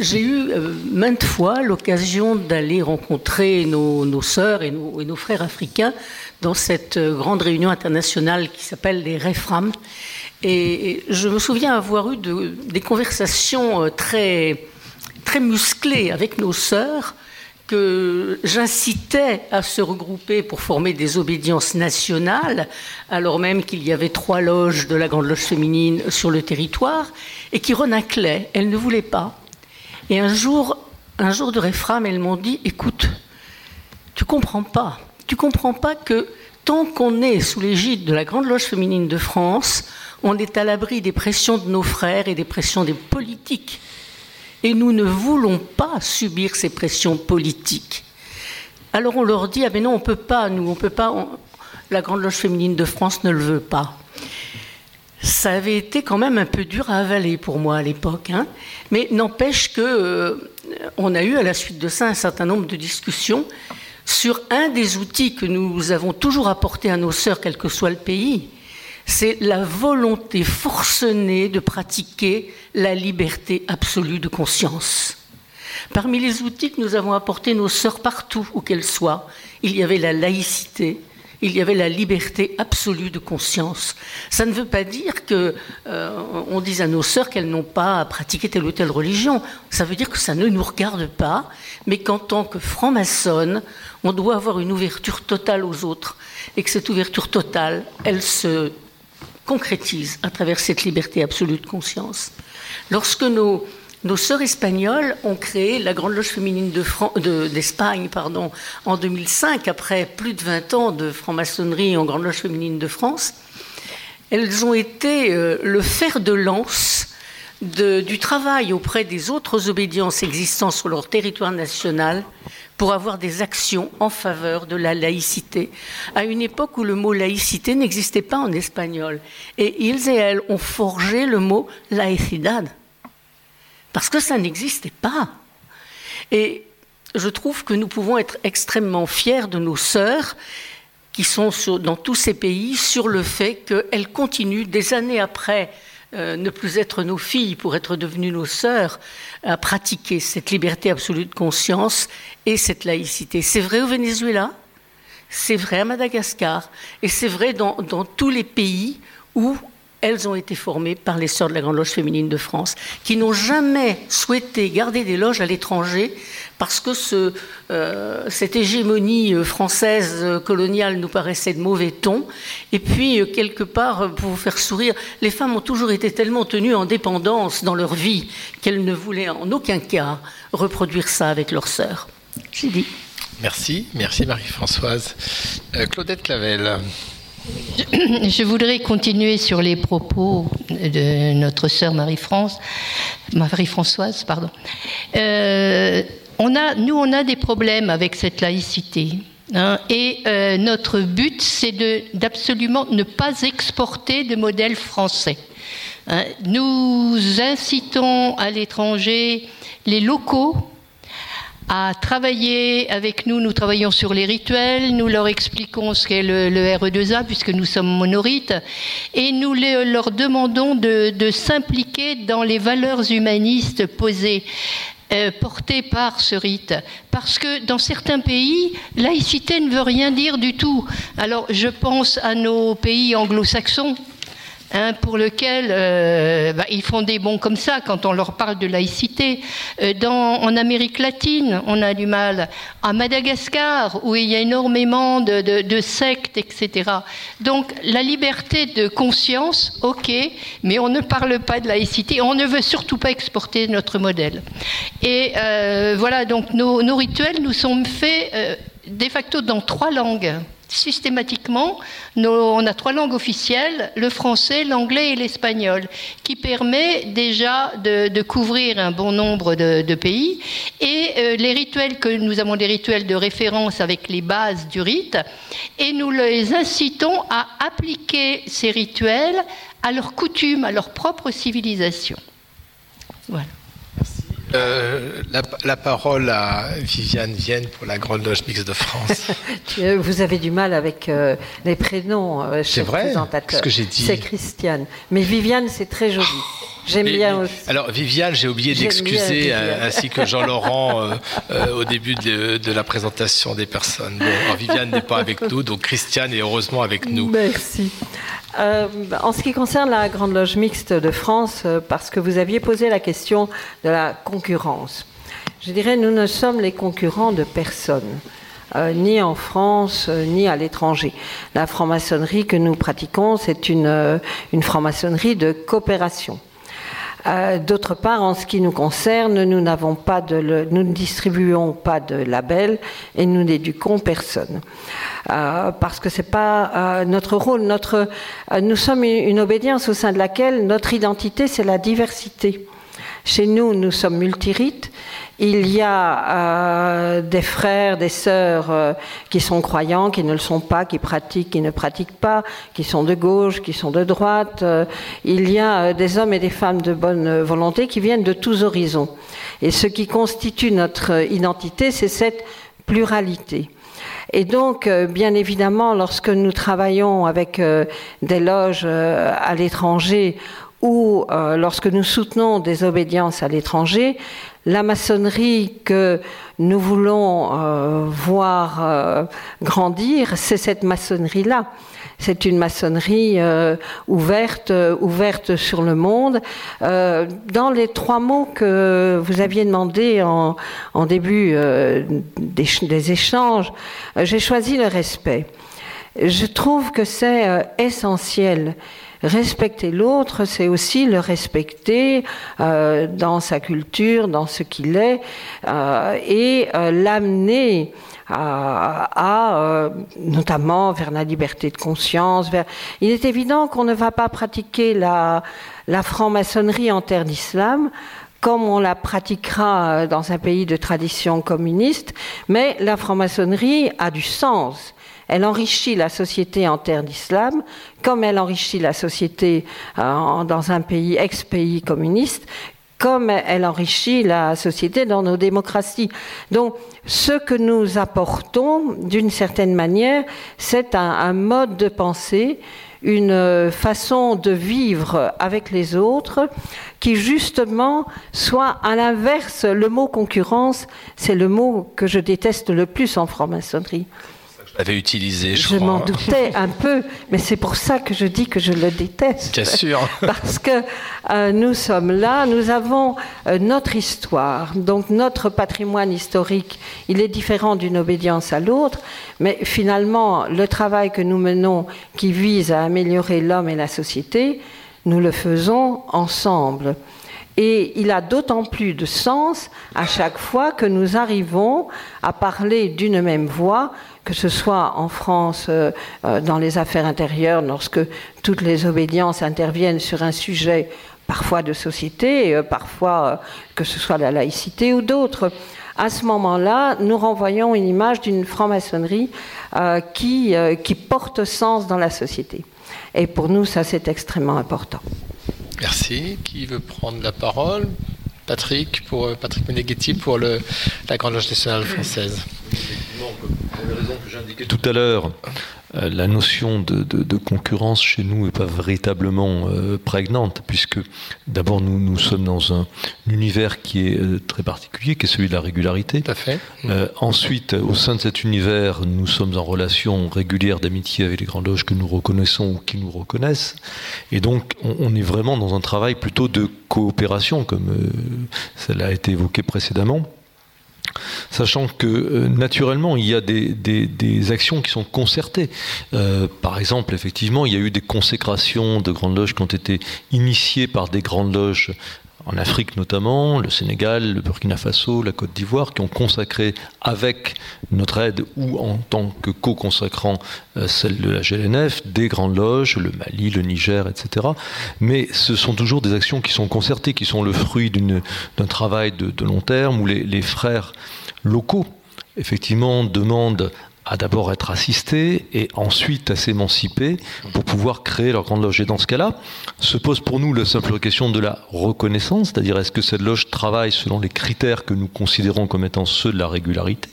J'ai eu maintes fois l'occasion d'aller rencontrer nos sœurs et nos frères africains dans cette grande réunion internationale qui s'appelle les REFRAM. Et je me souviens avoir eu des conversations très, très musclées avec nos sœurs que j'incitais à se regrouper pour former des obédiences nationales, alors même qu'il y avait 3 loges de la Grande Loge féminine sur le territoire, et qui renaclaient, elles ne voulaient pas. Et un jour de réfram, elles m'ont dit « Écoute, tu comprends pas que tant qu'on est sous l'égide de la Grande Loge féminine de France, on est à l'abri des pressions de nos frères et des pressions des politiques. Et nous ne voulons pas subir ces pressions politiques. » Alors on leur dit « Ah mais non, on peut pas, la Grande Loge féminine de France ne le veut pas. » Ça avait été quand même un peu dur à avaler pour moi à l'époque, hein. Mais n'empêche que on a eu à la suite de ça un certain nombre de discussions sur un des outils que nous avons toujours apporté à nos sœurs, quel que soit le pays, c'est la volonté forcenée de pratiquer la liberté absolue de conscience. Parmi les outils que nous avons apportés nos sœurs partout où qu'elles soient, il y avait la laïcité. Il y avait la liberté absolue de conscience. Ça ne veut pas dire qu'on dise à nos sœurs qu'elles n'ont pas à pratiquer telle ou telle religion. Ça veut dire que ça ne nous regarde pas, mais qu'en tant que franc-maçonne, on doit avoir une ouverture totale aux autres. Et que cette ouverture totale, elle se concrétise à travers cette liberté absolue de conscience. Lorsque nos sœurs espagnoles ont créé la Grande Loge féminine d'Espagne, en 2005, après plus de 20 ans de franc-maçonnerie en Grande Loge féminine de France. Elles ont été le fer de lance du travail auprès des autres obédiences existantes sur leur territoire national pour avoir des actions en faveur de la laïcité, à une époque où le mot laïcité n'existait pas en espagnol. Et ils et elles ont forgé le mot laïcidad. Parce que ça n'existait pas. Et je trouve que nous pouvons être extrêmement fiers de nos sœurs qui sont dans tous ces pays sur le fait qu'elles continuent, des années après ne plus être nos filles pour être devenues nos sœurs, à pratiquer cette liberté absolue de conscience et cette laïcité. C'est vrai au Venezuela, c'est vrai à Madagascar, et c'est vrai dans tous les pays où elles ont été formées par les sœurs de la Grande Loge féminine de France, qui n'ont jamais souhaité garder des loges à l'étranger parce que cette hégémonie française coloniale nous paraissait de mauvais ton. Et puis, quelque part, pour vous faire sourire, les femmes ont toujours été tellement tenues en dépendance dans leur vie qu'elles ne voulaient en aucun cas reproduire ça avec leurs sœurs. J'ai dit. Merci Marie-Françoise. Claudette Clavel. Je voudrais continuer sur les propos de notre sœur Marie-Françoise. On a des problèmes avec cette laïcité. Et notre but, c'est d'absolument ne pas exporter de modèles français. Nous incitons à l'étranger les locaux à travailler avec nous. Nous travaillons sur les rituels, nous leur expliquons ce qu'est le RE2A, puisque nous sommes monorites, et nous leur demandons de s'impliquer dans les valeurs humanistes posées, portées par ce rite. Parce que dans certains pays, laïcité ne veut rien dire du tout. Alors, je pense à nos pays anglo-saxons, pour lequel ils font des bons comme ça quand on leur parle de laïcité. En Amérique latine, on a du mal. À Madagascar, où il y a énormément de sectes, etc. Donc, la liberté de conscience, ok, mais on ne parle pas de laïcité. On ne veut surtout pas exporter notre modèle. Et voilà, donc nos rituels nous sont faits de facto dans 3 langues. Systématiquement, on a 3 langues officielles, le français, l'anglais et l'espagnol, qui permet déjà de couvrir un bon nombre de pays. Et les rituels nous avons des rituels de référence avec les bases du rite, et nous les incitons à appliquer ces rituels à leurs coutumes, à leur propre civilisation. Voilà. La parole à Viviane Vienne pour la Grande Loge Mixte de France. Vous avez du mal avec les prénoms chez le présentateur. C'est vrai, ce que j'ai dit. C'est Christiane. Mais Viviane, c'est très joli. J'aime bien aussi. Alors, Viviane, j'ai oublié d'excuser, ainsi que Jean-Laurent au début de la présentation des personnes. Bon, alors Viviane n'est pas avec nous, donc Christiane est heureusement avec nous. Merci. En ce qui concerne la Grande Loge Mixte de France, parce que vous aviez posé la question de la concurrence, je dirais nous ne sommes les concurrents de personne. Ni en France, ni à l'étranger. La franc-maçonnerie que nous pratiquons, c'est une franc-maçonnerie de coopération. D'autre part, en ce qui nous concerne, nous ne distribuons pas de label et nous n'éduquons personne. Parce que c'est pas notre rôle. Nous sommes une obédience au sein de laquelle notre identité, c'est la diversité. Chez nous, nous sommes multirites. Il y a des frères, des sœurs qui sont croyants, qui ne le sont pas, qui pratiquent, qui ne pratiquent pas, qui sont de gauche, qui sont de droite. Il y a des hommes et des femmes de bonne volonté qui viennent de tous horizons. Et ce qui constitue notre identité, c'est cette pluralité. Et donc, bien évidemment, lorsque nous travaillons avec des loges à l'étranger ou lorsque nous soutenons des obédiences à l'étranger, la maçonnerie que nous voulons voir grandir, c'est cette maçonnerie-là. C'est une maçonnerie ouverte sur le monde. Dans les trois mots que vous aviez demandé en début des échanges, j'ai choisi le respect. Je trouve que c'est essentiel. Respecter l'autre, c'est aussi le respecter dans sa culture, dans ce qu'il est, et l'amener notamment vers la liberté de conscience. Il est évident qu'on ne va pas pratiquer la franc-maçonnerie en terre d'islam, comme on la pratiquera dans un pays de tradition communiste, mais la franc-maçonnerie a du sens. Elle enrichit la société en terre d'islam, comme elle enrichit la société dans un pays, ex-pays communiste, comme elle enrichit la société dans nos démocraties. Donc, ce que nous apportons, d'une certaine manière, c'est un mode de pensée, une façon de vivre avec les autres qui justement soit à l'inverse. Le mot concurrence, c'est le mot que je déteste le plus en franc-maçonnerie. Avait utilisé, je crois. Je m'en doutais un peu, mais c'est pour ça que je dis que je le déteste. Bien sûr. Parce que nous sommes là, nous avons notre histoire, donc notre patrimoine historique, il est différent d'une obédience à l'autre, mais finalement, le travail que nous menons, qui vise à améliorer l'homme et la société, nous le faisons ensemble. Et il a d'autant plus de sens à chaque fois que nous arrivons à parler d'une même voix, que ce soit en France, dans les affaires intérieures, lorsque toutes les obédiences interviennent sur un sujet parfois de société, parfois que ce soit la laïcité ou d'autres. À ce moment-là, nous renvoyons une image d'une franc-maçonnerie qui porte sens dans la société. Et pour nous, ça, c'est extrêmement important. Merci. Qui veut prendre la parole ? Patrick Méneghetti pour la Grande Loge Nationale Française. Effectivement, pour les raisons que j'indiquais tout à l'heure, la notion de concurrence chez nous n'est pas véritablement prégnante, puisque d'abord nous sommes dans un univers qui est très particulier, qui est celui de la régularité. Tout à fait. Ensuite, au sein de cet univers, nous sommes en relation régulière d'amitié avec les grandes loges que nous reconnaissons ou qui nous reconnaissent. Et donc, on est vraiment dans un travail plutôt de coopération, comme cela a été évoqué précédemment. Sachant que naturellement il y a des actions qui sont concertées. Par exemple, effectivement, il y a eu des consécrations de grandes loges qui ont été initiées par des grandes loges en Afrique notamment, le Sénégal, le Burkina Faso, la Côte d'Ivoire, qui ont consacré avec notre aide ou en tant que co-consacrant celle de la GLNF, des grandes loges, le Mali, le Niger, etc. Mais ce sont toujours des actions qui sont concertées, qui sont le fruit d'un travail de long terme où les frères locaux, effectivement, demandent à d'abord être assistés et ensuite à s'émanciper pour pouvoir créer leur grande loge. Et dans ce cas-là, se pose pour nous la simple question de la reconnaissance, c'est-à-dire est-ce que cette loge travaille selon les critères que nous considérons comme étant ceux de la régularité?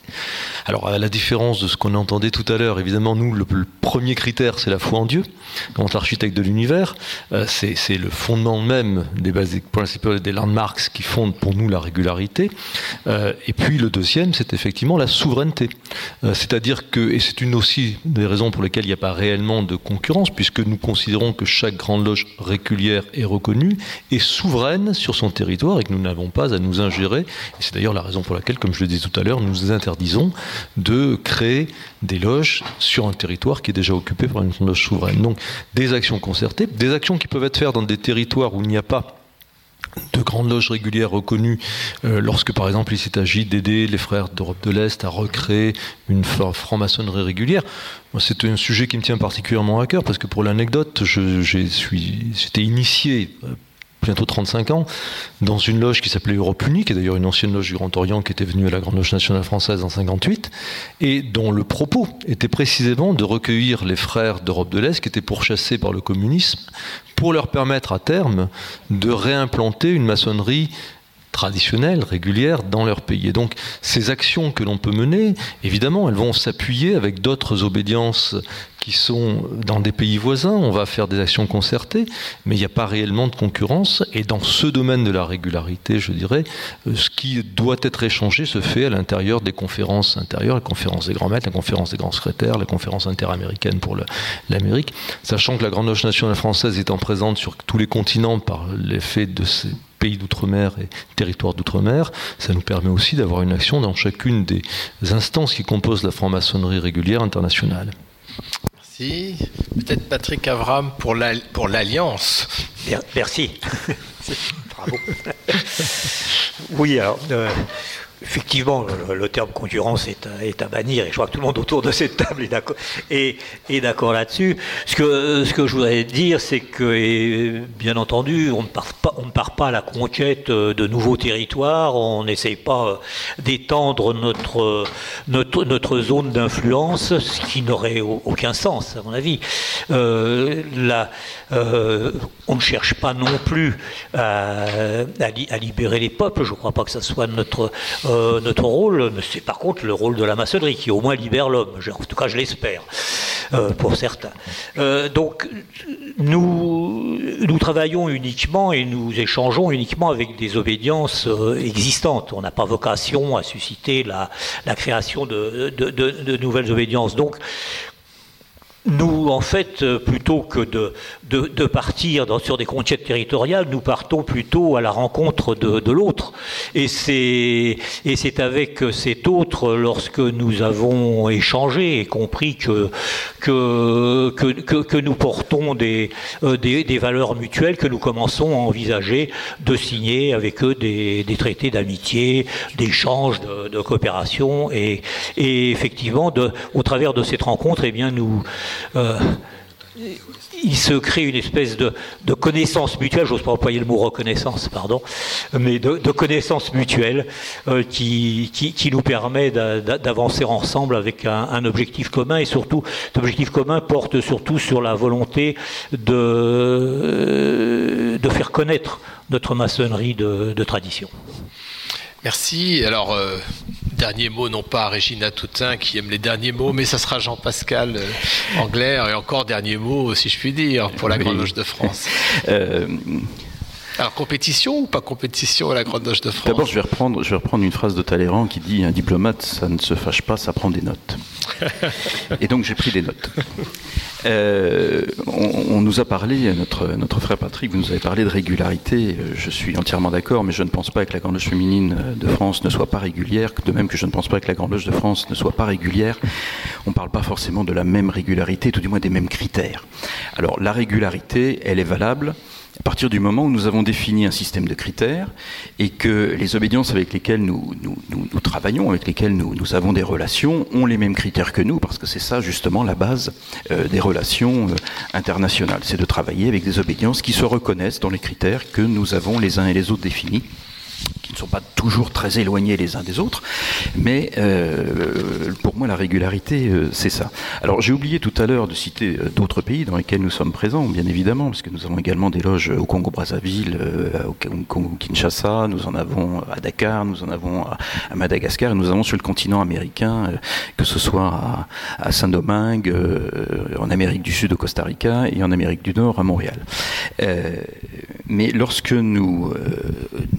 Alors, à la différence de ce qu'on entendait tout à l'heure, évidemment, nous, le premier critère, c'est la foi en Dieu, en l'architecte de l'univers, c'est le fondement même des bases principales des landmarks qui fondent pour nous la régularité. Et puis le deuxième, c'est effectivement la souveraineté, c'est-à-dire que, et c'est une aussi des raisons pour lesquelles il n'y a pas réellement de concurrence, puisque nous considérons que chaque grande loge régulière est reconnue, est souveraine sur son territoire et que nous n'avons pas à nous ingérer. Et c'est d'ailleurs la raison pour laquelle, comme je le disais tout à l'heure, nous interdisons de créer des loges sur un territoire qui est déjà occupé par une loge souveraine. Donc des actions concertées, des actions qui peuvent être faites dans des territoires où il n'y a pas de grandes loges régulières reconnues, lorsque par exemple il s'est agi d'aider les frères d'Europe de l'Est à recréer une franc-maçonnerie régulière. C'est un sujet qui me tient particulièrement à cœur parce que pour l'anecdote, j'étais initié bientôt 35 ans, dans une loge qui s'appelait Europe Unie, qui est d'ailleurs une ancienne loge du Grand Orient qui était venue à la Grande Loge Nationale Française en 1958, et dont le propos était précisément de recueillir les frères d'Europe de l'Est qui étaient pourchassés par le communisme pour leur permettre à terme de réimplanter une maçonnerie traditionnelles, régulières, dans leur pays. Et donc, ces actions que l'on peut mener, évidemment, elles vont s'appuyer avec d'autres obédiences qui sont dans des pays voisins. On va faire des actions concertées, mais il n'y a pas réellement de concurrence. Et dans ce domaine de la régularité, je dirais, ce qui doit être échangé se fait à l'intérieur des conférences intérieures, la conférence des grands maîtres, la conférence des grands secrétaires, la conférence interaméricaine pour l'Amérique, sachant que la Grande Loge nationale française étant présente sur tous les continents par l'effet de ces pays d'outre-mer et territoires d'outre-mer, ça nous permet aussi d'avoir une action dans chacune des instances qui composent la franc-maçonnerie régulière internationale. Merci. Peut-être Patrick Avram pour l'Alliance. Merci. Bravo. Oui, alors, effectivement, le terme concurrence est à bannir, et je crois que tout le monde autour de cette table est d'accord là-dessus. Ce que je voudrais dire, c'est que, bien entendu, on ne part pas à la conquête de nouveaux territoires, on n'essaye pas d'étendre notre zone d'influence, ce qui n'aurait aucun sens, à mon avis. On ne cherche pas non plus à libérer les peuples, je ne crois pas que ça soit notre rôle, c'est par contre le rôle de la maçonnerie qui au moins libère l'homme, en tout cas je l'espère, pour certains. Donc nous travaillons uniquement et nous échangeons uniquement avec des obédiences existantes, on n'a pas vocation à susciter la création de nouvelles obédiences. Donc nous, en fait, plutôt que de partir sur des conquêtes territoriales, nous partons plutôt à la rencontre de l'autre. Et c'est avec cet autre, lorsque nous avons échangé et compris que nous portons des valeurs mutuelles, que nous commençons à envisager de signer avec eux des traités d'amitié, d'échange, de coopération. Et effectivement, au travers de cette rencontre, eh bien, il se crée une espèce de connaissance mutuelle, j'ose pas employer le mot reconnaissance, pardon, mais de connaissance mutuelle qui nous permet d'avancer ensemble avec un objectif commun, et surtout, cet objectif commun porte surtout sur la volonté de faire connaître notre maçonnerie de tradition. Merci. Alors, dernier mot, non pas à Régina Toutain qui aime les derniers mots, mais ça sera Jean-Pascal Anglaire, et encore dernier mot, si je puis dire, pour la Grande Loge de France. Alors, compétition ou pas compétition à la Grande Loge de France ? D'abord, je vais reprendre une phrase de Talleyrand qui dit « Un diplomate, ça ne se fâche pas, ça prend des notes. » Et donc, j'ai pris des notes. On nous a parlé, notre frère Patrick, vous nous avez parlé de régularité. Je suis entièrement d'accord, mais je ne pense pas que la Grande Loge féminine de France ne soit pas régulière, de même que je ne pense pas que la Grande Loge de France ne soit pas régulière. On ne parle pas forcément de la même régularité, tout du moins des mêmes critères. Alors, la régularité, elle est valable à partir du moment où nous avons défini un système de critères et que les obédiences avec lesquelles nous travaillons, avec lesquelles nous avons des relations, ont les mêmes critères que nous, parce que c'est ça justement la base des relations internationales, c'est de travailler avec des obédiences qui se reconnaissent dans les critères que nous avons les uns et les autres définis, qui ne sont sont pas toujours très éloignés les uns des autres, mais pour moi la régularité c'est ça. Alors j'ai oublié tout à l'heure de citer d'autres pays dans lesquels nous sommes présents, bien évidemment, parce que nous avons également des loges au Congo-Brazzaville, au Congo-Kinshasa, nous en avons à Dakar, nous en avons à Madagascar, et nous avons sur le continent américain, que ce soit à Saint-Domingue, en Amérique du Sud au Costa Rica et en Amérique du Nord à Montréal. Mais lorsque nous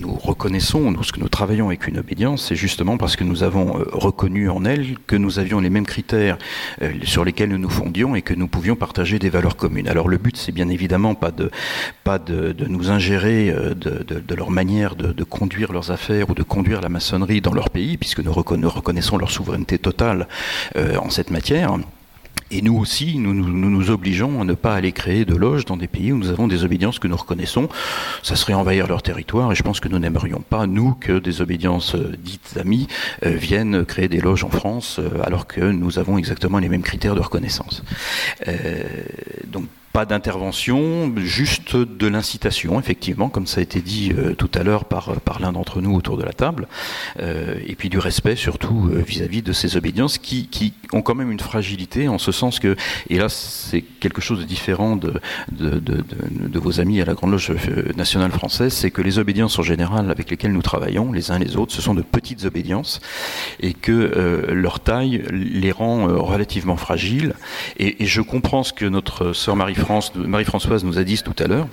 reconnaissons, lorsque nous travaillons avec une obédience, c'est justement parce que nous avons reconnu en elle que nous avions les mêmes critères sur lesquels nous nous fondions et que nous pouvions partager des valeurs communes. Alors le but, c'est bien évidemment pas de nous ingérer de leur manière de conduire leurs affaires ou de conduire la maçonnerie dans leur pays, puisque nous reconnaissons leur souveraineté totale en cette matière. Et nous aussi, nous obligeons à ne pas aller créer de loges dans des pays où nous avons des obédiences que nous reconnaissons. Ça serait envahir leur territoire, et je pense que nous n'aimerions pas, nous, que des obédiences dites amies viennent créer des loges en France, alors que nous avons exactement les mêmes critères de reconnaissance. Donc, pas d'intervention, juste de l'incitation, effectivement, comme ça a été dit tout à l'heure par l'un d'entre nous autour de la table, et puis du respect surtout vis-à-vis de ces obédiences qui ont quand même une fragilité, en ce sens que, et là c'est quelque chose de différent de vos amis à la Grande Loge Nationale Française, c'est que les obédiences en général avec lesquelles nous travaillons, les uns les autres, ce sont de petites obédiences, et que leur taille les rend relativement fragiles, et je comprends ce que notre sœur Marie-Françoise nous a dit tout à l'heure.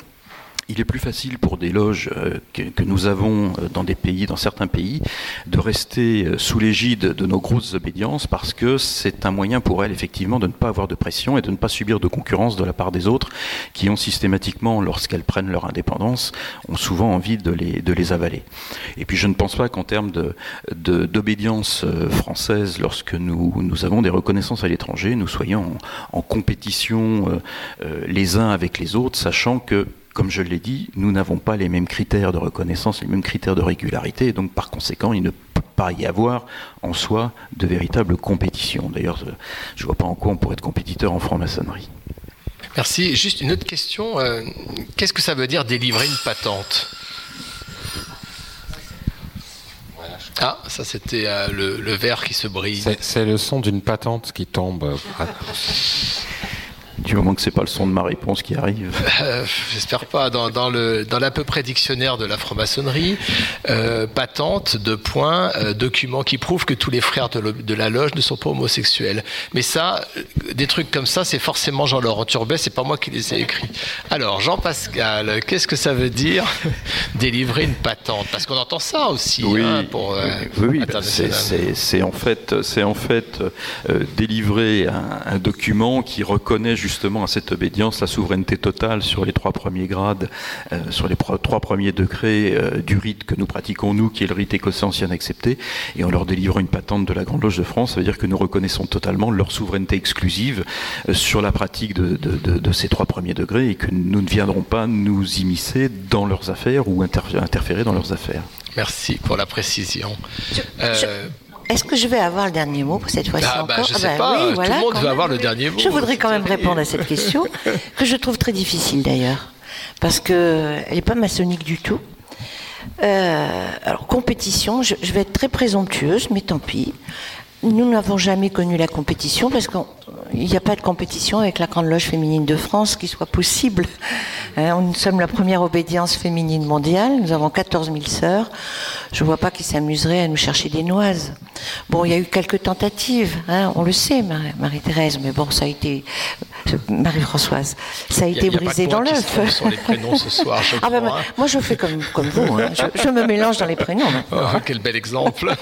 Il est plus facile pour des loges que nous avons dans certains pays, de rester sous l'égide de nos grosses obédiences, parce que c'est un moyen pour elles, effectivement, de ne pas avoir de pression et de ne pas subir de concurrence de la part des autres, qui ont systématiquement, lorsqu'elles prennent leur indépendance, ont souvent envie de les avaler. Et puis je ne pense pas qu'en termes d'obédience française, lorsque nous avons des reconnaissances à l'étranger, nous soyons en compétition les uns avec les autres, sachant que, comme je l'ai dit, nous n'avons pas les mêmes critères de reconnaissance, les mêmes critères de régularité, et donc par conséquent, il ne peut pas y avoir en soi de véritable compétition. D'ailleurs, je ne vois pas en quoi on pourrait être compétiteur en franc-maçonnerie. Merci. Juste une autre question. Qu'est-ce que ça veut dire délivrer une patente ? Ah, ça c'était le verre qui se brise. C'est le son d'une patente qui tombe. Du moment que c'est pas le son de ma réponse qui arrive. J'espère pas. Dans l'à peu près dictionnaire de la franc-maçonnerie, patente, document qui prouve que tous les frères de la loge ne sont pas homosexuels. Mais ça, des trucs comme ça, c'est forcément Jean-Laurent Turbet, c'est pas moi qui les ai écrits. Alors, Jean-Pascal, qu'est-ce que ça veut dire délivrer une patente ? Parce qu'on entend ça aussi. Oui, hein, oui, c'est en fait délivrer un document qui reconnaît justement à cette obédience la souveraineté totale sur les trois premiers grades, sur les trois premiers degrés du rite que nous pratiquons, nous, qui est le rite écossais ancien accepté, et on leur délivre une patente de la Grande Loge de France. Ça veut dire que nous reconnaissons totalement leur souveraineté exclusive sur la pratique de ces trois premiers degrés, et que nous ne viendrons pas nous immiscer dans leurs affaires ou interférer dans leurs affaires. Merci pour la précision. Est-ce que je vais avoir le dernier mot pour cette fois-ci encore ? Je ne sais pas, oui, tout le monde veut avoir le dernier mot. Je voudrais quand même répondre à cette question, que je trouve très difficile d'ailleurs, parce qu'elle n'est pas maçonnique du tout. Alors, compétition, je vais être très présomptueuse, mais tant pis. Nous n'avons jamais connu la compétition, parce qu'il n'y a pas de compétition avec la Grande Loge Féminine de France qui soit possible. Nous sommes la première obédience féminine mondiale, nous avons 14 000 sœurs. Je ne vois pas qui s'amuserait à nous chercher des noises. Bon, il y a eu quelques tentatives, on le sait, Marie-Thérèse, mais bon, ça a été... Marie-Françoise, ça a été brisé dans l'œuf. Ce sont les prénoms ce soir, je crois. Moi, je fais comme vous, hein. Je me mélange dans les prénoms. Oh, quel bel exemple.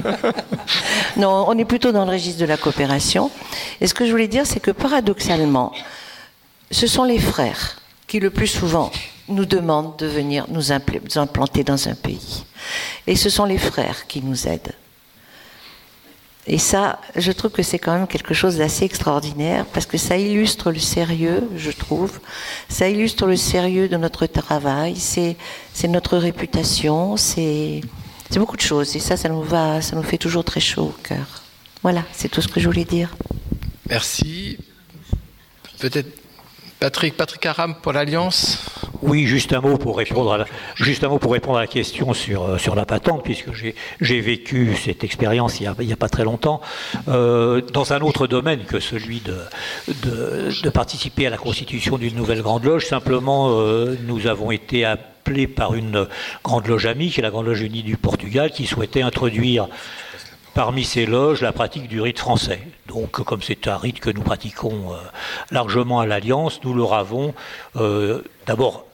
Non, on est plutôt dans le registre de la coopération. Et ce que je voulais dire, c'est que paradoxalement, ce sont les frères qui le plus souvent nous demandent de venir nous implanter dans un pays. Et ce sont les frères qui nous aident. Et ça, je trouve que c'est quand même quelque chose d'assez extraordinaire, parce que ça illustre le sérieux, je trouve. Ça illustre le sérieux de notre travail, c'est notre réputation, c'est beaucoup de choses. Et ça nous fait toujours très chaud au cœur. Voilà, c'est tout ce que je voulais dire. Merci. Peut-être Patrick Avram pour l'Alliance. Oui, juste un mot pour répondre à la question sur la patente, puisque j'ai vécu cette expérience il y a pas très longtemps, dans un autre domaine que celui de participer à la constitution d'une nouvelle Grande Loge. Simplement, nous avons été appelés par une Grande Loge amie, qui est la Grande Loge unie du Portugal, qui souhaitait introduire parmi ces loges la pratique du rite français. Donc, comme c'est un rite que nous pratiquons largement à l'Alliance, nous leur avons d'abord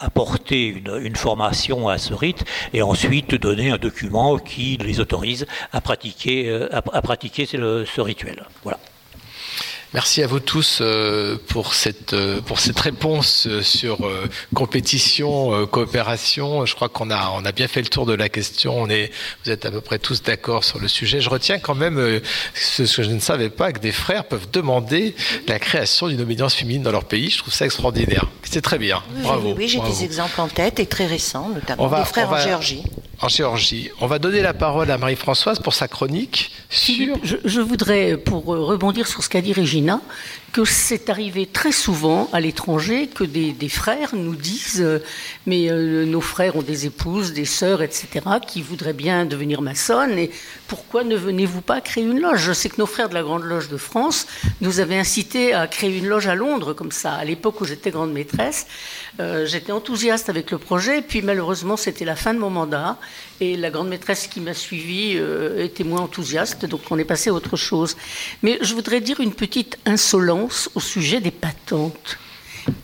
apporter une formation à ce rite et ensuite donner un document qui les autorise à pratiquer ce rituel. Voilà. Merci à vous tous pour cette réponse sur compétition, coopération. Je crois qu'on a bien fait le tour de la question. Vous êtes à peu près tous d'accord sur le sujet. Je retiens quand même ce que je ne savais pas, que des frères peuvent demander la création d'une obédience féminine dans leur pays. Je trouve ça extraordinaire. C'est très bien. Oui, bravo. Oui, j'ai des exemples en tête et très récents, notamment des frères en Géorgie. En Géorgie. On va donner la parole à Marie-Françoise pour sa chronique sur... Je voudrais, pour rebondir sur ce qu'a dit Régina, que c'est arrivé très souvent à l'étranger que des frères nous disent « mais nos frères ont des épouses, des sœurs, etc., qui voudraient bien devenir maçonnes, et pourquoi ne venez-vous pas créer une loge ?» Je sais que nos frères de la Grande Loge de France nous avaient incités à créer une loge à Londres, comme ça. À l'époque où j'étais grande maîtresse, j'étais enthousiaste avec le projet, puis malheureusement, c'était la fin de mon mandat. Et la grande maîtresse qui m'a suivie était moins enthousiaste, donc on est passé à autre chose. Mais je voudrais dire une petite insolence au sujet des patentes.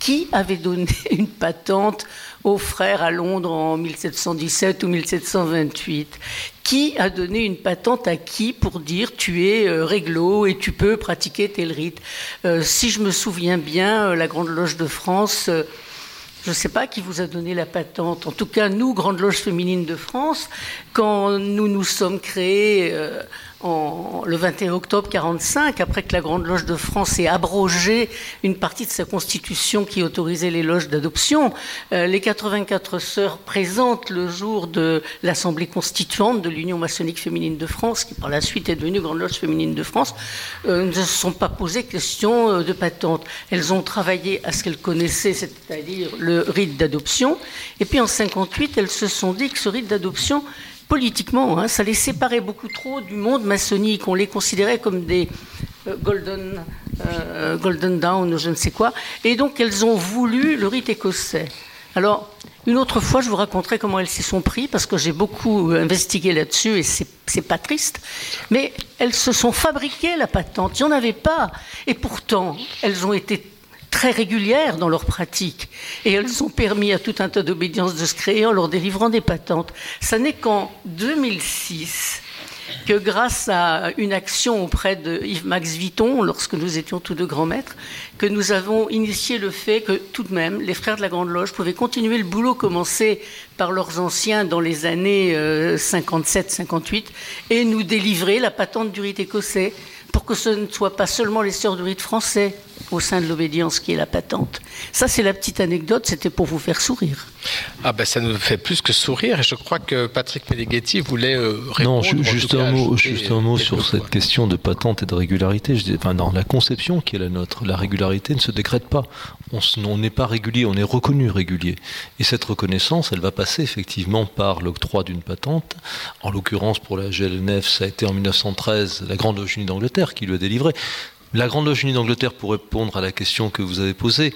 Qui avait donné une patente aux frères à Londres en 1717 ou 1728 ? Qui a donné une patente à qui pour dire tu es réglo et tu peux pratiquer tel rite ? Si je me souviens bien, la Grande Loge de France... Je ne sais pas qui vous a donné la patente. En tout cas, nous, Grande Loge Féminine de France, quand nous nous sommes créés le 21 octobre 1945, après que la Grande Loge de France ait abrogé une partie de sa constitution qui autorisait les loges d'adoption, les 84 sœurs présentes le jour de l'Assemblée constituante de l'Union maçonnique féminine de France, qui par la suite est devenue Grande Loge Féminine de France, ne se sont pas posées question de patente. Elles ont travaillé à ce qu'elles connaissaient, c'est-à-dire le rite d'adoption. Et puis en 1958, elles se sont dit que ce rite d'adoption... Politiquement, ça les séparait beaucoup trop du monde maçonnique. On les considérait comme des golden Dawn, je ne sais quoi. Et donc, elles ont voulu le rite écossais. Alors, une autre fois, je vous raconterai comment elles s'y sont prises, parce que j'ai beaucoup investigué là-dessus, et c'est pas triste. Mais elles se sont fabriquées la patente. Il n'y en avait pas. Et pourtant, elles ont été très régulières dans leur pratique. Et elles ont permis à tout un tas d'obédiences de se créer en leur délivrant des patentes. Ça n'est qu'en 2006 que, grâce à une action auprès de Yves-Max Viton, lorsque nous étions tous deux grands maîtres, que nous avons initié le fait que, tout de même, les frères de la Grande Loge pouvaient continuer le boulot commencé par leurs anciens dans les années 57-58 et nous délivrer la patente du rite écossais, pour que ce ne soit pas seulement les sœurs du rite français au sein de l'obédience qui est la patente. Ça, c'est la petite anecdote, c'était pour vous faire sourire. Ah ben, ça nous fait plus que sourire, et je crois que Patrick Méneghetti voulait répondre. Non, juste un mot sur cette question de patente et de régularité. Dans la conception qui est la nôtre, la régularité ne se décrète pas. On n'est pas régulier, on est reconnu régulier. Et cette reconnaissance, elle va passer effectivement par l'octroi d'une patente. En l'occurrence, pour la GLNF, ça a été en 1913 la Grande Loge Unie d'Angleterre qui lui a délivré. La Grande Loge Unie d'Angleterre, pour répondre à la question que vous avez posée,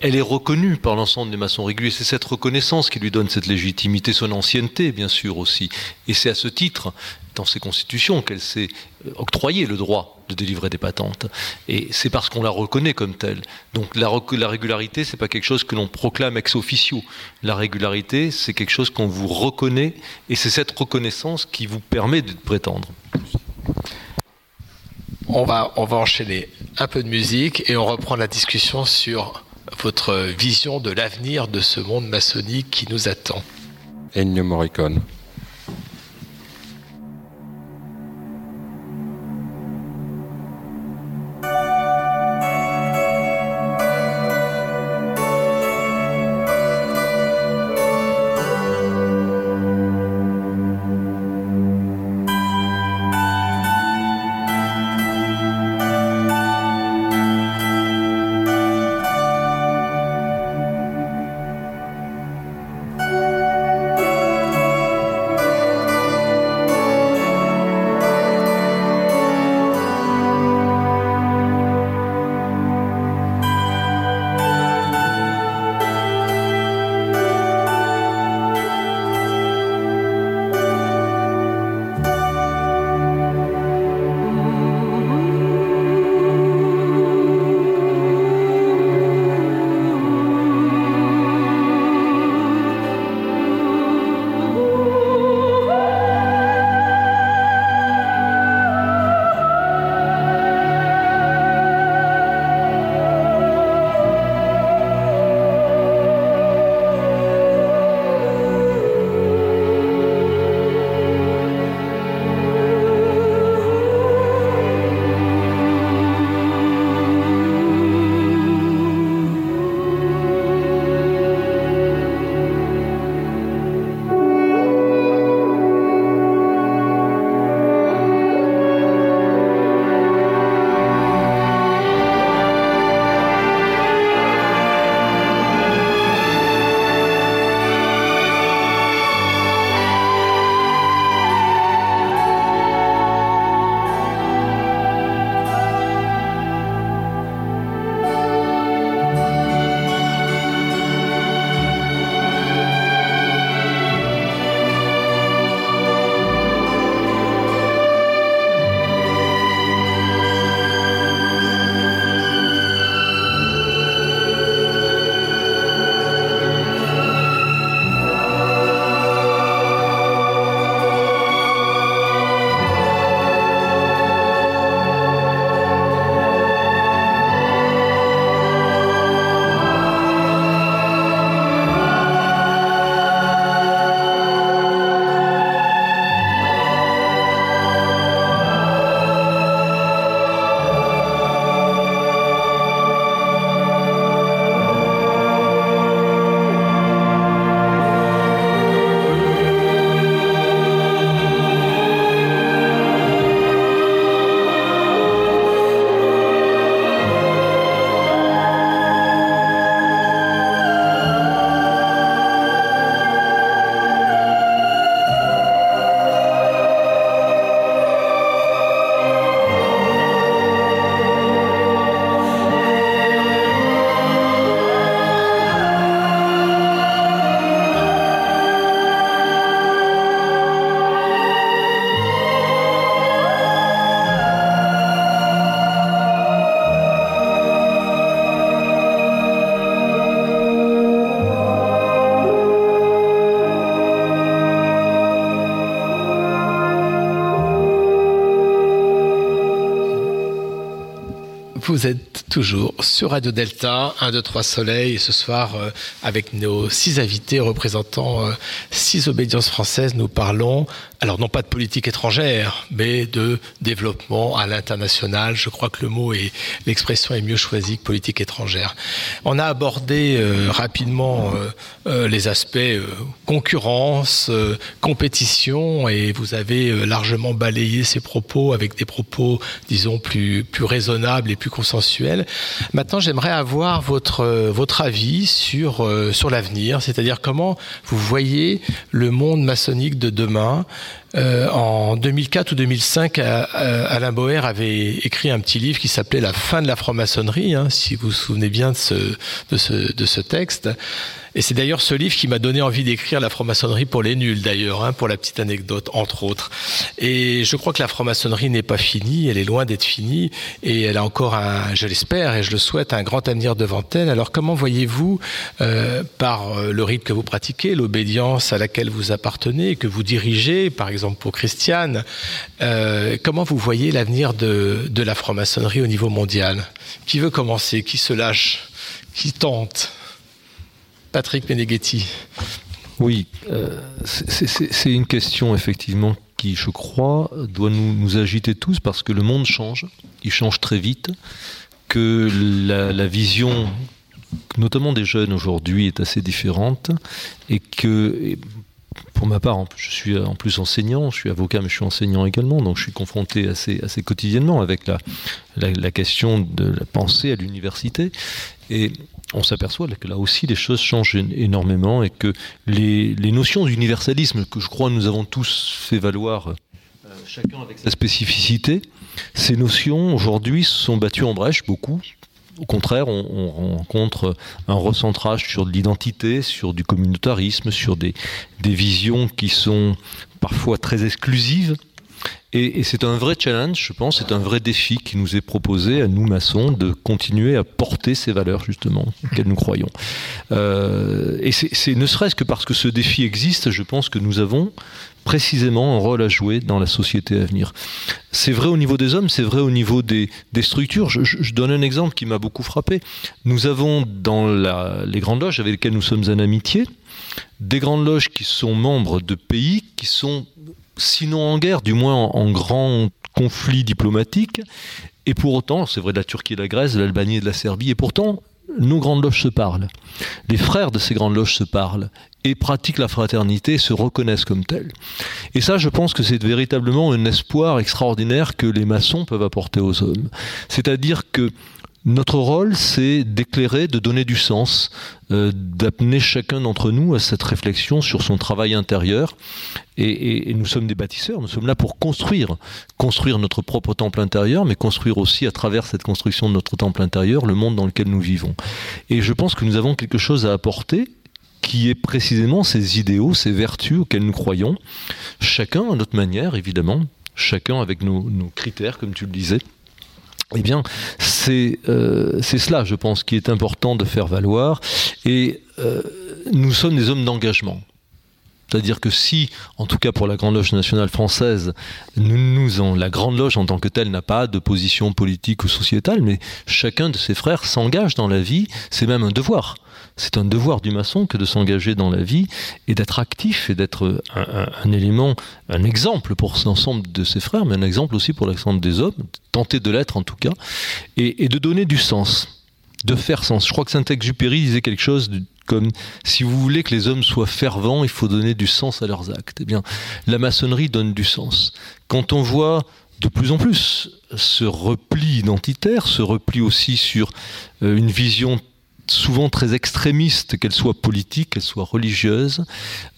elle est reconnue par l'ensemble des maçons réguliers. C'est cette reconnaissance qui lui donne cette légitimité, son ancienneté, bien sûr, aussi. Et c'est à ce titre, dans ses constitutions, qu'elle s'est octroyée le droit de délivrer des patentes. Et c'est parce qu'on la reconnaît comme telle. Donc la régularité, c'est pas quelque chose que l'on proclame ex officio. La régularité, c'est quelque chose qu'on vous reconnaît, et c'est cette reconnaissance qui vous permet de prétendre. On va enchaîner un peu de musique et on reprend la discussion sur votre vision de l'avenir de ce monde maçonnique qui nous attend. Ennio Morricone. Vous êtes toujours sur Radio Delta, 1, 2, 3 Soleil, et ce soir, avec nos 6 invités représentant 6 obédiences françaises, nous parlons, alors non pas de politique étrangère, mais de développement à l'international. Je crois que le mot et l'expression est mieux choisie que politique étrangère. On a abordé rapidement les aspects concurrence, compétition, et vous avez largement balayé ces propos avec des propos, disons, plus raisonnables et plus consensuels. Maintenant, j'aimerais avoir votre avis sur l'avenir, c'est-à-dire comment vous voyez le monde maçonnique de demain. En 2004 ou 2005, Alain Boer avait écrit un petit livre qui s'appelait « La fin de la franc-maçonnerie », hein, si vous vous souvenez bien de ce texte. Et c'est d'ailleurs ce livre qui m'a donné envie d'écrire « La franc-maçonnerie pour les nuls », d'ailleurs, hein, pour la petite anecdote, entre autres. Et je crois que la franc-maçonnerie n'est pas finie, elle est loin d'être finie, et elle a encore, je l'espère et je le souhaite, un grand avenir devant elle. Alors comment voyez-vous, par le rite que vous pratiquez, l'obédience à laquelle vous appartenez, que vous dirigez, par exemple pour Christiane, comment vous voyez l'avenir de la franc-maçonnerie au niveau mondial ? Qui veut commencer ? Qui se lâche ? Qui tente ? Patrick Méneghetti. Oui, c'est une question effectivement qui, je crois, doit nous agiter tous parce que le monde change, il change très vite, que la vision, notamment des jeunes aujourd'hui, est assez différente et que, pour ma part, je suis en plus enseignant, je suis avocat mais je suis enseignant également, donc je suis confronté assez quotidiennement avec la question de la pensée à l'université et on s'aperçoit que là aussi les choses changent énormément et que les notions d'universalisme que je crois nous avons tous fait valoir, chacun avec sa spécificité, ces notions aujourd'hui se sont battues en brèche beaucoup. Au contraire, on rencontre un recentrage sur de l'identité, sur du communautarisme, sur des visions qui sont parfois très exclusives. Et c'est un vrai challenge, je pense, c'est un vrai défi qui nous est proposé à nous, maçons, de continuer à porter ces valeurs, justement, auxquelles nous croyons. Et c'est ne serait-ce que parce que ce défi existe, je pense que nous avons précisément un rôle à jouer dans la société à venir. C'est vrai au niveau des hommes, c'est vrai au niveau des structures. Je donne un exemple qui m'a beaucoup frappé. Nous avons dans les grandes loges avec lesquelles nous sommes en amitié, des grandes loges qui sont membres de pays qui sont... sinon en guerre, du moins en grand conflit diplomatique. Et pour autant, c'est vrai de la Turquie et de la Grèce, de l'Albanie et de la Serbie, et pourtant, nos grandes loges se parlent. Les frères de ces grandes loges se parlent et pratiquent la fraternité et se reconnaissent comme tels. Et ça, je pense que c'est véritablement un espoir extraordinaire que les maçons peuvent apporter aux hommes. C'est-à-dire que notre rôle, c'est d'éclairer, de donner du sens, d'amener chacun d'entre nous à cette réflexion sur son travail intérieur. Et nous sommes des bâtisseurs, nous sommes là pour construire notre propre temple intérieur, mais construire aussi à travers cette construction de notre temple intérieur le monde dans lequel nous vivons. Et je pense que nous avons quelque chose à apporter qui est précisément ces idéaux, ces vertus auxquelles nous croyons, chacun à notre manière évidemment, chacun avec nos critères comme tu le disais. Eh bien, c'est cela, je pense, qui est important de faire valoir. Et nous sommes des hommes d'engagement. C'est-à-dire que si, en tout cas pour la Grande Loge Nationale Française, la Grande Loge en tant que telle n'a pas de position politique ou sociétale, mais chacun de ses frères s'engage dans la vie, c'est même un devoir. C'est un devoir du maçon que de s'engager dans la vie et d'être actif et d'être un élément, un exemple pour l'ensemble de ses frères, mais un exemple aussi pour l'ensemble des hommes, tenter de l'être en tout cas, et de donner du sens, de faire sens. Je crois que Saint-Exupéry disait quelque chose... comme si vous voulez que les hommes soient fervents, il faut donner du sens à leurs actes. Eh bien, la maçonnerie donne du sens. Quand on voit de plus en plus ce repli identitaire, ce repli aussi sur une vision souvent très extrémiste, qu'elle soit politique, qu'elle soit religieuse,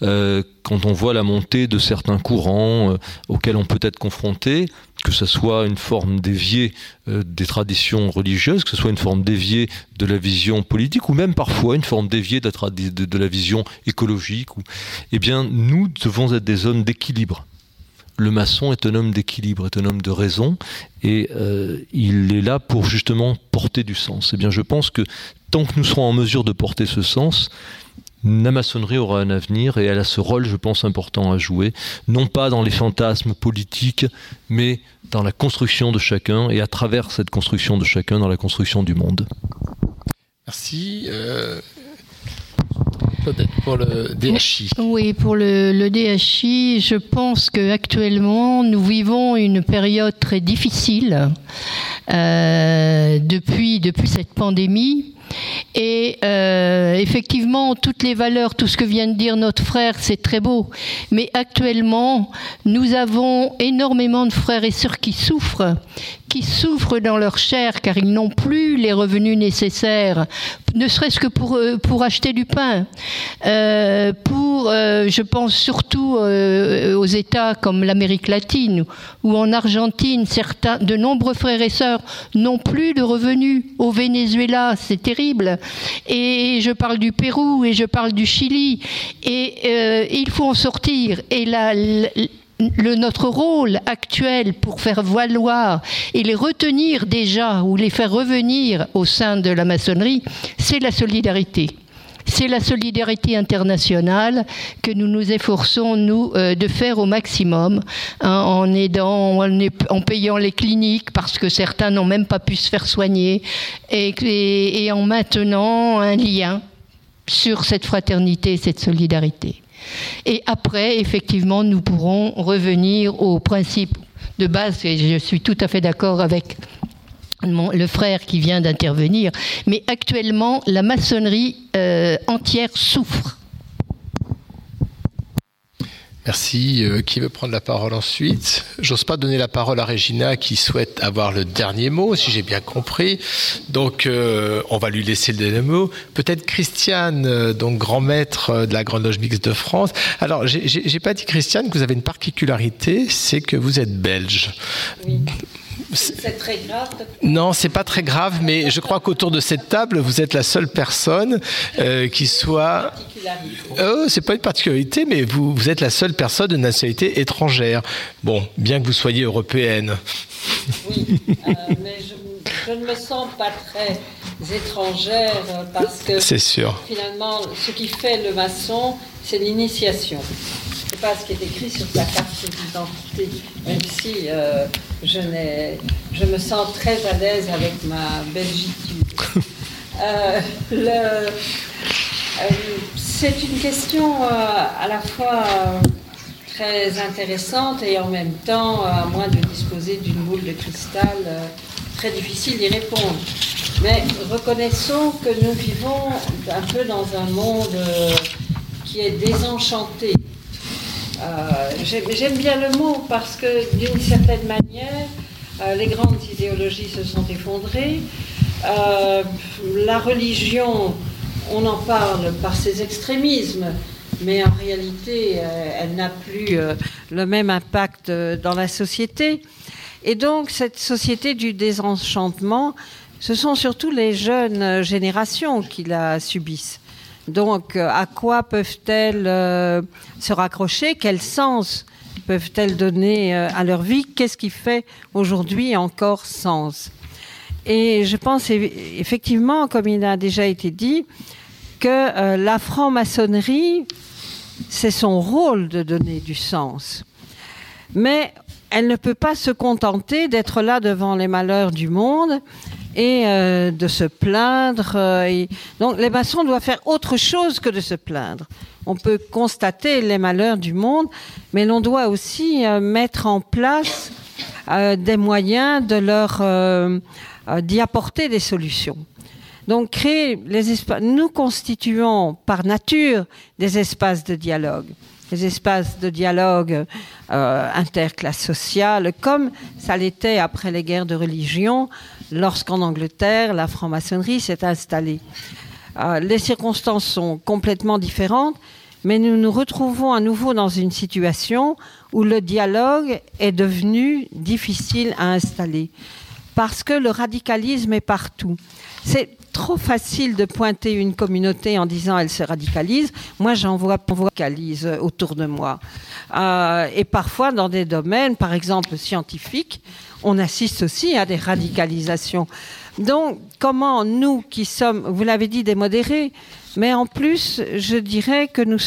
quand on voit la montée de certains courants auxquels on peut être confronté, que ce soit une forme déviée des traditions religieuses, que ce soit une forme déviée de la vision politique, ou même parfois une forme déviée de la vision écologique. Eh bien, nous devons être des hommes d'équilibre. Le maçon est un homme d'équilibre, est un homme de raison, et il est là pour justement porter du sens. Eh bien, je pense que tant que nous serons en mesure de porter ce sens, la maçonnerie aura un avenir et elle a ce rôle, je pense, important à jouer, non pas dans les fantasmes politiques, mais dans la construction de chacun et à travers cette construction de chacun, dans la construction du monde. Merci. Peut-être pour le DHI. Oui, pour le DHI, je pense qu'actuellement, nous vivons une période très difficile depuis cette pandémie. Et effectivement, toutes les valeurs, tout ce que vient de dire notre frère, c'est très beau. Mais actuellement, nous avons énormément de frères et sœurs qui souffrent dans leur chair, car ils n'ont plus les revenus nécessaires, ne serait-ce que pour acheter du pain. Je pense surtout aux États comme l'Amérique latine ou en Argentine, de nombreux frères et sœurs n'ont plus de revenus. Au Venezuela, c'est terrible. Et je parle du Pérou et je parle du Chili. Et il faut en sortir. Et notre rôle actuel pour faire valoir et les retenir déjà ou les faire revenir au sein de la maçonnerie, c'est la solidarité. C'est la solidarité internationale que nous nous efforçons, de faire au maximum, en payant les cliniques, parce que certains n'ont même pas pu se faire soigner, et en maintenant un lien sur cette fraternité, cette solidarité. Et après, effectivement, nous pourrons revenir aux principes de base, et je suis tout à fait d'accord avec le frère qui vient d'intervenir, mais actuellement, la maçonnerie entière souffre. Merci. Qui veut prendre la parole ensuite ? J'ose pas donner la parole à Régina qui souhaite avoir le dernier mot, si j'ai bien compris. Donc, on va lui laisser le dernier mot. Peut-être Christiane, donc grand maître de la Grande Loge Mixte de France. Alors, j'ai pas dit, Christiane, que vous avez une particularité, c'est que vous êtes belge. Oui. C'est très grave. Non, c'est pas très grave, mais je crois qu'autour de cette table, vous êtes la seule personne qui soit. C'est pas une particularité, mais vous êtes la seule personne de nationalité étrangère. Bon, bien que vous soyez européenne. Oui, mais je ne me sens pas très étrangère parce que. C'est sûr. Finalement, ce qui fait le maçon, c'est l'initiation. C'est pas ce qui est écrit sur ta carte d'identité, même si. Je me sens très à l'aise avec ma belgitude. C'est une question à la fois très intéressante et en même temps, à moins de disposer d'une boule de cristal, très difficile d'y répondre. Mais reconnaissons que nous vivons un peu dans un monde qui est désenchanté. J'aime bien le mot parce que d'une certaine manière, les grandes idéologies se sont effondrées. La religion, on en parle par ses extrémismes, mais en réalité, elle n'a plus le même impact dans la société. Et donc, cette société du désenchantement, ce sont surtout les jeunes générations qui la subissent. Donc, à quoi peuvent-elles se raccrocher ? Quel sens peuvent-elles donner à leur vie ? Qu'est-ce qui fait aujourd'hui encore sens ? Et je pense effectivement, comme il a déjà été dit, que la franc-maçonnerie, c'est son rôle de donner du sens. Mais elle ne peut pas se contenter d'être là devant les malheurs du monde et de se plaindre. Donc les maçons doivent faire autre chose que de se plaindre. On peut constater les malheurs du monde, mais l'on doit aussi mettre en place des moyens d'y apporter des solutions. Donc créer les espaces. Nous constituons par nature des espaces de dialogue. Les espaces de dialogue interclasse sociale, comme ça l'était après les guerres de religion, lorsqu'en Angleterre, la franc-maçonnerie s'est installée. Les circonstances sont complètement différentes, mais nous nous retrouvons à nouveau dans une situation où le dialogue est devenu difficile à installer, parce que le radicalisme est partout. C'est trop facile de pointer une communauté en disant elle se radicalise. Moi, j'en vois radicalise autour de moi. Et parfois, dans des domaines, par exemple scientifiques, on assiste aussi à des radicalisations. Donc, comment nous qui sommes, vous l'avez dit, des modérés, Mais en plus, je dirais que nous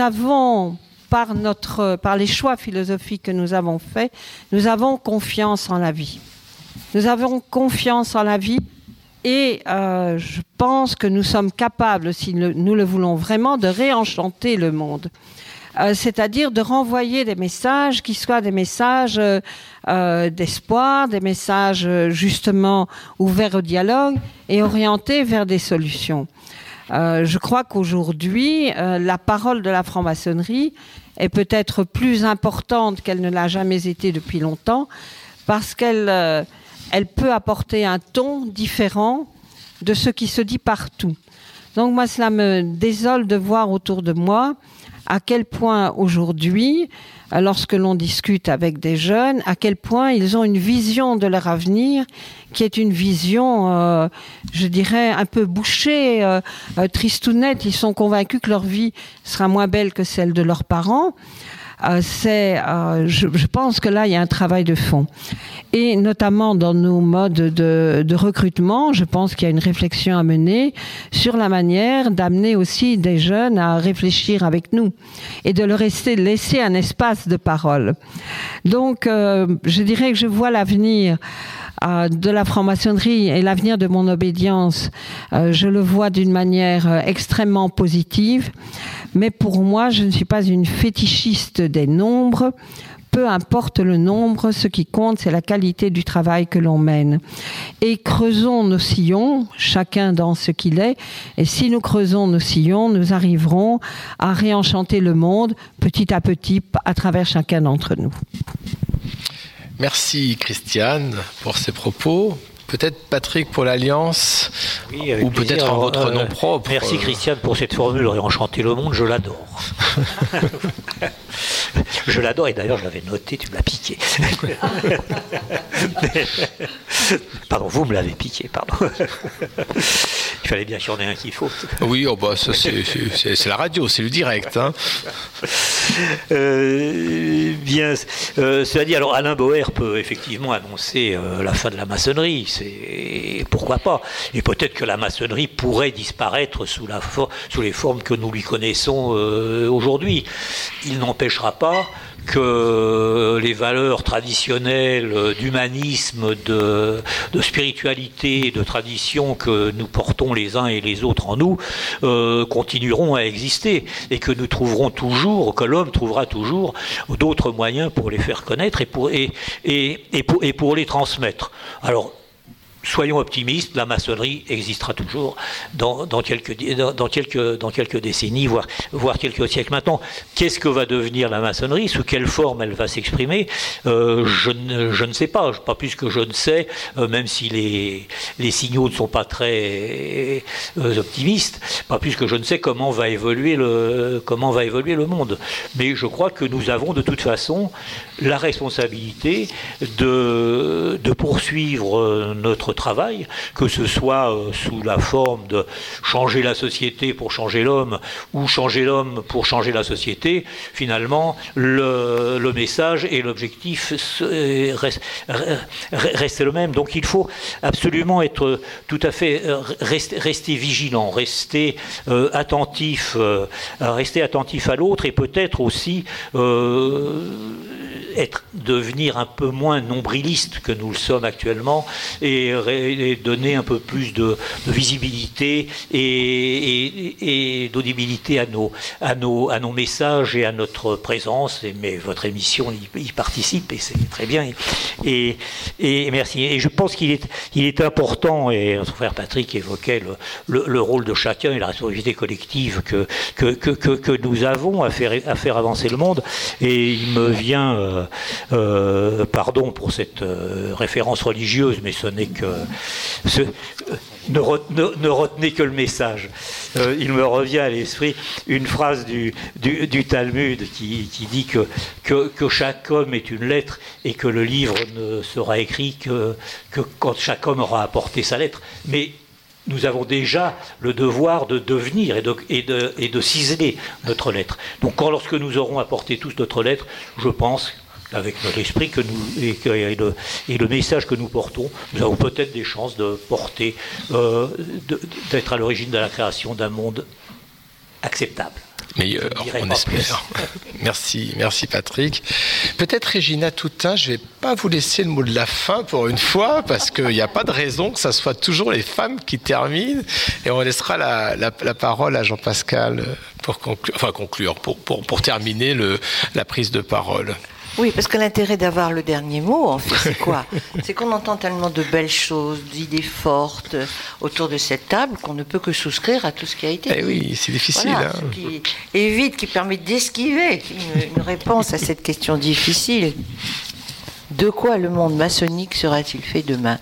avons, par les choix philosophiques que nous avons faits, nous avons confiance en la vie. Nous avons confiance en la vie et je pense que nous sommes capables, si nous le voulons vraiment, de réenchanter le monde. C'est-à-dire de renvoyer des messages qui soient des messages d'espoir, des messages justement ouverts au dialogue et orientés vers des solutions. Je crois qu'aujourd'hui, la parole de la franc-maçonnerie est peut-être plus importante qu'elle ne l'a jamais été depuis longtemps, parce qu'elle peut apporter un ton différent de ce qui se dit partout. Donc moi, cela me désole de voir autour de moi à quel point aujourd'hui, lorsque l'on discute avec des jeunes, à quel point ils ont une vision de leur avenir qui est une vision, je dirais, un peu bouchée, tristounette. Ils sont convaincus que leur vie sera moins belle que celle de leurs parents. Je pense que là, il y a un travail de fond. Et notamment dans nos modes de recrutement, je pense qu'il y a une réflexion à mener sur la manière d'amener aussi des jeunes à réfléchir avec nous et de leur laisser un espace de parole. Donc, je dirais que je vois l'avenir de la franc-maçonnerie et l'avenir de mon obédience, je le vois d'une manière extrêmement positive. Mais pour moi, je ne suis pas une fétichiste des nombres. Peu importe le nombre, ce qui compte, c'est la qualité du travail que l'on mène. Et creusons nos sillons, chacun dans ce qu'il est. Et si nous creusons nos sillons, nous arriverons à réenchanter le monde petit à petit à travers chacun d'entre nous. Merci Christiane pour ces propos. Peut-être Patrick pour l'Alliance, oui, ou plaisir. Peut-être en votre nom propre. Merci Christiane pour cette formule, réenchanter le monde, je l'adore. Je l'adore et d'ailleurs je l'avais noté, tu me l'as piqué. Pardon, vous me l'avez piqué, pardon. Il fallait bien qu'il y en ait un qu'il faut. Oui, oh bah, ça, c'est la radio, c'est le direct. Hein. Cela dit, alors Alain Boer peut effectivement annoncer la fin de la maçonnerie, pourquoi pas. Et peut-être que la maçonnerie pourrait disparaître sous les formes que nous lui connaissons aujourd'hui. Il n'empêchera pas que les valeurs traditionnelles d'humanisme, de spiritualité, de tradition que nous portons les uns et les autres en nous continueront à exister et que nous trouverons toujours, que l'homme trouvera toujours d'autres moyens pour les faire connaître et pour les transmettre. Alors, soyons optimistes, la maçonnerie existera toujours dans quelques décennies, voire quelques siècles. Maintenant, qu'est-ce que va devenir la maçonnerie? Sous quelle forme elle va s'exprimer? Je ne sais pas, pas plus que je ne sais, même si les signaux ne sont pas très optimistes, pas plus que je ne sais comment va évoluer le monde. Mais je crois que nous avons de toute façon la responsabilité de poursuivre notre travail, que ce soit sous la forme de changer la société pour changer l'homme ou changer l'homme pour changer la société. Finalement, le message et l'objectif restent le même. Donc il faut absolument être tout à fait rester vigilant, rester attentif à l'autre et peut-être aussi devenir un peu moins nombriliste que nous le sommes actuellement et donner un peu plus de visibilité et d'audibilité à nos messages et à notre présence. Mais votre émission y participe et c'est très bien. Et merci. Et je pense qu'il est important, et notre frère Patrick évoquait le rôle de chacun et la responsabilité collective que nous avons à faire avancer le monde. Et il me vient... pardon pour cette référence religieuse, mais ce n'est que... Ne retenez que le message. Il me revient à l'esprit une phrase du Talmud qui dit que chaque homme est une lettre et que le livre ne sera écrit que quand chaque homme aura apporté sa lettre. Mais nous avons déjà le devoir de devenir et de ciseler notre lettre. Donc lorsque nous aurons apporté tous notre lettre, je pense avec notre esprit que nous, et le message que nous portons, nous avons peut-être des chances de porter, d'être à l'origine de la création d'un monde acceptable. Mais on espère. Merci Patrick. Peut-être Régina Toutain, je ne vais pas vous laisser le mot de la fin pour une fois, parce qu'il n'y a pas de raison que ça soit toujours les femmes qui terminent, et on laissera la parole à Jean-Pascal pour conclure, pour terminer la prise de parole. Oui, parce que l'intérêt d'avoir le dernier mot, en fait, c'est quoi ? C'est qu'on entend tellement de belles choses, d'idées fortes autour de cette table qu'on ne peut que souscrire à tout ce qui a été dit. Eh oui, c'est difficile. Voilà, ce qui évite, qui permet d'esquiver une réponse à cette question difficile. De quoi le monde maçonnique sera-t-il fait demain ?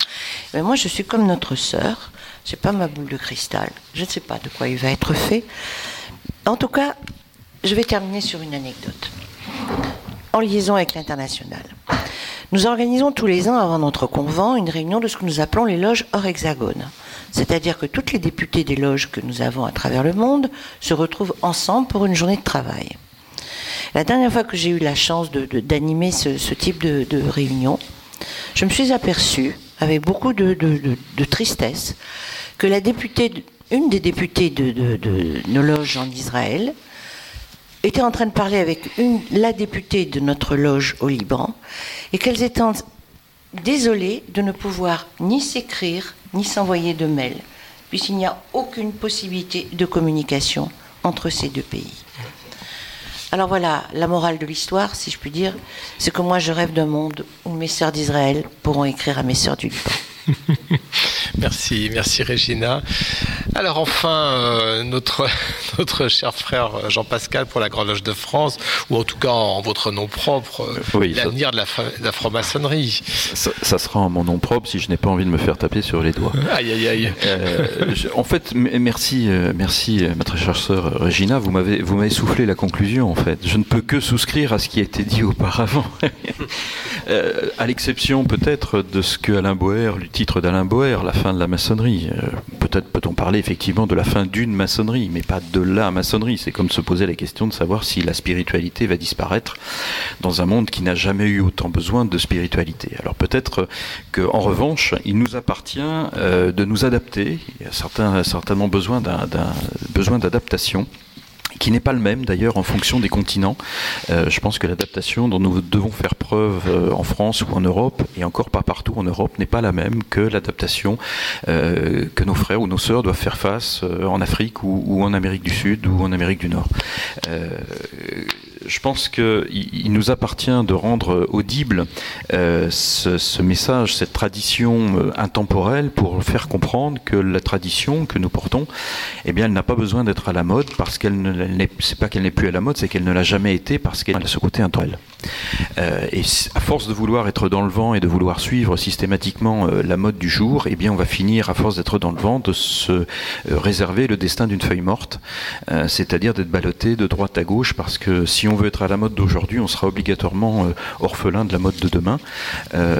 Mais moi, je suis comme notre sœur. C'est pas ma boule de cristal. Je ne sais pas de quoi il va être fait. En tout cas, je vais terminer sur une anecdote. En liaison avec l'international. Nous organisons tous les ans, avant notre convent, une réunion de ce que nous appelons les loges hors hexagone. C'est-à-dire que toutes les députées des loges que nous avons à travers le monde se retrouvent ensemble pour une journée de travail. La dernière fois que j'ai eu la chance d'animer ce type de réunion, je me suis aperçue, avec beaucoup de tristesse, que une des députées de nos loges en Israël était en train de parler avec la députée de notre loge au Liban, et qu'elles étaient désolées de ne pouvoir ni s'écrire, ni s'envoyer de mail, puisqu'il n'y a aucune possibilité de communication entre ces deux pays. Alors voilà, la morale de l'histoire, si je puis dire, c'est que moi je rêve d'un monde où mes sœurs d'Israël pourront écrire à mes sœurs du Liban. Merci Régina. Alors enfin, notre cher frère Jean-Pascal pour la Grande Loge de France, ou en tout cas en votre nom propre, l'avenir de la franc-maçonnerie. Ça sera en mon nom propre si je n'ai pas envie de me faire taper sur les doigts. Aïe. En fait, merci ma très chère sœur Régina, vous m'avez soufflé la conclusion en fait. Je ne peux que souscrire à ce qui a été dit auparavant, à l'exception peut-être de ce que le titre d'Alain Boer, la fin de la maçonnerie. Peut-être peut-on parler effectivement de la fin d'une maçonnerie, mais pas de la maçonnerie. C'est comme se poser la question de savoir si la spiritualité va disparaître dans un monde qui n'a jamais eu autant besoin de spiritualité. Alors peut-être qu'en revanche, il nous appartient de nous adapter. Il y a certainement besoin d'un besoin d'adaptation, qui n'est pas le même d'ailleurs en fonction des continents. Je pense que l'adaptation dont nous devons faire preuve en France ou en Europe, et encore pas partout en Europe, n'est pas la même que l'adaptation que nos frères ou nos sœurs doivent faire face en Afrique ou en Amérique du Sud ou en Amérique du Nord. Je pense qu'il nous appartient de rendre audible ce message, cette tradition intemporelle, pour faire comprendre que la tradition que nous portons, eh bien, elle n'a pas besoin d'être à la mode, parce qu'elle c'est pas qu'elle n'est plus à la mode, c'est qu'elle ne l'a jamais été, parce qu'elle a ce côté intemporel. Et à force de vouloir être dans le vent et de vouloir suivre systématiquement la mode du jour, eh bien, on va finir, à force d'être dans le vent, de se réserver le destin d'une feuille morte, c'est-à-dire d'être ballotté de droite à gauche, parce que si on veut être à la mode d'aujourd'hui, on sera obligatoirement orphelin de la mode de demain.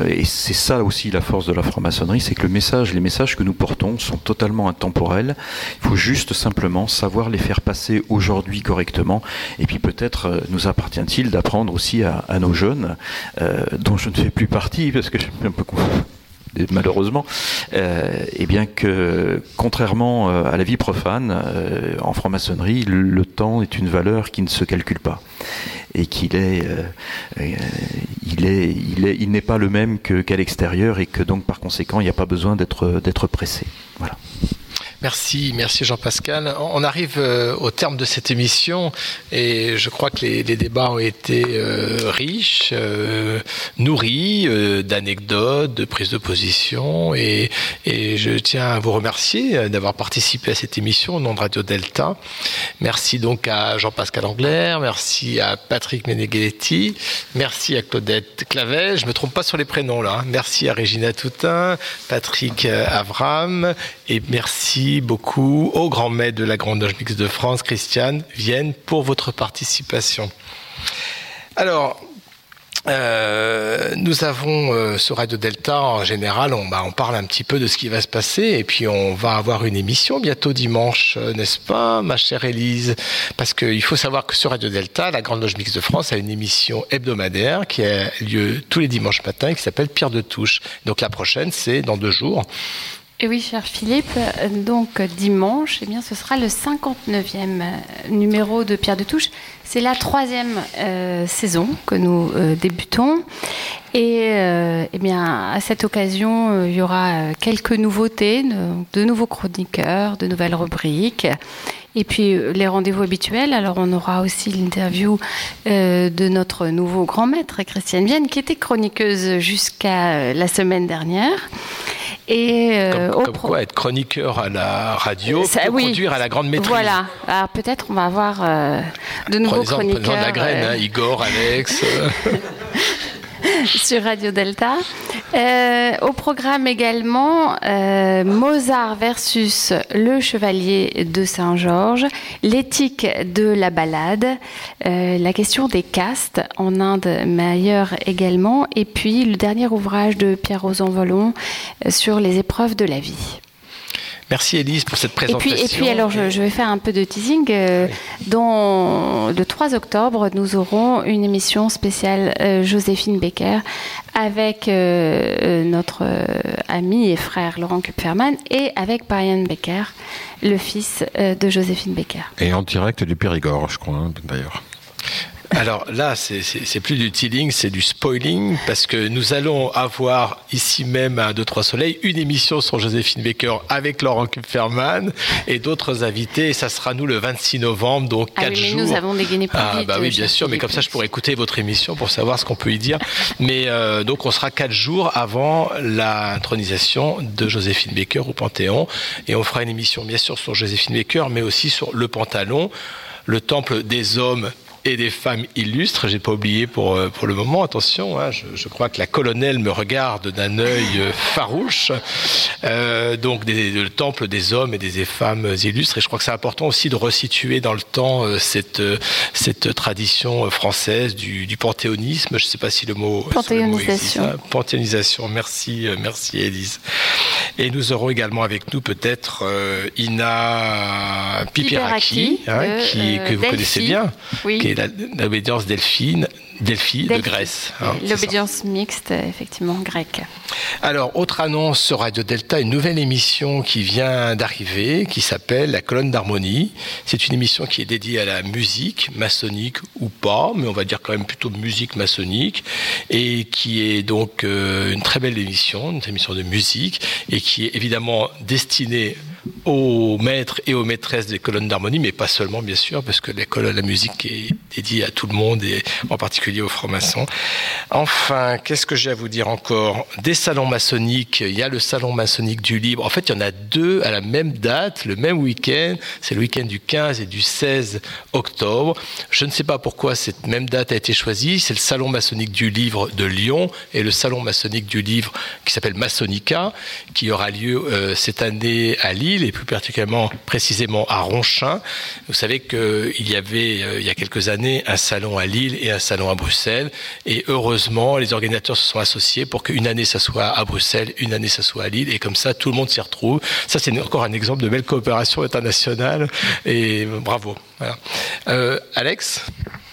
Et c'est ça aussi la force de la franc-maçonnerie, c'est que les messages que nous portons sont totalement intemporels. Il faut juste simplement savoir les faire passer aujourd'hui correctement. Et puis peut-être nous appartient-il d'apprendre aussi à nos jeunes, dont je ne fais plus partie, parce que je suis un peu confus. Malheureusement, et bien que contrairement à la vie profane, en franc-maçonnerie, le temps est une valeur qui ne se calcule pas, et qu'il est, il n'est pas le même qu'à l'extérieur, et que donc par conséquent, il n'y a pas besoin d'être pressé. Voilà. Merci Jean-Pascal. On arrive au terme de cette émission, et je crois que les débats ont été riches, nourris d'anecdotes, de prises de position, et je tiens à vous remercier d'avoir participé à cette émission au nom de Radio Delta. Merci donc à Jean-Pascal Anglaire, merci à Patrick Méneghetti, merci à Claudette Clavel, je ne me trompe pas sur les prénoms là, hein. Merci à Régina Toutain, Patrick Avram, et merci beaucoup au grand maître de la Grande Loge Mixte de France, Christiane Vienne, pour votre participation. Alors, Nous avons sur Radio Delta, en général, on parle un petit peu de ce qui va se passer, et puis on va avoir une émission bientôt dimanche, n'est-ce pas, ma chère Élise? Parce qu'il faut savoir que sur Radio Delta, la Grande Loge Mixte de France a une émission hebdomadaire qui a lieu tous les dimanches matins et qui s'appelle Pierre de Touche. Donc la prochaine, c'est dans 2 jours. Et oui, cher Philippe, donc dimanche, eh bien, ce sera le 59e numéro de Pierre de Touche. C'est la 3e saison que nous débutons. Et eh bien, à cette occasion, il y aura quelques nouveautés, de nouveaux chroniqueurs, de nouvelles rubriques. Et puis, les rendez-vous habituels. Alors, on aura aussi l'interview de notre nouveau grand maître, Christiane Vienne, qui était chroniqueuse jusqu'à la semaine dernière. Et comme quoi être chroniqueur à la radio, ça, oui, conduire à la grande maîtrise. Voilà. Alors peut-être on va avoir de nouveaux chroniqueurs. Prenons de la graine, Igor, Alex. Sur Radio Delta. Au programme également, Mozart versus le Chevalier de Saint-Georges, l'éthique de la ballade, la question des castes en Inde, mais ailleurs également, et puis le dernier ouvrage de Pierrot Envolon sur les épreuves de la vie. Merci Élise pour cette présentation. Et puis alors je vais faire un peu de teasing. Dans le 3 octobre, nous aurons une émission spéciale Joséphine Baker avec notre ami et frère Laurent Kupferman et avec Brian Baker, le fils de Joséphine Baker. Et en direct du Périgord, je crois, d'ailleurs. Alors là, c'est plus du teasing, c'est du spoiling, parce que nous allons avoir ici même à 2-3 Soleil une émission sur Joséphine Baker avec Laurent Kupferman et d'autres invités. Et ça sera nous le 26 novembre, donc 4 jours. Nous avons dégainé plus vite. Bah oui, bien sûr, mais comme ça, je pourrais écouter votre émission pour savoir ce qu'on peut y dire. Mais donc, on sera 4 jours avant l'intronisation de Joséphine Baker au Panthéon. Et on fera une émission, bien sûr, sur Joséphine Baker, mais aussi sur le pantalon, le temple des hommes et des femmes illustres. J'ai pas oublié pour le moment, attention, je crois que la colonelle me regarde d'un œil farouche. Donc le temple des hommes et des femmes illustres, et je crois que c'est important aussi de resituer dans le temps cette tradition française du panthéonisme. Je sais pas si le mot panthéonisation. Le mot existe, panthéonisation. Merci Élise. Et nous aurons également avec nous peut-être Ina Pipiraki, que vous connaissez bien, oui, qui est l'obédience Delphi de Grèce. L'obédience mixte, effectivement, grecque. Alors, autre annonce sur Radio Delta, une nouvelle émission qui vient d'arriver, qui s'appelle La Colonne d'Harmonie. C'est une émission qui est dédiée à la musique, maçonnique ou pas, mais on va dire quand même plutôt musique maçonnique, et qui est donc une très belle émission, une émission de musique, et qui est évidemment destinée aux maîtres et aux maîtresses des colonnes d'harmonie, mais pas seulement, bien sûr, parce que la musique est dédiée à tout le monde, et en particulier aux francs-maçons. Enfin, qu'est-ce que j'ai à vous dire encore? Des salons maçonniques, il y a le salon maçonnique du Libre. En fait, il y en a 2 à la même date, le même week-end. C'est le week-end du 15 et du 16 octobre. Je ne sais pas pourquoi cette même date a été choisie. C'est le salon maçonnique du Livre de Lyon et le salon maçonnique du Livre qui s'appelle Maçonnica, qui aura lieu cette année à Lille, et plus particulièrement, précisément à Ronchin. Vous savez qu'il y avait, il y a quelques années, un salon à Lille et un salon à Bruxelles. Et heureusement, les organisateurs se sont associés pour qu'une année, ça soit à Bruxelles, une année, ça soit à Lille. Et comme ça, tout le monde s'y retrouve. Ça, c'est encore un exemple de belle coopération internationale. Et bravo. Voilà. Alex ?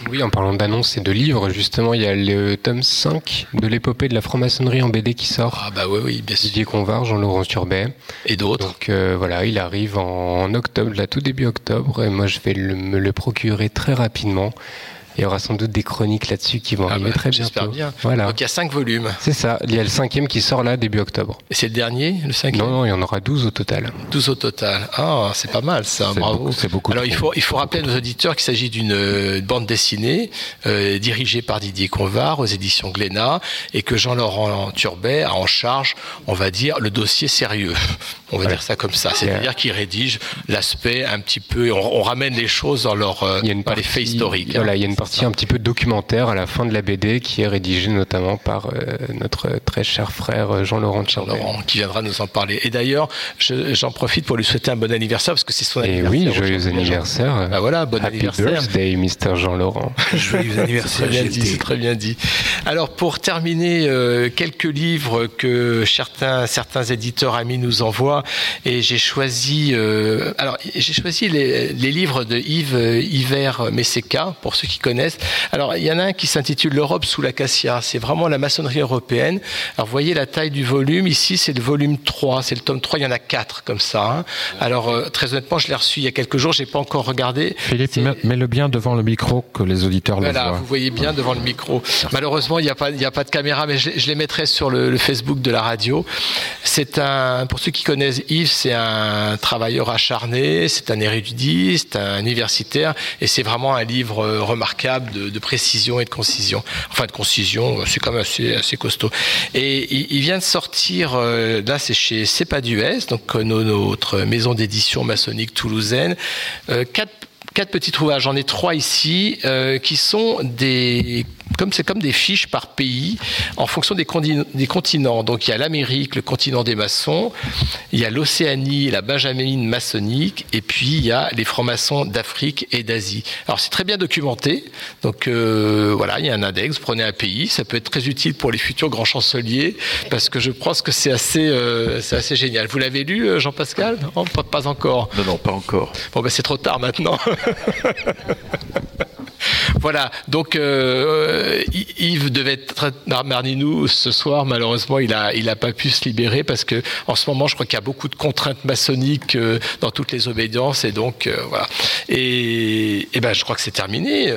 Oui, en parlant d'annonces et de livres, justement, il y a le tome 5 de l'épopée de la franc-maçonnerie en BD qui sort. Ah bah oui, bien sûr. Didier Convard, Jean-Laurent Turbet. Et d'autres. Donc voilà, il arrive en octobre, là, tout début octobre, et moi je vais me le procurer très rapidement. Il y aura sans doute des chroniques là-dessus qui vont arriver très bientôt. J'espère bien. Voilà. Donc il y a 5 volumes. C'est ça. Il y a le 5e qui sort là, début octobre. Et c'est le dernier, le 5e ? Non, il y en aura 12 au total. 12 au total. Ah, c'est pas mal ça, bravo. C'est beaucoup. Alors il faut rappeler à nos auditeurs qu'il s'agit d'une bande dessinée dirigée par Didier Convard aux éditions Glénat, et que Jean-Laurent Turbet a en charge, on va dire, le dossier sérieux. On va dire ça comme ça. C'est-à-dire qu'il rédige l'aspect un petit peu, on ramène les choses dans leur, il y a une partie, les faits historiques. Voilà, il y a une partie un petit peu documentaire à la fin de la BD qui est rédigée notamment par notre très cher frère Jean-Laurent Turbet. Jean-Laurent qui viendra nous en parler. Et d'ailleurs, j'en profite pour lui souhaiter un bon anniversaire parce que c'est son anniversaire. Et oui, joyeux anniversaire. Ah voilà, bon Happy anniversaire. Birthday, Mr. Jean-Laurent. Joyeux anniversaire. C'est très bien dit. Alors pour terminer, quelques livres que certains éditeurs amis nous envoient et j'ai choisi les livres de Yves Hiver Messeca pour ceux qui connaissent. Alors il y en a un qui s'intitule L'Europe sous l'acacia. C'est vraiment la maçonnerie européenne. Alors vous voyez la taille du volume ici, c'est le volume 3, c'est le tome 3, il y en a 4 comme ça. Hein. Alors très honnêtement, je l'ai reçu il y a quelques jours, j'ai pas encore regardé. Philippe, mets-le bien devant le micro que les auditeurs le voient. Voilà, vous voyez bien devant le micro. Malheureusement, il n'y a pas de caméra, mais je les mettrai sur le Facebook de la radio. Pour ceux qui connaissent Yves, c'est un travailleur acharné, c'est un érudit, c'est un universitaire, et c'est vraiment un livre remarquable de précision et de concision. Enfin, de concision, c'est quand même assez costaud. Et il vient de sortir, là c'est chez CEPA d'US, donc notre maison d'édition maçonnique toulousaine, 4 petits trouvages, j'en ai 3 ici, qui sont comme des fiches par pays en fonction des continents. Donc il y a l'Amérique, le continent des maçons, il y a l'Océanie, la benjamine maçonnique, et puis il y a les francs-maçons d'Afrique et d'Asie. Alors c'est très bien documenté, donc voilà, il y a un index, vous prenez un pays, ça peut être très utile pour les futurs grands chanceliers, parce que je pense que c'est assez génial. Vous l'avez lu, Jean-Pascal ? Non, pas encore. Non, pas encore. Bon, ben c'est trop tard maintenant. Voilà, donc Yves devait être parmi nous ce soir, malheureusement il a pas pu se libérer parce que en ce moment je crois qu'il y a beaucoup de contraintes maçonniques dans toutes les obédiences et donc voilà. Et ben je crois que c'est terminé.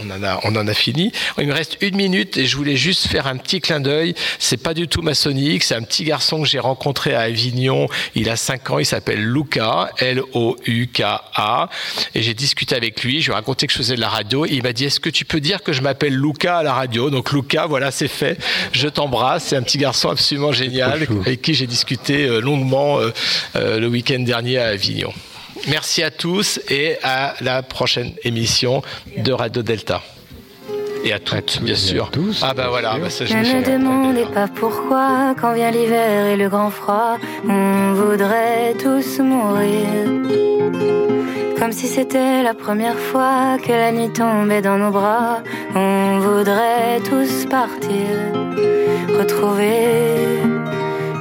On en a fini. Il me reste 1 minute et je voulais juste faire un petit clin d'œil. C'est pas du tout maçonnique. C'est un petit garçon que j'ai rencontré à Avignon. Il a 5 ans. Il s'appelle Luca. L-O-U-K-A. Et j'ai discuté avec lui. Je lui ai raconté que je faisais de la radio. Et il m'a dit, est-ce que tu peux dire que je m'appelle Luca à la radio? Donc Luca, voilà, c'est fait. Je t'embrasse. C'est un petit garçon absolument génial avec qui j'ai discuté longuement le week-end dernier à Avignon. Merci à tous et à la prochaine émission de Radio Delta. Et à toutes, bien sûr. Ah bah voilà. Ne demandez pas pourquoi, quand vient l'hiver et le grand froid, on voudrait tous mourir. Comme si c'était la première fois que la nuit tombait dans nos bras, on voudrait tous partir, retrouver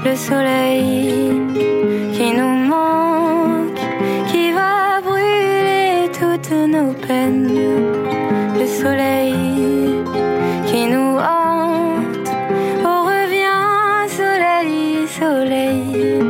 le soleil qui nous manque. Nos peines, le soleil qui nous hante. Oh, reviens, soleil, soleil.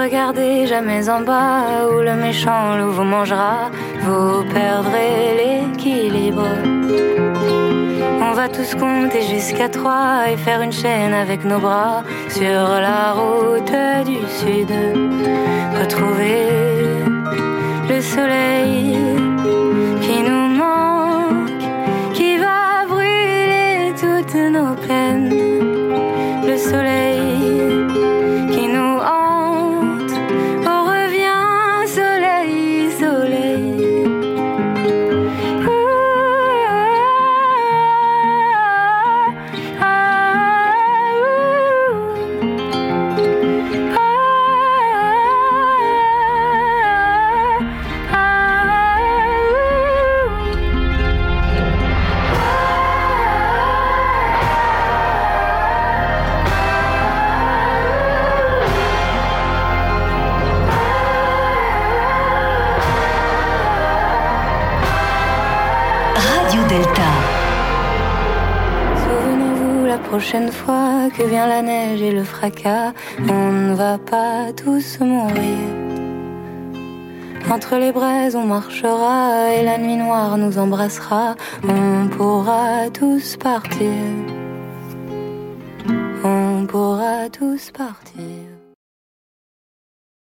Regardez jamais en bas où le méchant loup vous mangera, vous perdrez l'équilibre. On va tous compter jusqu'à 3 et faire une chaîne avec nos bras sur la route du sud. Retrouver le soleil qui nous manque, qui va brûler toutes nos peines. Le soleil qui nous hante. La prochaine fois que vient la neige et le fracas, on ne va pas tous mourir. Entre les braises on marchera et la nuit noire nous embrassera, on pourra tous partir. On pourra tous partir.